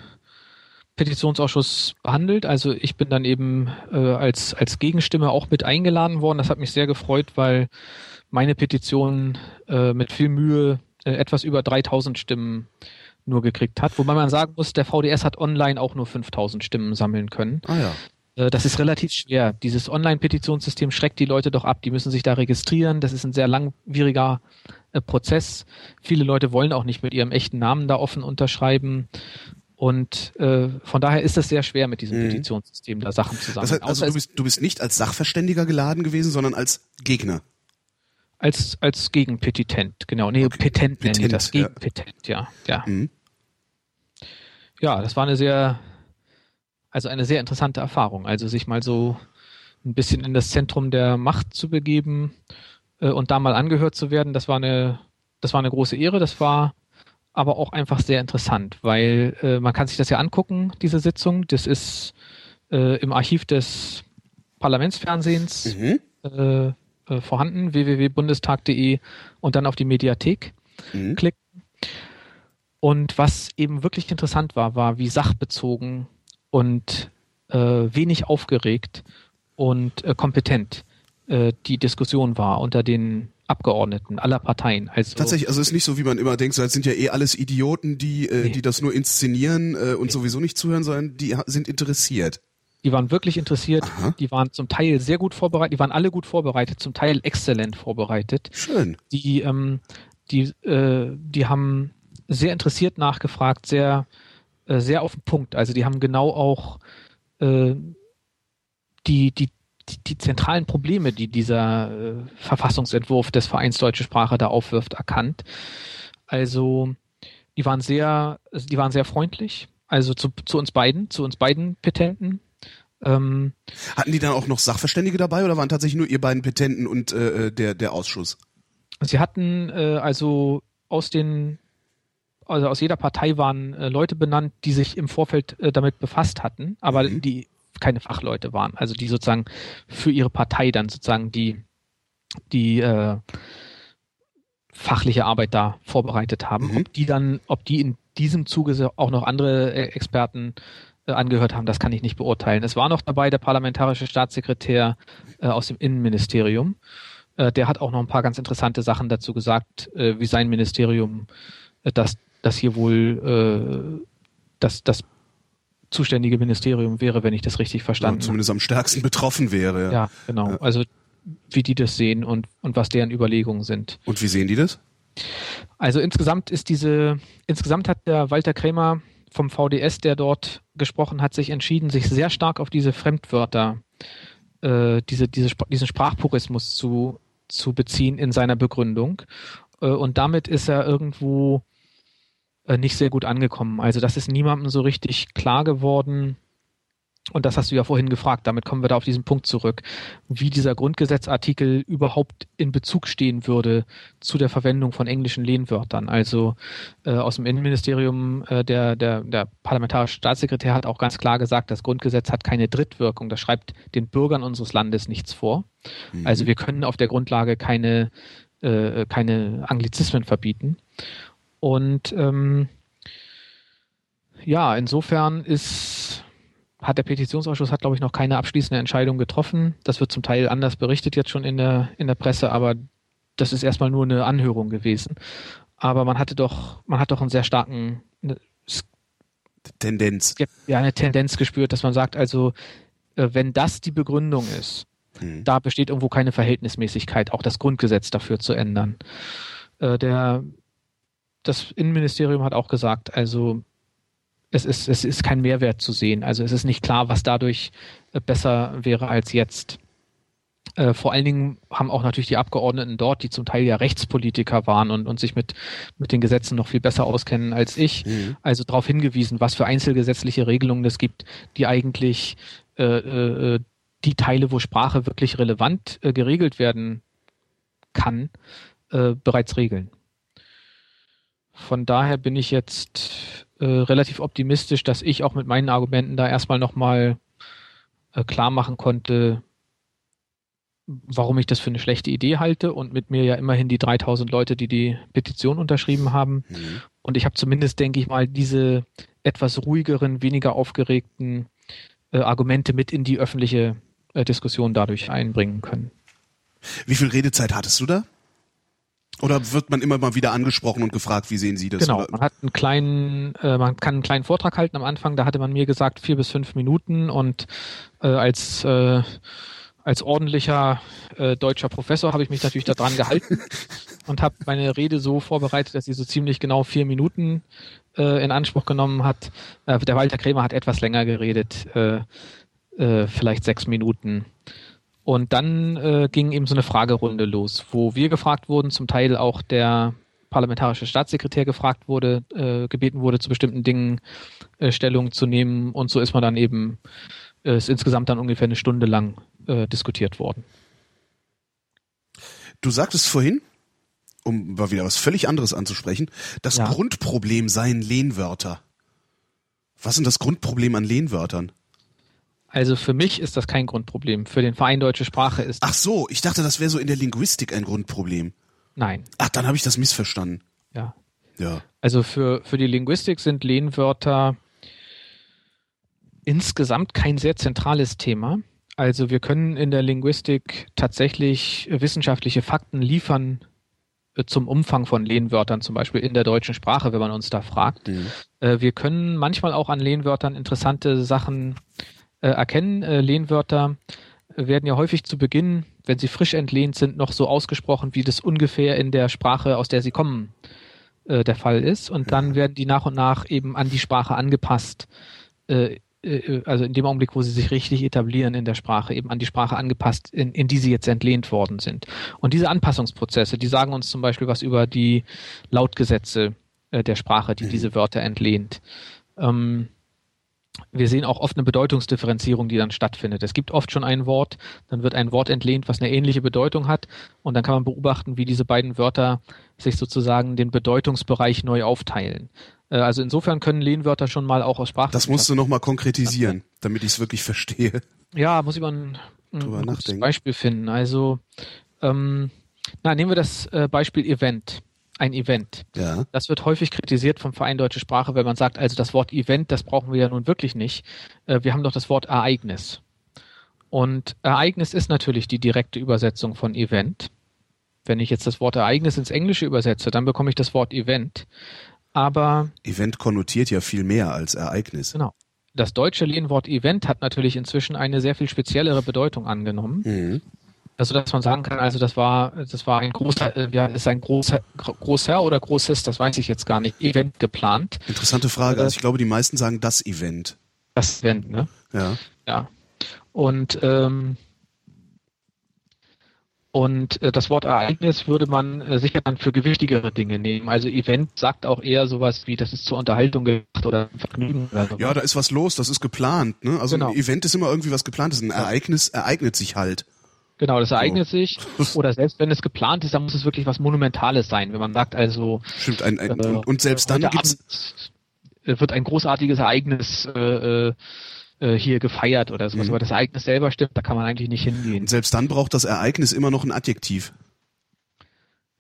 Petitionsausschuss behandelt. Also ich bin dann eben als Gegenstimme auch mit eingeladen worden. Das hat mich sehr gefreut, weil meine Petition mit viel Mühe etwas über 3000 Stimmen nur gekriegt hat. Wobei man sagen muss, der VDS hat online auch nur 5000 Stimmen sammeln können. Ah ja. Das ist relativ schwer. Dieses Online-Petitionssystem schreckt die Leute doch ab. Die müssen sich da registrieren. Das ist ein sehr langwieriger Prozess. Viele Leute wollen auch nicht mit ihrem echten Namen da offen unterschreiben. Und von daher ist es sehr schwer, mit diesem Petitionssystem da Sachen zu sammeln. Das heißt, also du bist nicht als Sachverständiger geladen gewesen, sondern als Gegner. Als Gegenpetitent, genau. Nee, okay. Petent nenne ich das. Gegenpetent, ja. Mhm. Ja, das war eine sehr interessante Erfahrung. Also sich mal so ein bisschen in das Zentrum der Macht zu begeben und da mal angehört zu werden, das war eine große Ehre. Das war aber auch einfach sehr interessant, weil man kann sich das ja angucken, diese Sitzung. Das ist im Archiv des Parlamentsfernsehens vorhanden, www.bundestag.de, und dann auf die Mediathek klicken. Und was eben wirklich interessant war, wie sachbezogen und wenig aufgeregt und kompetent die Diskussion war unter den Abgeordneten aller Parteien. Also tatsächlich, also es ist nicht so, wie man immer denkt, es sind ja alles Idioten, die das nur inszenieren und sowieso nicht zuhören, sondern die sind interessiert. Die waren wirklich interessiert, aha, die waren zum Teil sehr gut vorbereitet, die waren alle gut vorbereitet, zum Teil exzellent vorbereitet. Schön. Die haben sehr interessiert nachgefragt, sehr auf den Punkt. Also die haben genau auch die zentralen Probleme, die dieser Verfassungsentwurf des Vereins Deutsche Sprache da aufwirft, erkannt. Also die waren sehr freundlich, also zu uns beiden Petenten. Hatten die dann auch noch Sachverständige dabei oder waren tatsächlich nur ihr beiden Petenten und der Ausschuss? Sie hatten aus jeder Partei waren Leute benannt, die sich im Vorfeld damit befasst hatten, aber die keine Fachleute waren, also die sozusagen für ihre Partei dann sozusagen die fachliche Arbeit da vorbereitet haben. Ob die in diesem Zuge auch noch andere Experten angehört haben, das kann ich nicht beurteilen. Es war noch dabei der parlamentarische Staatssekretär aus dem Innenministerium. Der hat auch noch ein paar ganz interessante Sachen dazu gesagt, wie sein Ministerium das hier wohl das zuständige Ministerium wäre, wenn ich das richtig verstanden habe. Ja, zumindest am stärksten betroffen wäre. Ja, genau. Also wie die das sehen und was deren Überlegungen sind. Und wie sehen die das? Also insgesamt hat der Walter Krämer vom VDS, der dort gesprochen hat, sich entschieden, sich sehr stark auf diese Fremdwörter diesen Sprachpurismus zu beziehen in seiner Begründung. Und damit ist er irgendwo nicht sehr gut angekommen. Also das ist niemandem so richtig klar geworden. Und das hast du ja vorhin gefragt. Damit kommen wir da auf diesen Punkt zurück. Wie dieser Grundgesetzartikel überhaupt in Bezug stehen würde zu der Verwendung von englischen Lehnwörtern. Also aus dem Innenministerium, der parlamentarische Staatssekretär hat auch ganz klar gesagt, das Grundgesetz hat keine Drittwirkung. Das schreibt den Bürgern unseres Landes nichts vor. Mhm. Also wir können auf der Grundlage keine Anglizismen verbieten. Und ja, insofern hat der Petitionsausschuss, glaube ich, noch keine abschließende Entscheidung getroffen. Das wird zum Teil anders berichtet jetzt schon in der Presse, aber das ist erstmal nur eine Anhörung gewesen. Aber man hat doch einen sehr starken Tendenz. Ja, eine Tendenz gespürt, dass man sagt, also wenn das die Begründung ist, da besteht irgendwo keine Verhältnismäßigkeit, auch das Grundgesetz dafür zu ändern. Das Innenministerium hat auch gesagt, also es ist kein Mehrwert zu sehen. Also es ist nicht klar, was dadurch besser wäre als jetzt. Vor allen Dingen haben auch natürlich die Abgeordneten dort, die zum Teil ja Rechtspolitiker waren und sich mit den Gesetzen noch viel besser auskennen als ich, also darauf hingewiesen, was für einzelgesetzliche Regelungen es gibt, die eigentlich die Teile, wo Sprache wirklich relevant geregelt werden kann, bereits regeln. Von daher bin ich jetzt relativ optimistisch, dass ich auch mit meinen Argumenten da erstmal nochmal klar machen konnte, warum ich das für eine schlechte Idee halte, und mit mir ja immerhin die 3000 Leute, die Petition unterschrieben haben. Mhm. Und ich habe zumindest, denke ich mal, diese etwas ruhigeren, weniger aufgeregten Argumente mit in die öffentliche Diskussion dadurch einbringen können. Wie viel Redezeit hattest du da? Oder wird man immer mal wieder angesprochen und gefragt, wie sehen Sie das? Genau, man hat man kann einen kleinen Vortrag halten am Anfang. Da hatte man mir gesagt 4 bis 5 Minuten, und als ordentlicher deutscher Professor habe ich mich natürlich daran gehalten und habe meine Rede so vorbereitet, dass sie so ziemlich genau 4 Minuten in Anspruch genommen hat. Der Walter Krämer hat etwas länger geredet, vielleicht 6 Minuten. Und dann ging eben so eine Fragerunde los, wo wir gefragt wurden, zum Teil auch der parlamentarische Staatssekretär gefragt wurde, gebeten wurde, zu bestimmten Dingen Stellung zu nehmen. Und so ist man dann eben, ist insgesamt dann ungefähr 1 Stunde lang diskutiert worden. Du sagtest vorhin, um mal wieder was völlig anderes anzusprechen, das Grundproblem seien Lehnwörter. Was ist das Grundproblem an Lehnwörtern? Also für mich ist das kein Grundproblem. Für den Verein Deutsche Sprache ist... Ach so, ich dachte, das wäre so in der Linguistik ein Grundproblem. Nein. Ach, dann habe ich das missverstanden. Ja. Also für die Linguistik sind Lehnwörter insgesamt kein sehr zentrales Thema. Also wir können in der Linguistik tatsächlich wissenschaftliche Fakten liefern zum Umfang von Lehnwörtern, zum Beispiel in der deutschen Sprache, wenn man uns da fragt. Mhm. Wir können manchmal auch an Lehnwörtern interessante Sachen erkennen. Lehnwörter werden ja häufig zu Beginn, wenn sie frisch entlehnt sind, noch so ausgesprochen, wie das ungefähr in der Sprache, aus der sie kommen, der Fall ist. Und dann werden die nach und nach eben an die Sprache angepasst, also in dem Augenblick, wo sie sich richtig etablieren in der Sprache, eben an die Sprache angepasst, in die sie jetzt entlehnt worden sind. Und diese Anpassungsprozesse, die sagen uns zum Beispiel was über die Lautgesetze der Sprache, die diese Wörter entlehnt. Wir sehen auch oft eine Bedeutungsdifferenzierung, die dann stattfindet. Es gibt oft schon ein Wort, dann wird ein Wort entlehnt, was eine ähnliche Bedeutung hat, und dann kann man beobachten, wie diese beiden Wörter sich sozusagen den Bedeutungsbereich neu aufteilen. Also insofern können Lehnwörter schon mal auch aus Sprachwissenschaft... Das musst du nochmal konkretisieren, damit ich es wirklich verstehe. Ja, muss ich mal ein gutes Beispiel finden. Also nehmen wir das Beispiel Event. Ein Event. Ja. Das wird häufig kritisiert vom Verein Deutsche Sprache, wenn man sagt, also das Wort Event, das brauchen wir ja nun wirklich nicht. Wir haben doch das Wort Ereignis. Und Ereignis ist natürlich die direkte Übersetzung von Event. Wenn ich jetzt das Wort Ereignis ins Englische übersetze, dann bekomme ich das Wort Event. Aber Event konnotiert ja viel mehr als Ereignis. Genau. Das deutsche Lehnwort Event hat natürlich inzwischen eine sehr viel speziellere Bedeutung angenommen. Mhm. Also, dass man sagen kann, also das war ein großer, ja, ist ein großer oder großes, das weiß ich jetzt gar nicht, Event geplant. Interessante Frage. Also ich glaube, die meisten sagen das Event. Das Event, ne? Ja. Und Und das Wort Ereignis würde man sicher dann für gewichtigere Dinge nehmen. Also Event sagt auch eher sowas wie, das ist zur Unterhaltung gedacht oder Vergnügen oder so. Ja, da ist was los, das ist geplant, ne? Also genau. Ein Event ist immer irgendwie was geplantes. Ein Ereignis ereignet sich halt. Genau, das ereignet sich. Oder selbst wenn es geplant ist, dann muss es wirklich was Monumentales sein. Wenn man sagt also... Stimmt, und selbst dann gibt's... wird ein großartiges Ereignis hier gefeiert oder sowas. Mhm. Aber das Ereignis selber stimmt, da kann man eigentlich nicht hingehen. Und selbst dann braucht das Ereignis immer noch ein Adjektiv.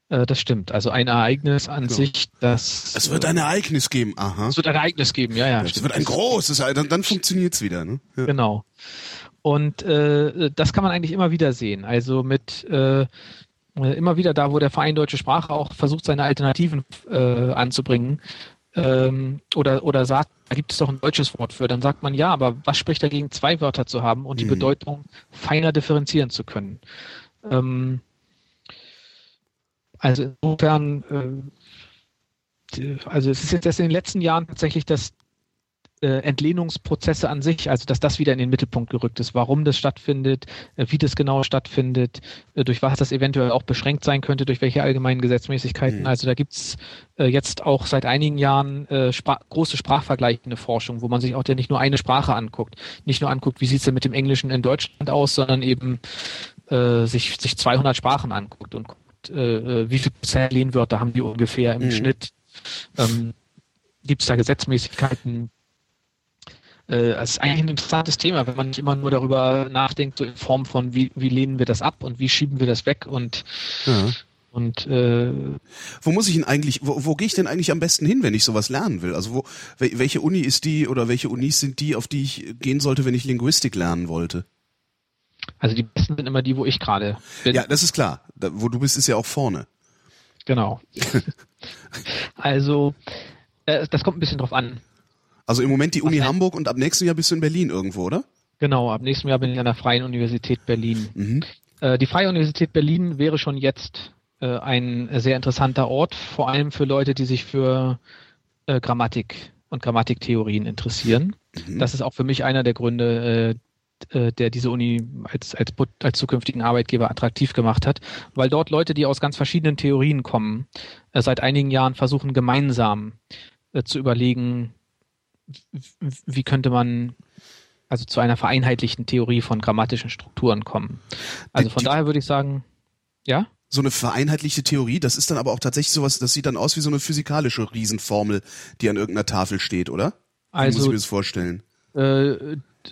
Das stimmt. Also ein Ereignis an sich, das... Es wird ein Ereignis geben, aha. Es wird ein Ereignis geben, ja. Es wird ein großes Ereignis, dann funktioniert es wieder, ne? Ja. Genau. Und das kann man eigentlich immer wieder sehen. Also mit... immer wieder da, wo der Verein Deutsche Sprache auch versucht, seine Alternativen anzubringen, oder sagt, da gibt es doch ein deutsches Wort für, dann sagt man, ja, aber was spricht dagegen, zwei Wörter zu haben und die Bedeutung feiner differenzieren zu können? Also insofern, also es ist jetzt erst in den letzten Jahren tatsächlich das Entlehnungsprozesse an sich, also dass das wieder in den Mittelpunkt gerückt ist, warum das stattfindet, wie das genau stattfindet, durch was das eventuell auch beschränkt sein könnte, durch welche allgemeinen Gesetzmäßigkeiten. Mhm. Also da gibt es jetzt auch seit einigen Jahren große sprachvergleichende Forschung, wo man sich auch ja nicht nur eine Sprache anguckt, nicht nur anguckt, wie sieht es denn mit dem Englischen in Deutschland aus, sondern eben sich 200 Sprachen anguckt und guckt, wie viele Lehnwörter haben die ungefähr im Schnitt, gibt es da Gesetzmäßigkeiten. Das ist eigentlich ein interessantes Thema, wenn man nicht immer nur darüber nachdenkt, so in Form von, wie lehnen wir das ab und wie schieben wir das weg und... Ja. Wo muss ich denn eigentlich, wo gehe ich denn eigentlich am besten hin, wenn ich sowas lernen will? Also welche Uni ist die oder welche Unis sind die, auf die ich gehen sollte, wenn ich Linguistik lernen wollte? Also die besten sind immer die, wo ich gerade bin. Ja, das ist klar. Da, wo du bist, ist ja auch vorne. Genau. Also, das kommt ein bisschen drauf an. Also im Moment die Uni Hamburg und ab nächsten Jahr bist du in Berlin irgendwo, oder? Genau, ab nächsten Jahr bin ich an der Freien Universität Berlin. Mhm. Die Freie Universität Berlin wäre schon jetzt ein sehr interessanter Ort, vor allem für Leute, die sich für Grammatik und Grammatiktheorien interessieren. Mhm. Das ist auch für mich einer der Gründe, der diese Uni als zukünftigen Arbeitgeber attraktiv gemacht hat, weil dort Leute, die aus ganz verschiedenen Theorien kommen, seit einigen Jahren versuchen, gemeinsam zu überlegen, wie könnte man also zu einer vereinheitlichten Theorie von grammatischen Strukturen kommen. Also von daher würde ich sagen, ja? So eine vereinheitlichte Theorie, das ist dann aber auch tatsächlich sowas, das sieht dann aus wie so eine physikalische Riesenformel, die an irgendeiner Tafel steht, oder? Also, muss ich mir das vorstellen?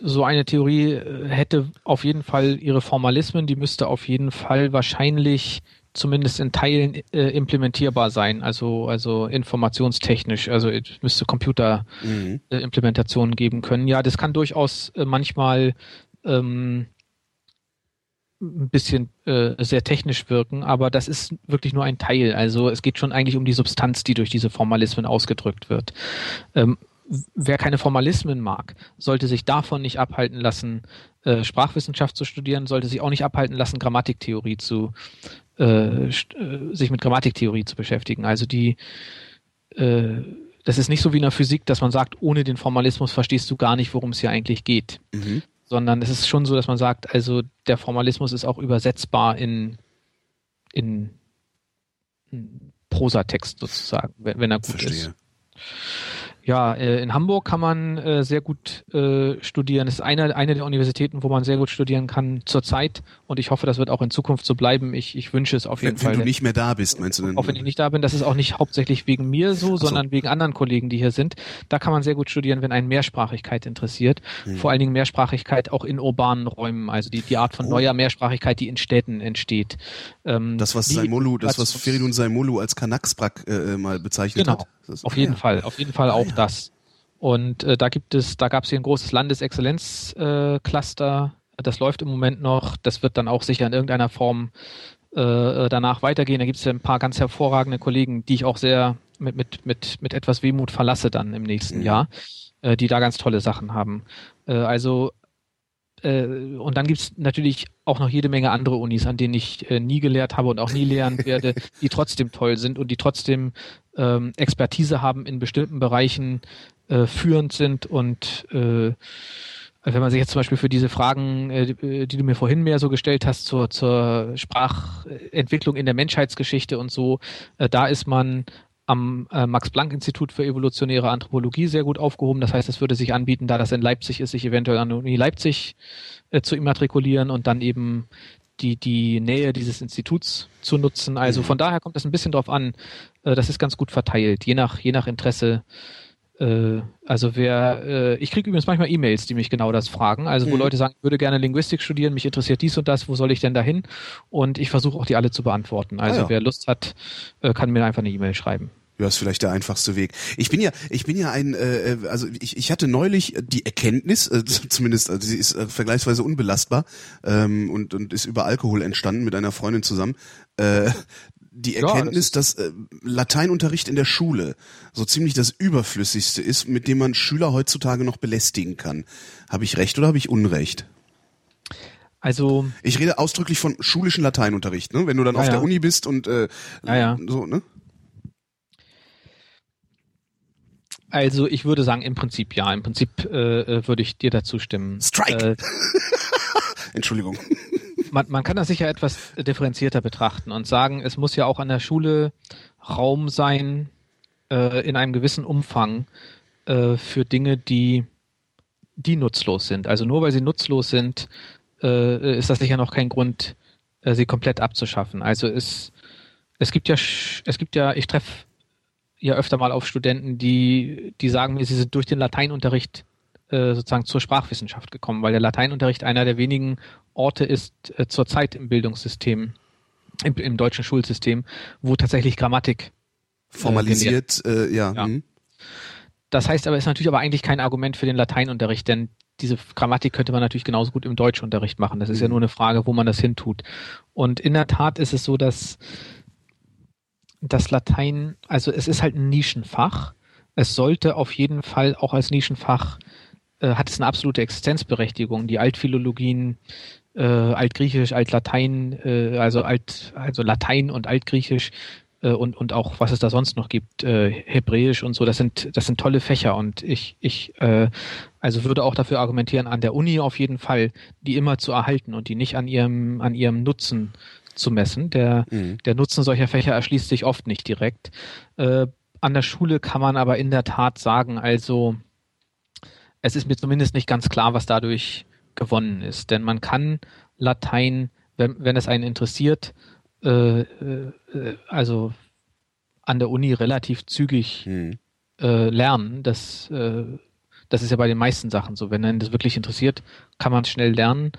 So eine Theorie hätte auf jeden Fall ihre Formalismen, die müsste auf jeden Fall wahrscheinlich zumindest in Teilen implementierbar sein, also informationstechnisch, also es müsste Computerimplementationen geben können. Ja, das kann durchaus manchmal ein bisschen sehr technisch wirken, aber das ist wirklich nur ein Teil. Also es geht schon eigentlich um die Substanz, die durch diese Formalismen ausgedrückt wird. Wer keine Formalismen mag, sollte sich davon nicht abhalten lassen, Sprachwissenschaft zu studieren, sollte sich auch nicht abhalten lassen, sich mit Grammatiktheorie zu beschäftigen. Also das ist nicht so wie in der Physik, dass man sagt, ohne den Formalismus verstehst du gar nicht, worum es hier eigentlich geht. Mhm. Sondern es ist schon so, dass man sagt, also der Formalismus ist auch übersetzbar in Prosatext sozusagen, wenn er gut ist. Ja, in Hamburg kann man sehr gut studieren. Das ist eine der Universitäten, wo man sehr gut studieren kann zurzeit. Und ich hoffe, das wird auch in Zukunft so bleiben. Ich wünsche es auf jeden Fall. Wenn du nicht mehr da bist, meinst du denn? Auch wenn ich nicht da bin, das ist auch nicht hauptsächlich wegen mir so, sondern wegen anderen Kollegen, die hier sind. Da kann man sehr gut studieren, wenn einen Mehrsprachigkeit interessiert. Mhm. Vor allen Dingen Mehrsprachigkeit auch in urbanen Räumen. Also die Art von neuer Mehrsprachigkeit, die in Städten entsteht. Was Feridun Saymolu als Kanaksbrak mal bezeichnet hat. Auf jeden Fall auch das. Und da gab es hier ein großes Landesexzellenz-Cluster. Das läuft im Moment noch. Das wird dann auch sicher in irgendeiner Form danach weitergehen. Da gibt es ja ein paar ganz hervorragende Kollegen, die ich auch sehr mit etwas Wehmut verlasse dann im nächsten Jahr, die da ganz tolle Sachen haben. Und dann gibt es natürlich auch noch jede Menge andere Unis, an denen ich nie gelehrt habe und auch nie lehren werde, die trotzdem toll sind und die trotzdem Expertise haben in bestimmten Bereichen, führend sind und Also wenn man sich jetzt zum Beispiel für diese Fragen, die du mir vorhin mehr so gestellt hast, zur Sprachentwicklung in der Menschheitsgeschichte und so, da ist man am Max-Planck-Institut für evolutionäre Anthropologie sehr gut aufgehoben. Das heißt, es würde sich anbieten, da das in Leipzig ist, sich eventuell an die Uni Leipzig zu immatrikulieren und dann eben die Nähe dieses Instituts zu nutzen. Also von daher kommt es ein bisschen drauf an. Das ist ganz gut verteilt, je nach Interesse. Also ich kriege übrigens manchmal E-Mails, die mich genau das fragen. Also wo Leute sagen, ich würde gerne Linguistik studieren, mich interessiert dies und das, wo soll ich denn da hin? Und ich versuche auch die alle zu beantworten. Also wer Lust hat, kann mir einfach eine E-Mail schreiben. Ja, ist vielleicht der einfachste Weg. Ich bin ja ein, also ich hatte neulich die Erkenntnis, zumindest, also sie ist vergleichsweise unbelastbar und ist über Alkohol entstanden mit einer Freundin zusammen, die Erkenntnis, dass Lateinunterricht in der Schule so ziemlich das Überflüssigste ist, mit dem man Schüler heutzutage noch belästigen kann. Habe ich recht oder habe ich Unrecht? Also ich rede ausdrücklich von schulischen Lateinunterricht, ne? Wenn du dann auf der Uni bist und so, ne? Also ich würde sagen, im Prinzip ja. Im Prinzip würde ich dir dazu stimmen. Strike! Entschuldigung. Man kann das sicher etwas differenzierter betrachten und sagen, es muss ja auch an der Schule Raum sein, in einem gewissen Umfang, für Dinge, die nutzlos sind. Also nur weil sie nutzlos sind, ist das sicher noch kein Grund, sie komplett abzuschaffen. Also es gibt ja, ich treffe ja öfter mal auf Studenten, die sagen mir, sie sind durch den Lateinunterricht sozusagen zur Sprachwissenschaft gekommen, weil der Lateinunterricht einer der wenigen Orte ist zurzeit im Bildungssystem, im deutschen Schulsystem, wo tatsächlich Grammatik formalisiert, Das heißt aber, ist natürlich aber eigentlich kein Argument für den Lateinunterricht, denn diese Grammatik könnte man natürlich genauso gut im Deutschunterricht machen. Das ist ja nur eine Frage, wo man das hintut. Und in der Tat ist es so, dass das Latein, also es ist halt ein Nischenfach. Es sollte auf jeden Fall auch als Nischenfach, hat es eine absolute Existenzberechtigung. Die Altphilologien, Altgriechisch, Altlatein, also Latein und Altgriechisch und auch was es da sonst noch gibt, Hebräisch und so, das sind tolle Fächer. Und ich also würde auch dafür argumentieren, an der Uni auf jeden Fall die immer zu erhalten und die nicht an ihrem Nutzen zu messen. Der Nutzen solcher Fächer erschließt sich oft nicht direkt. An der Schule kann man aber in der Tat sagen, also es ist mir zumindest nicht ganz klar, was dadurch gewonnen ist. Denn man kann Latein, wenn es einen interessiert, also an der Uni relativ zügig lernen. Das ist ja bei den meisten Sachen so. Wenn einen das wirklich interessiert, kann man es schnell lernen.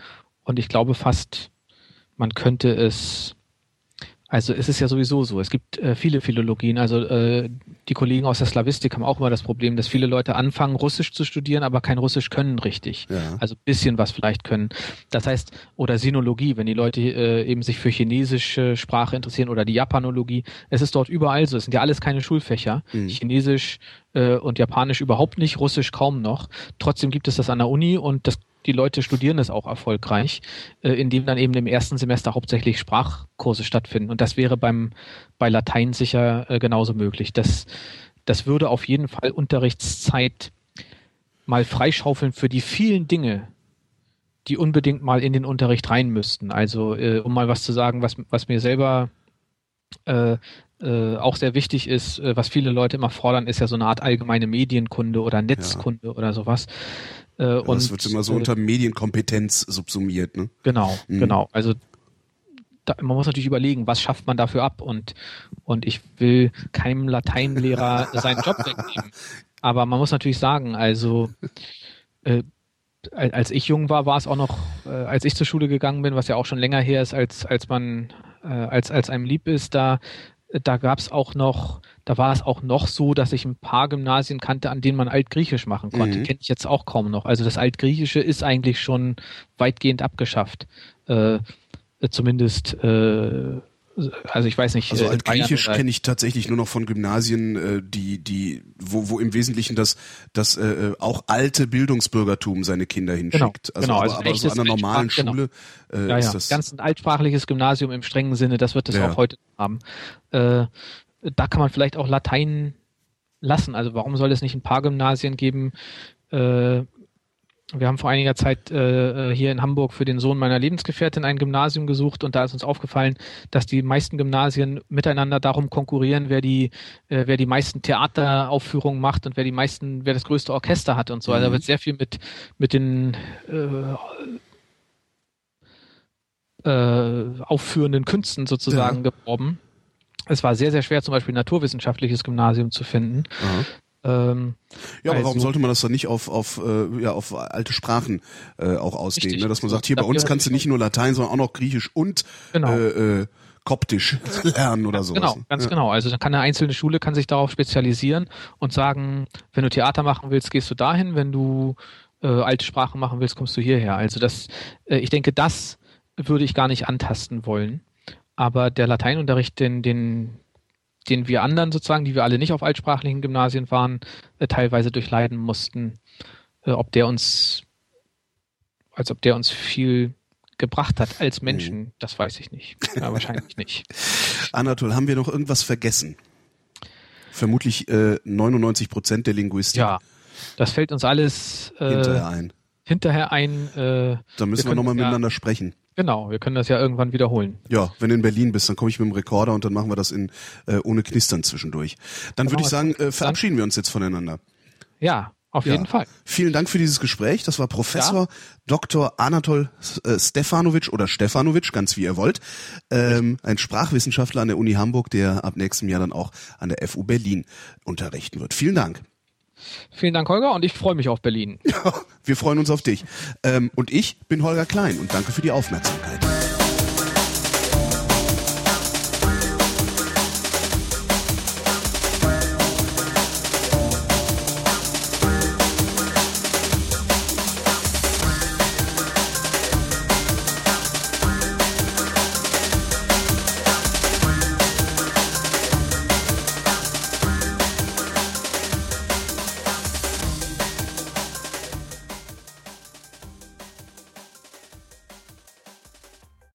Und ich glaube fast, man könnte es... Also es ist ja sowieso so, es gibt viele Philologien, also die Kollegen aus der Slawistik haben auch immer das Problem, dass viele Leute anfangen, Russisch zu studieren, aber kein Russisch können richtig, also ein bisschen was vielleicht können. Das heißt, oder Sinologie, wenn die Leute eben sich für chinesische Sprache interessieren oder die Japanologie, es ist dort überall so, es sind ja alles keine Schulfächer, Chinesisch und Japanisch überhaupt nicht, Russisch kaum noch, trotzdem gibt es das an der Uni und die Leute studieren es auch erfolgreich, indem dann eben im ersten Semester hauptsächlich Sprachkurse stattfinden. Und das wäre bei Latein sicher genauso möglich. Das würde auf jeden Fall Unterrichtszeit mal freischaufeln für die vielen Dinge, die unbedingt mal in den Unterricht rein müssten. Also um mal was zu sagen, was mir selber auch sehr wichtig ist, was viele Leute immer fordern, ist ja so eine Art allgemeine Medienkunde oder Netzkunde oder sowas. Und das wird immer so unter Medienkompetenz subsumiert, ne? Genau. Also man muss natürlich überlegen, was schafft man dafür ab? Und ich will keinem Lateinlehrer seinen Job wegnehmen. Aber man muss natürlich sagen, also als ich jung war, war es auch noch, als ich zur Schule gegangen bin, was ja auch schon länger her ist, als einem lieb ist, da war es auch noch so, dass ich ein paar Gymnasien kannte, an denen man Altgriechisch machen konnte. Kenne ich jetzt auch kaum noch. Also das Altgriechische ist eigentlich schon weitgehend abgeschafft. Zumindest, also ich weiß nicht. Also Altgriechisch kenne ich tatsächlich nur noch von Gymnasien, wo im Wesentlichen das auch alte Bildungsbürgertum seine Kinder hinschickt. Genau, aber so an einer normalen Schule ist das... Ganz ein altsprachliches Gymnasium im strengen Sinne, das wird es auch heute haben. Da kann man vielleicht auch Latein lassen. Also warum soll es nicht ein paar Gymnasien geben, Wir haben vor einiger Zeit hier in Hamburg für den Sohn meiner Lebensgefährtin ein Gymnasium gesucht und da ist uns aufgefallen, dass die meisten Gymnasien miteinander darum konkurrieren, wer die meisten Theateraufführungen macht und wer das größte Orchester hat und so. Also da wird sehr viel mit den aufführenden Künsten sozusagen geworben. Es war sehr, sehr schwer, zum Beispiel ein naturwissenschaftliches Gymnasium zu finden. Mhm. Ja, aber also, warum sollte man das dann nicht auf alte Sprachen auch ausdehnen? Ne? Dass man sagt, hier bei uns kannst du nicht nur Latein, sondern auch noch Griechisch und Koptisch lernen oder so. Genau, ganz genau. Also dann kann eine einzelne Schule kann sich darauf spezialisieren und sagen, wenn du Theater machen willst, gehst du dahin, wenn du alte Sprachen machen willst, kommst du hierher. Also das, ich denke, das würde ich gar nicht antasten wollen. Aber der Lateinunterricht, den wir anderen sozusagen, die wir alle nicht auf altsprachlichen Gymnasien waren, teilweise durchleiden mussten, ob der uns viel gebracht hat als Menschen, das weiß ich nicht. Ja, wahrscheinlich nicht. Anatol, haben wir noch irgendwas vergessen? Vermutlich 99% der Linguistik. Ja, das fällt uns alles hinterher ein. Da müssen wir nochmal miteinander sprechen. Genau, wir können das ja irgendwann wiederholen. Ja, wenn du in Berlin bist, dann komme ich mit dem Rekorder und dann machen wir das ohne Knistern zwischendurch. Dann würde ich sagen, verabschieden wir uns jetzt voneinander. Ja, auf jeden Fall. Vielen Dank für dieses Gespräch. Das war Professor Dr. Anatol Stefanowitsch oder Stefanowitsch, ganz wie ihr wollt. Ein Sprachwissenschaftler an der Uni Hamburg, der ab nächstem Jahr dann auch an der FU Berlin unterrichten wird. Vielen Dank. Vielen Dank, Holger, und ich freue mich auf Berlin. Ja, wir freuen uns auf dich. Und ich bin Holger Klein und danke für die Aufmerksamkeit.